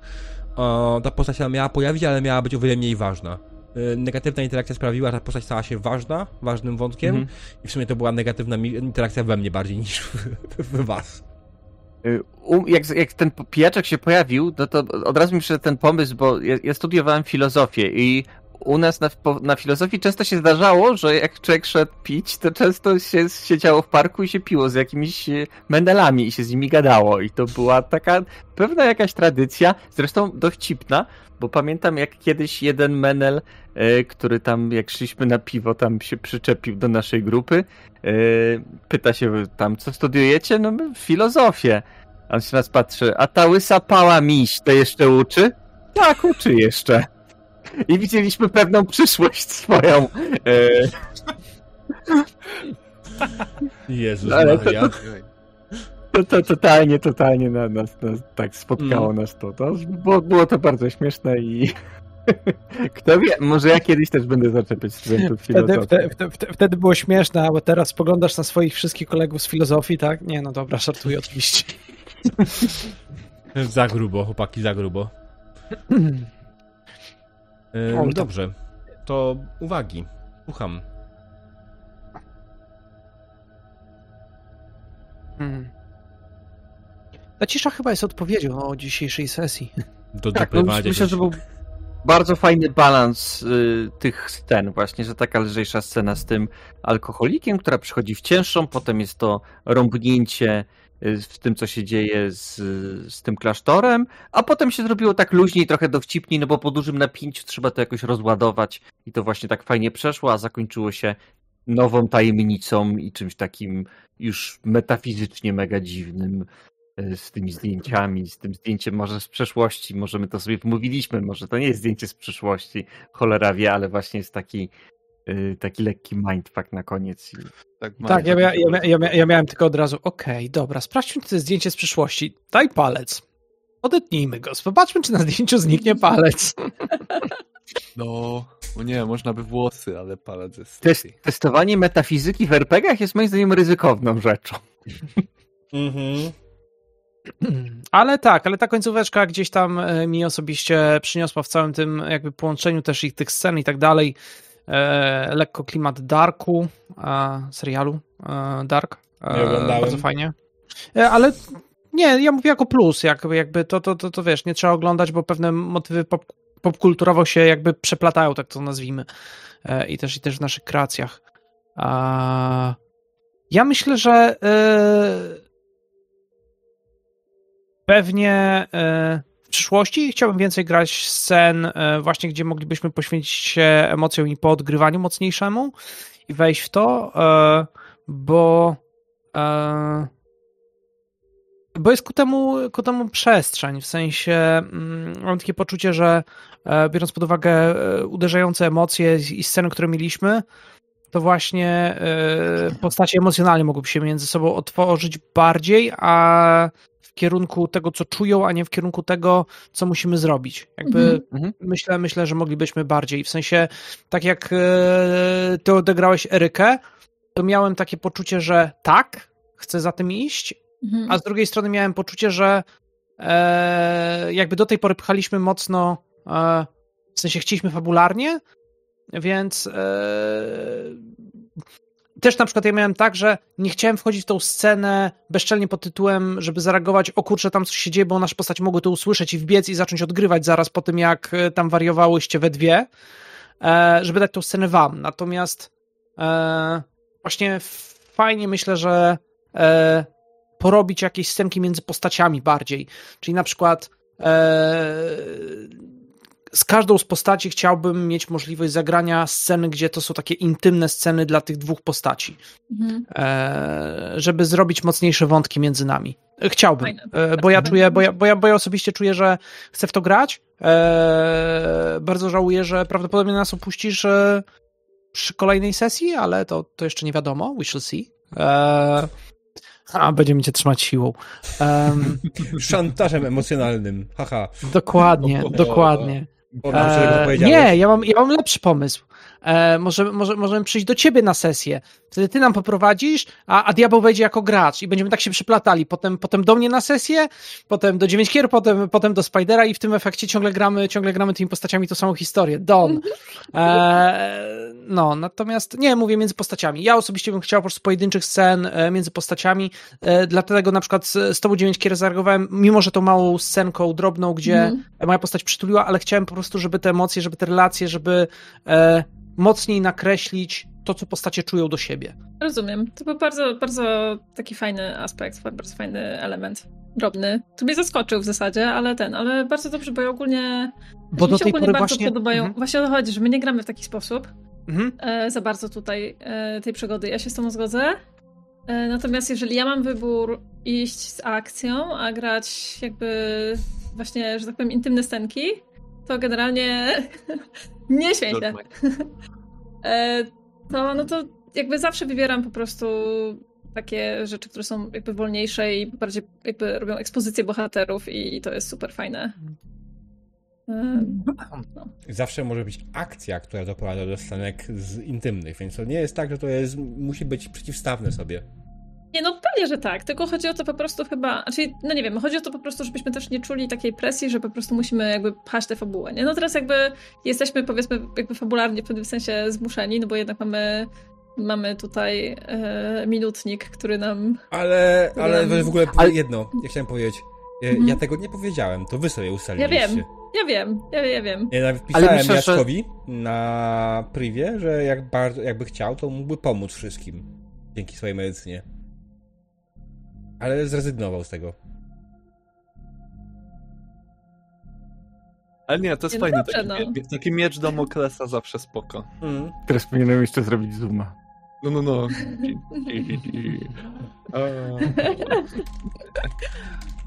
Eee, ta postać się miała pojawić, ale miała być o wiele mniej ważna. Eee, negatywna interakcja sprawiła, że ta postać stała się ważna, ważnym wątkiem. Mhm. I w sumie to była negatywna interakcja we mnie bardziej niż w, w was. Um, jak, jak ten pijaczek się pojawił, no to od razu mi przyszedł ten pomysł, bo ja, ja studiowałem filozofię i u nas na, na filozofii często się zdarzało, że jak człowiek szedł pić, to często się siedziało w parku i się piło z jakimiś menelami i się z nimi gadało. I to była taka pewna jakaś tradycja, zresztą dowcipna, bo pamiętam jak kiedyś jeden menel, który tam jak szliśmy na piwo, tam się przyczepił do naszej grupy, pyta się tam, co studiujecie? No my filozofię. A on się nas patrzy, a ta łysa pała miś to jeszcze uczy? Tak, uczy jeszcze. I widzieliśmy pewną przyszłość swoją. Eee... Jezus ale Maria. To, to, to totalnie, totalnie na nas, nas tak spotkało mm. nas to. to było, było to bardzo śmieszne i kto wie, może ja kiedyś też będę zaczepiać studentów filozofii. Wtedy, wtedy, wtedy, wtedy było śmieszne, bo teraz spoglądasz na swoich wszystkich kolegów z filozofii, tak? Nie, no dobra, żartuję oczywiście. Za grubo, chłopaki, za grubo. Yy, dobrze, to uwagi. Słucham. Hmm. Ta cisza chyba jest odpowiedzią o dzisiejszej sesji. Do tak, no, myślę, że był bardzo fajny balans y, tych scen właśnie, że taka lżejsza scena z tym alkoholikiem, która przychodzi w cięższą, potem jest to rąbnięcie w tym, co się dzieje z, z tym klasztorem, a potem się zrobiło tak luźniej, trochę dowcipniej, no bo po dużym napięciu trzeba to jakoś rozładować i to właśnie tak fajnie przeszło, a zakończyło się nową tajemnicą i czymś takim już metafizycznie mega dziwnym z tymi zdjęciami, z tym zdjęciem może z przeszłości, może my to sobie wmówiliśmy, może to nie jest zdjęcie z przeszłości, cholera wie, ale właśnie jest taki taki lekki mindfuck na koniec. Tak, tak ja, mia, ja, mia, ja, mia, ja miałem tylko od razu, okej, okay, dobra, sprawdźmy, czy to jest zdjęcie z przyszłości. Daj palec. Odetnijmy go. Zobaczmy, czy na zdjęciu zniknie palec. No, nie, można by włosy, ale palec jest... Test, testowanie metafizyki w er pe gie-ach jest moim zdaniem ryzykowną rzeczą. Mhm. Ale tak, ale ta końcóweczka gdzieś tam mi osobiście przyniosła w całym tym jakby połączeniu też ich tych scen i tak dalej. E, lekko klimat Darku, e, serialu e, Dark. E, nie oglądałem. Bardzo fajnie. E, ale nie, ja mówię jako plus, jakby, jakby to, to, to, to wiesz, nie trzeba oglądać, bo pewne motywy pop, popkulturowo się jakby przeplatają, tak to nazwijmy. E, i, też, I też w naszych kreacjach. E, ja myślę, że e, pewnie e, w przyszłości chciałbym więcej grać scen właśnie, gdzie moglibyśmy poświęcić się emocjom i poodgrywaniu mocniejszemu i wejść w to, bo bo jest ku temu, ku temu przestrzeń, w sensie mam takie poczucie, że biorąc pod uwagę uderzające emocje i sceny, które mieliśmy, to właśnie postacie emocjonalnie mogłyby się między sobą otworzyć bardziej, a w kierunku tego, co czują, a nie w kierunku tego, co musimy zrobić. Jakby mm-hmm. myślę, myślę, że moglibyśmy bardziej. W sensie, tak jak e, ty odegrałeś Erykę, to miałem takie poczucie, że tak, chcę za tym iść, mm-hmm. a z drugiej strony miałem poczucie, że e, jakby do tej pory pchaliśmy mocno, e, w sensie chcieliśmy fabularnie, więc e, też na przykład ja miałem tak, że nie chciałem wchodzić w tą scenę bezczelnie pod tytułem, żeby zareagować, o kurczę, tam coś się dzieje, bo nasze postacie mogły to usłyszeć i wbiec i zacząć odgrywać zaraz po tym, jak tam wariowałyście we dwie, żeby dać tą scenę wam. Natomiast właśnie fajnie myślę, że porobić jakieś scenki między postaciami bardziej. Czyli na przykład z każdą z postaci chciałbym mieć możliwość zagrania sceny, gdzie to są takie intymne sceny dla tych dwóch postaci. Mhm. E, żeby zrobić mocniejsze wątki między nami. Chciałbym, Fajne, e, bo, ja czuję, bo, ja, bo, ja, bo ja osobiście czuję, że chcę w to grać. E, bardzo żałuję, że prawdopodobnie nas opuścisz e, przy kolejnej sesji, ale to, to jeszcze nie wiadomo. We shall see. E, a, będziemy cię trzymać siłą. Um, Szantażem emocjonalnym. Haha. Dokładnie, o, dokładnie. Bo nam eee, nie, ja mam, ja mam lepszy pomysł. Eee, może, może, możemy przyjść do ciebie na sesję. Wtedy ty nam poprowadzisz, a, a diabeł wejdzie jako gracz i będziemy tak się przyplatali. Potem, potem do mnie na sesję, potem do dziewięć kier, potem, potem do Spidera i w tym efekcie ciągle gramy, ciągle gramy tymi postaciami tą samą historię. Don. Eee, no, natomiast nie, mówię między postaciami. Ja osobiście bym chciał po prostu pojedynczych scen e, między postaciami, e, dlatego na przykład z tobą dziewięć kier zareagowałem, mimo że tą małą scenką drobną, gdzie mm. moja postać przytuliła, ale chciałem po prostu prostu, żeby te emocje, żeby te relacje, żeby e, mocniej nakreślić to, co postacie czują do siebie. Rozumiem. To był bardzo, bardzo taki fajny aspekt, bardzo fajny element. Drobny. Tu mnie zaskoczył w zasadzie, ale ten, ale bardzo dobrze, bo ja ogólnie... Bo do tej pory bardzo właśnie... podobają. Mhm. Właśnie o to chodzi, że my nie gramy w taki sposób mhm. e, za bardzo tutaj e, tej przygody. Ja się z tą zgodzę. E, natomiast jeżeli ja mam wybór iść z akcją, a grać jakby właśnie, że tak powiem, intymne scenki, to generalnie nie święte. e, to no to jakby zawsze wybieram po prostu takie rzeczy, które są jakby wolniejsze i bardziej jakby robią ekspozycję bohaterów i, i to jest super fajne. No. Zawsze może być akcja, która doprowadza do scenek z intymnych, więc to nie jest tak, że to jest, musi być przeciwstawne sobie. Nie, no pewnie, że tak, tylko chodzi o to po prostu chyba, znaczy, no nie wiem, chodzi o to po prostu, żebyśmy też nie czuli takiej presji, że po prostu musimy jakby pchać tę fabułę, nie? No teraz jakby jesteśmy, powiedzmy, jakby fabularnie w pewnym sensie zmuszeni, no bo jednak mamy Mamy tutaj e, minutnik, który nam... Ale, ale nam... w ogóle ale... jedno, ja chciałem powiedzieć. Ja, mm-hmm. ja tego nie powiedziałem, to wy sobie ustaliliście. Ja wiem, ja wiem, ja, ja wiem. Ja nawet pisałem myślę, Jaczkowi że... na privie, że jak bardzo, jakby chciał, to mógłby pomóc wszystkim. Dzięki swojej medycynie. Ale zrezygnował z tego. Ale nie, to jest nie fajny dobrze, taki, no. miecz, taki miecz Domoklesa zawsze spoko. Mm. Teraz powinienem jeszcze zrobić zooma. No, no, no.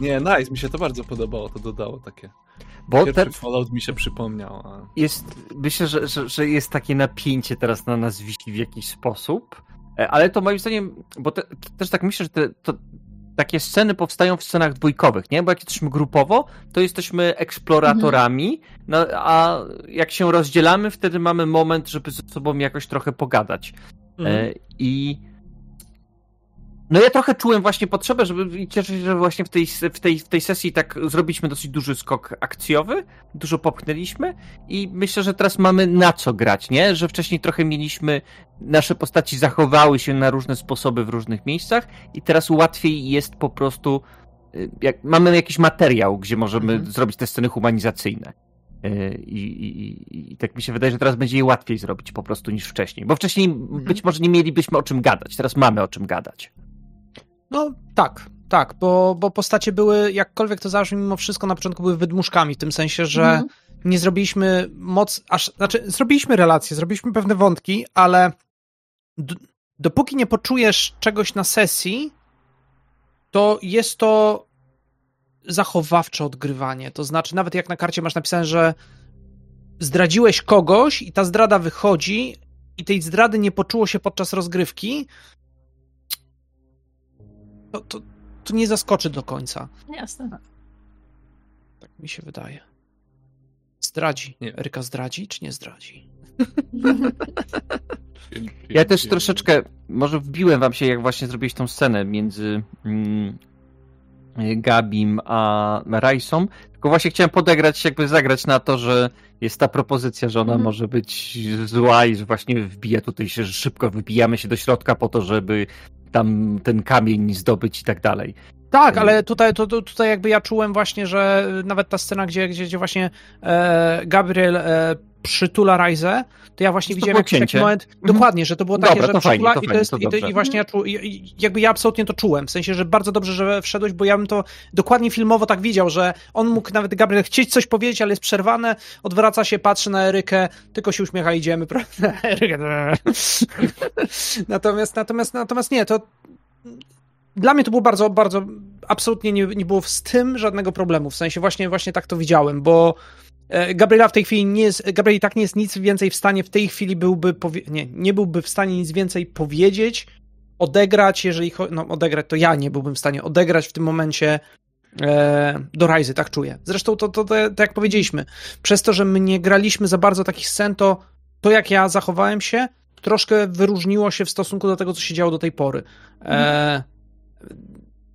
Nie, nice, mi się to bardzo podobało, to dodało takie. Bo pierwszy te... Fallout mi się przypomniał. A... Jest, myślę, że, że, że jest takie napięcie teraz na nas wisi w jakiś sposób, ale to moim zdaniem, bo te, też tak myślę, że te, to takie sceny powstają w scenach dwójkowych, nie? Bo jak jesteśmy grupowo, to jesteśmy eksploratorami, mhm. no, a jak się rozdzielamy, wtedy mamy moment, żeby ze sobą jakoś trochę pogadać. Mm. I no ja trochę czułem właśnie potrzebę, żeby cieszę się, że właśnie w tej, w, tej, w tej sesji tak zrobiliśmy dosyć duży skok akcjowy, dużo popchnęliśmy i myślę, że teraz mamy na co grać, nie? Że wcześniej trochę mieliśmy, nasze postaci zachowały się na różne sposoby w różnych miejscach i teraz łatwiej jest po prostu, jak, mamy jakiś materiał, gdzie możemy mm. zrobić te sceny humanizacyjne. I, i, I tak mi się wydaje, że teraz będzie jej łatwiej zrobić po prostu niż wcześniej. Bo wcześniej mhm. być może nie mielibyśmy o czym gadać, teraz mamy o czym gadać. No tak, tak, bo, bo postacie były, jakkolwiek to zależy, mimo wszystko na początku były wydmuszkami, w tym sensie, że mhm. nie zrobiliśmy moc, aż, znaczy zrobiliśmy relacje, zrobiliśmy pewne wątki, ale d- dopóki nie poczujesz czegoś na sesji, to jest to zachowawcze odgrywanie, to znaczy nawet jak na karcie masz napisane, że zdradziłeś kogoś i ta zdrada wychodzi i tej zdrady nie poczuło się podczas rozgrywki, to, to, to nie zaskoczy do końca. Jasne. Tak mi się wydaje. Zdradzi. Nie. Eryka zdradzi, czy nie zdradzi? Ja też troszeczkę, może wbiłem wam się, jak właśnie zrobiłeś tą scenę między... Mm, Gabim a Rajsą, tylko właśnie chciałem podegrać, jakby zagrać na to, że jest ta propozycja, że ona mm. może być zła i że właśnie wbija tutaj się, że szybko wybijamy się do środka po to, żeby tam ten kamień zdobyć i tak dalej. Tak, ale tutaj, to, tutaj jakby ja czułem właśnie, że nawet ta scena, gdzie, gdzie, gdzie właśnie e, Gabriel e, przytula Rajsę, to ja właśnie to widziałem jakiś taki moment, mm. dokładnie, że to było takie, dobra, że to przytula fajnie, to i, to jest, fajnie, to i, to, i właśnie ja czu, i, jakby ja absolutnie to czułem, w sensie, że bardzo dobrze, że wszedłeś, bo ja bym to dokładnie filmowo tak widział, że on mógł nawet Gabriel chcieć coś powiedzieć, ale jest przerwane, odwraca się, patrzy na Erykę, tylko się uśmiecha, idziemy, prawda? natomiast, natomiast, natomiast nie, to dla mnie to było bardzo, bardzo, absolutnie nie, nie było z tym żadnego problemu, w sensie właśnie, właśnie tak to widziałem, bo Gabriela w tej chwili nie jest, Gabriel i tak nie jest nic więcej w stanie, w tej chwili byłby, powie- nie, nie byłby w stanie nic więcej powiedzieć, odegrać, jeżeli, cho- no odegrać, to ja nie byłbym w stanie odegrać w tym momencie e, do Rajzy, tak czuję. Zresztą to, to, to, to jak powiedzieliśmy, przez to, że my nie graliśmy za bardzo takich scen, to to jak ja zachowałem się, troszkę wyróżniło się w stosunku do tego, co się działo do tej pory. E,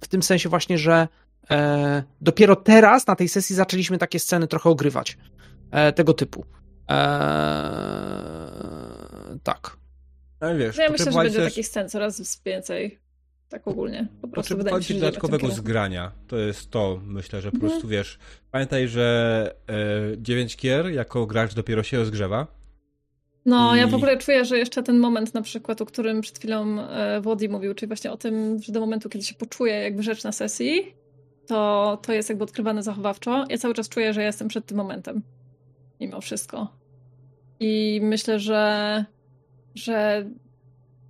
w tym sensie właśnie, że e, dopiero teraz na tej sesji zaczęliśmy takie sceny trochę ogrywać. E, tego typu. E, tak. No, wiesz, no ja myślę, że będzie też... takich scen coraz więcej. tak ogólnie. Po prostu wydaje mi się, że dodatkowego zgrania. To jest to, myślę, że po prostu no. wiesz. Pamiętaj, że e, dziewięć kier jako gracz dopiero się rozgrzewa. No, I... ja w ogóle czuję, że jeszcze ten moment na przykład, o którym przed chwilą e, Włodzi mówił, czyli właśnie o tym, że do momentu, kiedy się poczuje jakby rzecz na sesji, to, to jest jakby odkrywane zachowawczo. Ja cały czas czuję, że ja jestem przed tym momentem. Mimo wszystko. I myślę, że że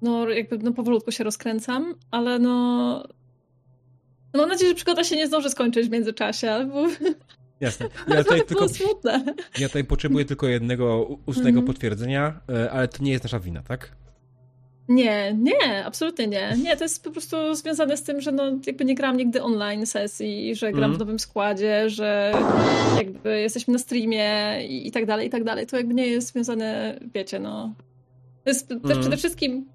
no jakby no powolutku się rozkręcam, ale no, no mam nadzieję, że przygoda się nie zdąży skończyć w międzyczasie, bo jasne. Ja tutaj to tylko, smutne. Ja tutaj potrzebuję tylko jednego ustnego mm-hmm. potwierdzenia, ale to nie jest nasza wina, tak? Nie, nie, absolutnie nie. Nie, to jest po prostu związane z tym, że no jakby nie grałam nigdy online sesji, że gram mm. w nowym składzie, że jakby jesteśmy na streamie i, i tak dalej, i tak dalej. To jakby nie jest związane, wiecie, no. To jest mm. też przede wszystkim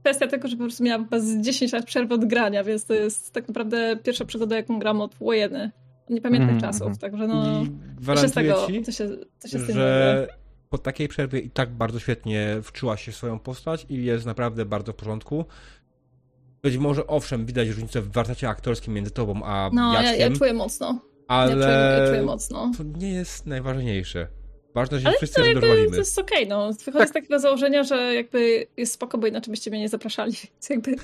kwestia tego, że po prostu miałam chyba z dziesięć lat przerwy od grania, więc to jest tak naprawdę pierwsza przygoda, jaką gram od wojeny. Od niepamiętnych mm. czasów, także no. Gwarantuję z tego, ci, to się, to się z tym że... po takiej przerwie i tak bardzo świetnie wczuła się w swoją postać i jest naprawdę bardzo w porządku. Być może owszem, widać różnicę w warsztacie aktorskim między tobą a no, Jackiem. No, ja, ja czuję mocno. Ale ja czuję, ja czuję mocno. To nie jest najważniejsze. Ważne, że ale wszyscy to, jakby, to jest okej, okay, no. Wychodzę tak. z takiego założenia, że jakby jest spoko, bo inaczej byście mnie nie zapraszali. Więc jakby...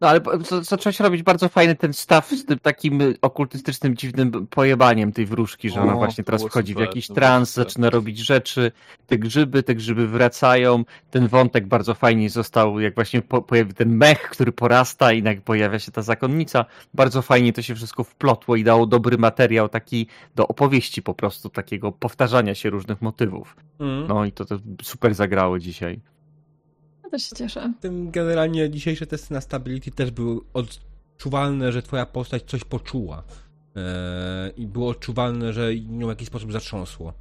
No, ale zacząłeś robić bardzo fajny ten staw z tym takim okultystycznym, dziwnym pojebaniem tej wróżki, że ona o, właśnie teraz wchodzi super, w jakiś trans, zaczyna robić rzeczy, te grzyby, te grzyby wracają, ten wątek bardzo fajnie został, jak właśnie po, pojawi ten mech, który porasta i jak pojawia się ta zakonnica, bardzo fajnie to się wszystko wplotło i dało dobry materiał taki do opowieści po prostu, takiego powtarzania się różnych motywów. Mm. No i to, to super zagrało dzisiaj. Też się cieszę. Tym generalnie dzisiejsze testy na Stability też były odczuwalne, że twoja postać coś poczuła. Eee, I było odczuwalne, że nią w jakiś sposób zatrząsło.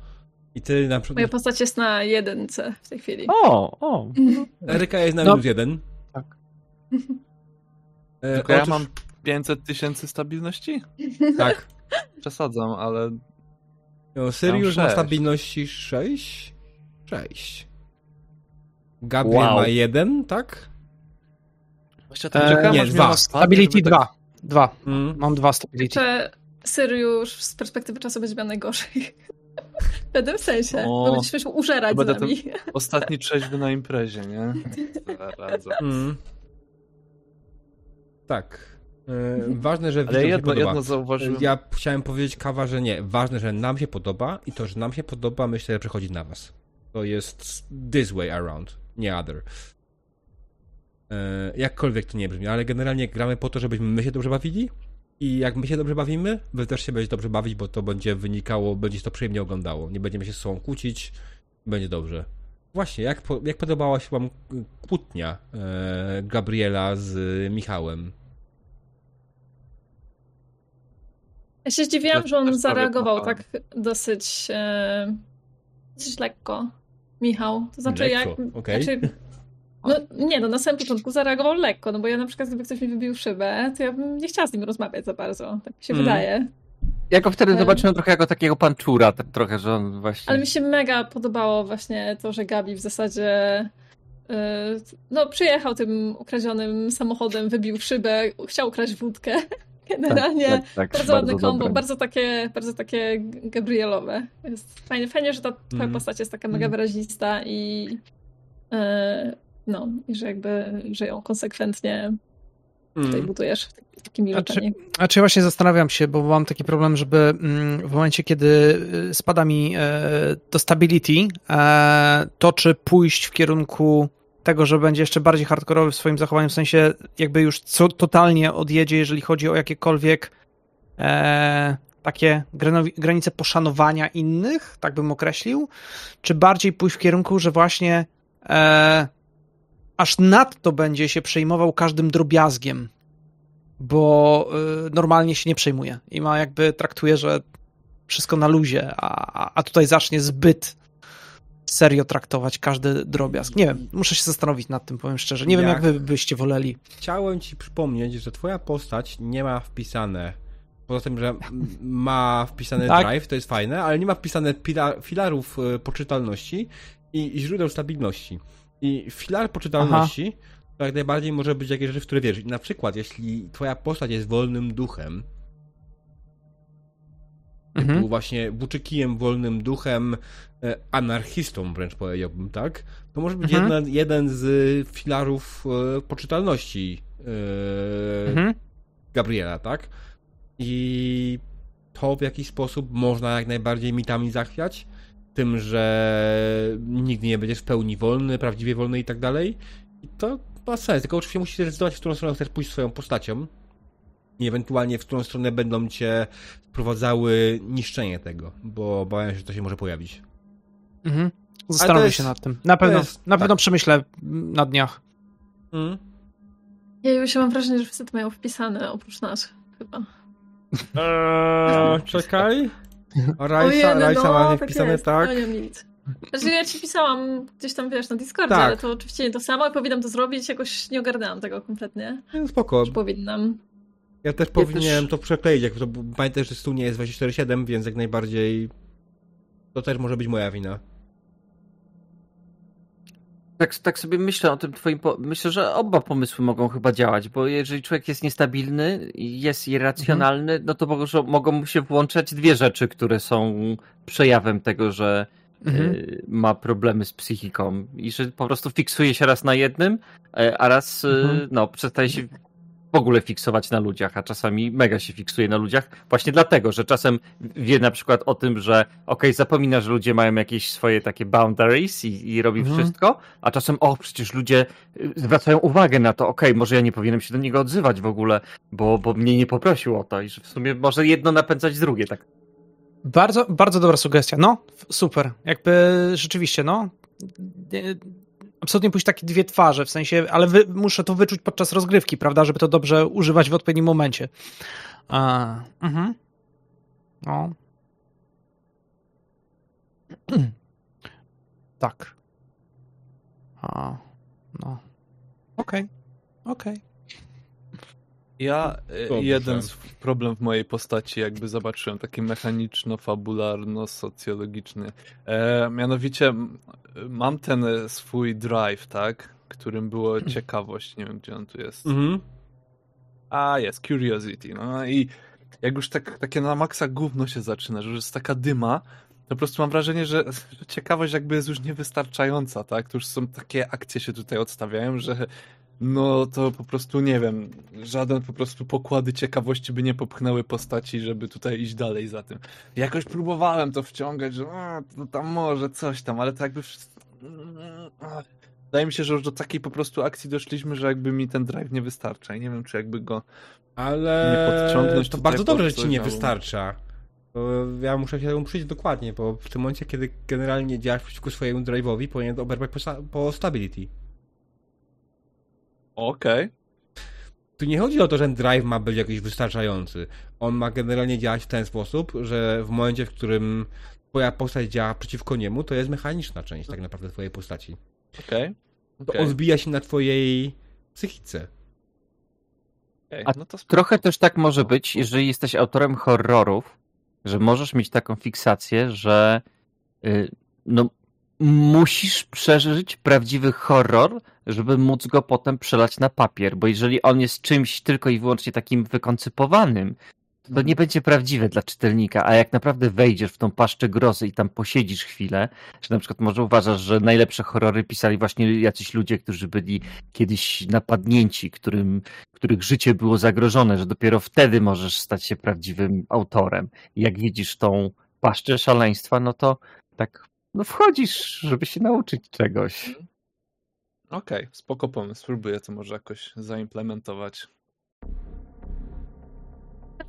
I ty na przykład... Moja postać jest na jedynce w tej chwili. O, o. Eryka jest na no. minus jeden. Tak. Eee, Tylko otóż... ja mam pięćset tysięcy stabilności? Tak. Przesadzam, ale... No, Syriusz ma stabilności sześć? sześć. Gabriel wow. ma jeden, tak? Właśnie tam eee, czekam, nie, dwa. Stability dwa. dwa. Tak... Mm. Mam dwa stability. Jeszcze Syriusz z perspektywy czasu będzie miał najgorzej. W pewnym sensie. O, bo będziesz musiał użerać z nami. Ostatni trzeźwy na imprezie, nie? Mm. Tak. Yy, ważne, że ale jedno, jedno zauważyłem. Ja chciałem powiedzieć Kawa, że nie. Ważne, że nam się podoba i to, że nam się podoba, myślę, że przychodzi na was. To jest this way around. Nie other. E, jakkolwiek to nie brzmi, ale generalnie gramy po to, żebyśmy my się dobrze bawili i jak my się dobrze bawimy, wy też się będziecie dobrze bawić, bo to będzie wynikało, będzie to przyjemnie oglądało. Nie będziemy się z sobą kłócić, będzie dobrze. Właśnie, jak, jak podobała się wam kłótnia e, Gabriela z Michałem? Ja się zdziwiłam, że on zareagował tak dosyć, e, dosyć lekko. Michał, to znaczy lekko. Jak... Okay. Znaczy, no nie, no na samym początku zareagował lekko, no bo ja na przykład gdyby ktoś mi wybił szybę, to ja bym nie chciała z nim rozmawiać za bardzo, tak mi się mm. wydaje. Jako wtedy um, zobaczyłem trochę jako takiego panczura, tak trochę, że on właśnie... Ale mi się mega podobało właśnie to, że Gabi w zasadzie yy, no przyjechał tym ukradzionym samochodem, wybił szybę, chciał ukraść wódkę. Generalnie tak, tak, tak, bardzo ładne kombo, bardzo takie, bardzo takie Gabrielowe. Jest fajnie, fajnie, że ta twoja mm. postać jest taka mega wyrazista i yy, no, i że jakby, że ją konsekwentnie mm. tutaj budujesz w takim milczeniu. A czy właśnie zastanawiam się, bo mam taki problem, żeby w momencie, kiedy spada mi to stability, to czy pójść w kierunku tego, że będzie jeszcze bardziej hardkorowy w swoim zachowaniu, w sensie jakby już co totalnie odjedzie, jeżeli chodzi o jakiekolwiek e, takie granice poszanowania innych, tak bym określił, czy bardziej pójść w kierunku, że właśnie e, aż nadto będzie się przejmował każdym drobiazgiem, bo e, normalnie się nie przejmuje i ma jakby traktuje, że wszystko na luzie, a, a tutaj zacznie zbyt serio traktować każdy drobiazg. Nie wiem, muszę się zastanowić nad tym, powiem szczerze. Nie jak wiem, jak wy byście woleli. Chciałem ci przypomnieć, że twoja postać nie ma wpisane, poza tym, że ma wpisany tak. drive, to jest fajne, ale nie ma wpisane pila- filarów poczytalności i źródeł stabilności. I filar poczytalności Aha. to jak najbardziej może być jakieś rzeczy, w które wierzysz. Na przykład, jeśli twoja postać jest wolnym duchem, mhm. typu właśnie buczykijem, wolnym duchem, anarchistą wręcz powiedziałbym, tak? To może być mhm. jedna, jeden z filarów poczytalności yy, mhm. Gabriela, tak? I to w jakiś sposób można jak najbardziej mitami zachwiać, tym, że nigdy nie będziesz w pełni wolny, prawdziwie wolny i tak dalej. I to ma sens, tylko oczywiście musisz zdecydować, w którą stronę chcesz pójść swoją postacią i ewentualnie w którą stronę będą cię sprowadzały niszczenie tego, bo obawiam się, że to się może pojawić. Mhm. Zastanowię jest, się nad tym. Na pewno, jest, na pewno tak. przemyślę na dniach. Mhm. Ja już mam wrażenie, że wszyscy to mają wpisane, oprócz nas chyba. Eee, czekaj. Rajsa, Rajsa no, ma wpisane, tak? tak. Znaczy ja ci pisałam gdzieś tam, wiesz, na Discordzie, tak. ale to oczywiście nie to samo i powinnam to zrobić, jakoś nie ogarnęłam tego kompletnie. No, spoko. Już powinnam. Ja też ja powinienem też... to przekleić, jak to pamiętaj, że stół nie jest dwadzieścia cztery siedem, więc jak najbardziej to też może być moja wina. Tak, tak sobie myślę o tym twoim... Po... Myślę, że oba pomysły mogą chyba działać, bo jeżeli człowiek jest niestabilny, jest irracjonalny, mhm. no to mogą, mogą mu się włączać dwie rzeczy, które są przejawem tego, że mhm. y, ma problemy z psychiką i że po prostu fiksuje się raz na jednym, a raz mhm. y, no, przestaje się w ogóle fiksować na ludziach, a czasami mega się fiksuje na ludziach, właśnie dlatego, że czasem wie na przykład o tym, że okej, zapomina, że ludzie mają jakieś swoje takie boundaries i, i robi mhm. wszystko, a czasem o, przecież ludzie zwracają uwagę na to, okej, może ja nie powinienem się do niego odzywać w ogóle, bo, bo mnie nie poprosił o to i że w sumie może jedno napędzać drugie, tak. Bardzo, bardzo dobra sugestia, no, super, jakby rzeczywiście, no, absolutnie pójść takie dwie twarze, w sensie, ale wy, muszę to wyczuć podczas rozgrywki, prawda, żeby to dobrze używać w odpowiednim momencie. A, uh-huh. No. Tak. A, no. Okej, okay. okej. Okay. Ja dobrze. Jeden z problem w mojej postaci jakby zobaczyłem, taki mechaniczno-fabularno-socjologiczny. E, mianowicie mam ten swój drive, tak? Którym było ciekawość, nie wiem gdzie on tu jest. Mhm. A jest, curiosity. No i jak już tak, takie na maksa gówno się zaczyna, że już jest taka dyma, to po prostu mam wrażenie, że ciekawość jakby jest już niewystarczająca, tak? To już są takie akcje się tutaj odstawiają, że no to po prostu nie wiem, żaden po prostu pokłady ciekawości by nie popchnęły postaci, żeby tutaj iść dalej za tym. Jakoś próbowałem to wciągać, że a, to tam może coś tam, ale to jakby... Wydaje mi się, że już do takiej po prostu akcji doszliśmy, że jakby mi ten drive nie wystarcza i nie wiem, czy jakby go ale... nie podciągnąć. To bardzo dobrze, że ci nie wystarcza. Ja muszę się temu przyjść dokładnie, bo w tym momencie, kiedy generalnie działasz przeciwko swojemu drive'owi, powinien oberwać po, sta- po stability. Okej. Okay. Tu nie chodzi o to, że ten drive ma być jakiś wystarczający. On ma generalnie działać w ten sposób, że w momencie, w którym twoja postać działa przeciwko niemu, to jest mechaniczna część tak naprawdę twojej postaci. Okej. Okay. Okay. To odbija się na twojej psychice. Okay. No to... A trochę też tak może być, jeżeli jesteś autorem horrorów, że możesz mieć taką fiksację, że yy, no musisz przeżyć prawdziwy horror, żeby móc go potem przelać na papier, bo jeżeli on jest czymś tylko i wyłącznie takim wykoncypowanym, to nie będzie prawdziwe dla czytelnika, a jak naprawdę wejdziesz w tą paszczę grozy i tam posiedzisz chwilę, że na przykład może uważasz, że najlepsze horrory pisali właśnie jacyś ludzie, którzy byli kiedyś napadnięci, którym, których życie było zagrożone, że dopiero wtedy możesz stać się prawdziwym autorem. I jak widzisz tą paszczę szaleństwa, no to tak no wchodzisz, żeby się nauczyć czegoś. Okej, okay, spoko pomysł. Spróbuję to może jakoś zaimplementować.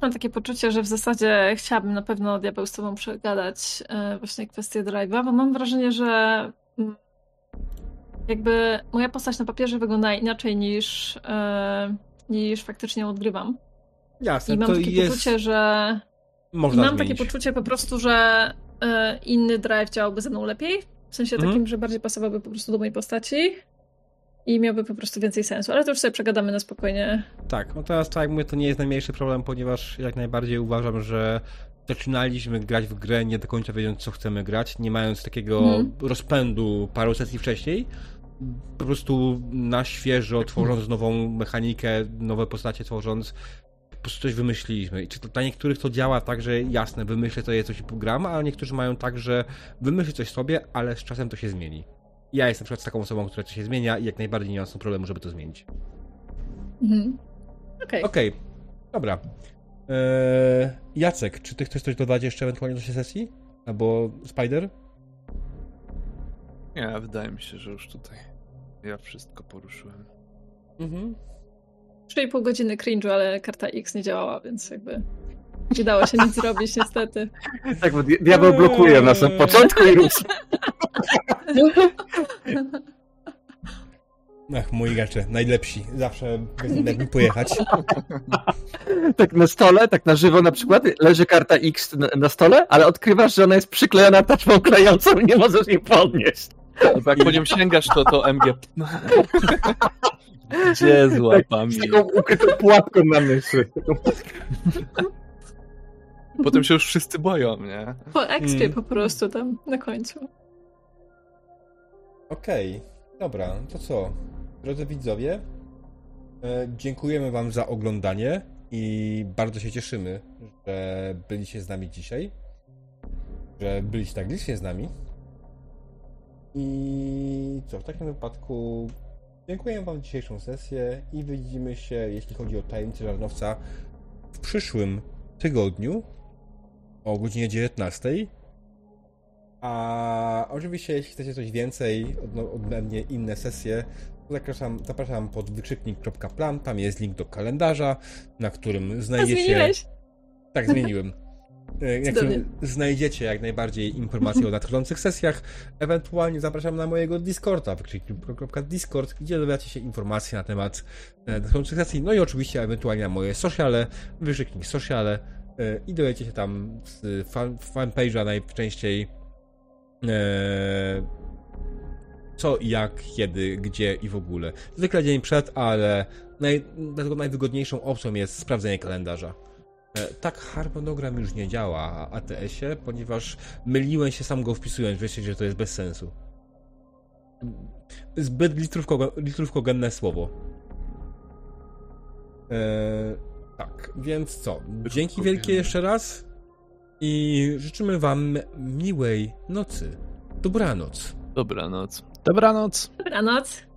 Mam takie poczucie, że w zasadzie chciałabym na pewno diabeł z tobą przegadać właśnie kwestię drive'a, bo mam wrażenie, że jakby moja postać na papierze wygląda inaczej niż, niż faktycznie ją odgrywam. Jasne, i mam to takie jest... poczucie, że... Można I mam zmienić. Takie poczucie po prostu, że inny drive działałby ze mną lepiej, w sensie takim, mm. że bardziej pasowałby po prostu do mojej postaci. I miałby po prostu więcej sensu, ale to już sobie przegadamy na spokojnie. Tak, no teraz tak jak mówię, to nie jest najmniejszy problem, ponieważ jak najbardziej uważam, że zaczynaliśmy grać w grę nie do końca wiedząc, co chcemy grać, nie mając takiego mm. rozpędu paru sesji wcześniej, po prostu na świeżo, tworząc nową mechanikę, nowe postacie tworząc, po prostu coś wymyśliliśmy. I dla niektórych to działa tak, że jasne, wymyślę sobie coś i pogram, ale niektórzy mają tak, że wymyślę coś sobie, ale z czasem to się zmieni. Ja jestem na przykład taką osobą, która coś się zmienia i jak najbardziej nie mam z tym problemu, żeby to zmienić. Mhm. Okej. Okej. Dobra. Eee, Jacek, czy ty chcesz coś dodać jeszcze ewentualnie do tej sesji? Albo Spider? Nie, wydaje mi się, że już tutaj ja wszystko poruszyłem. Mhm. trzy i pół godziny cringe'u, ale karta X nie działała, więc jakby nie dało się nic zrobić niestety. Tak, bo diabeł blokuje na samym początku i ruszy. Ach, moi gracze, najlepsi. Zawsze będę pojechać. Tak na stole, tak na żywo na przykład, leży karta X na stole, ale odkrywasz, że ona jest przyklejona taczką klejącą i nie możesz jej podnieść. Bo jak po nią sięgasz, to to M G... Gdzie złapam? Tak, z taką ukrytą pułapką na myśli. Potem się już wszyscy boją, nie? Po ekspie hmm. po prostu tam na końcu. Okej. Okay. Dobra, to co? Drodzy widzowie, dziękujemy wam za oglądanie i bardzo się cieszymy, że byliście z nami dzisiaj, że byliście tak licznie z nami. I co, w takim wypadku dziękuję wam za dzisiejszą sesję i widzimy się, jeśli chodzi o tajemnicę Żarnowca, w przyszłym tygodniu o godzinie dziewiętnastej. A oczywiście, jeśli chcecie coś więcej, ode mnie inne sesje, to zapraszam, zapraszam pod wykrzyknik kropka plan, tam jest link do kalendarza, na którym znajdziecie... Zmieniłeś? Tak, zmieniłem. Na którym znajdziecie jak najbardziej informacje o nadchodzących sesjach. Ewentualnie zapraszam na mojego Discorda, wykrzyknik kropka discord, gdzie dowiadacie się informacji na temat nadchodzących sesji. No i oczywiście ewentualnie na moje sociale, wykrzyknik sociale i dowiecie się tam z fan, fanpage'a najczęściej co, jak, kiedy, gdzie i w ogóle. Zwykle dzień przed, ale naj, dlatego najwygodniejszą opcją jest sprawdzenie kalendarza. Tak, harmonogram już nie działa w A T S-ie, ponieważ myliłem się sam go wpisując, wiecie, że to jest bez sensu. Zbyt litrówko, litrówkogenne słowo. Eee, tak, więc co? Dzięki wielkie jeszcze raz. I życzymy wam miłej nocy. Dobranoc. Dobranoc. Dobranoc. Dobranoc.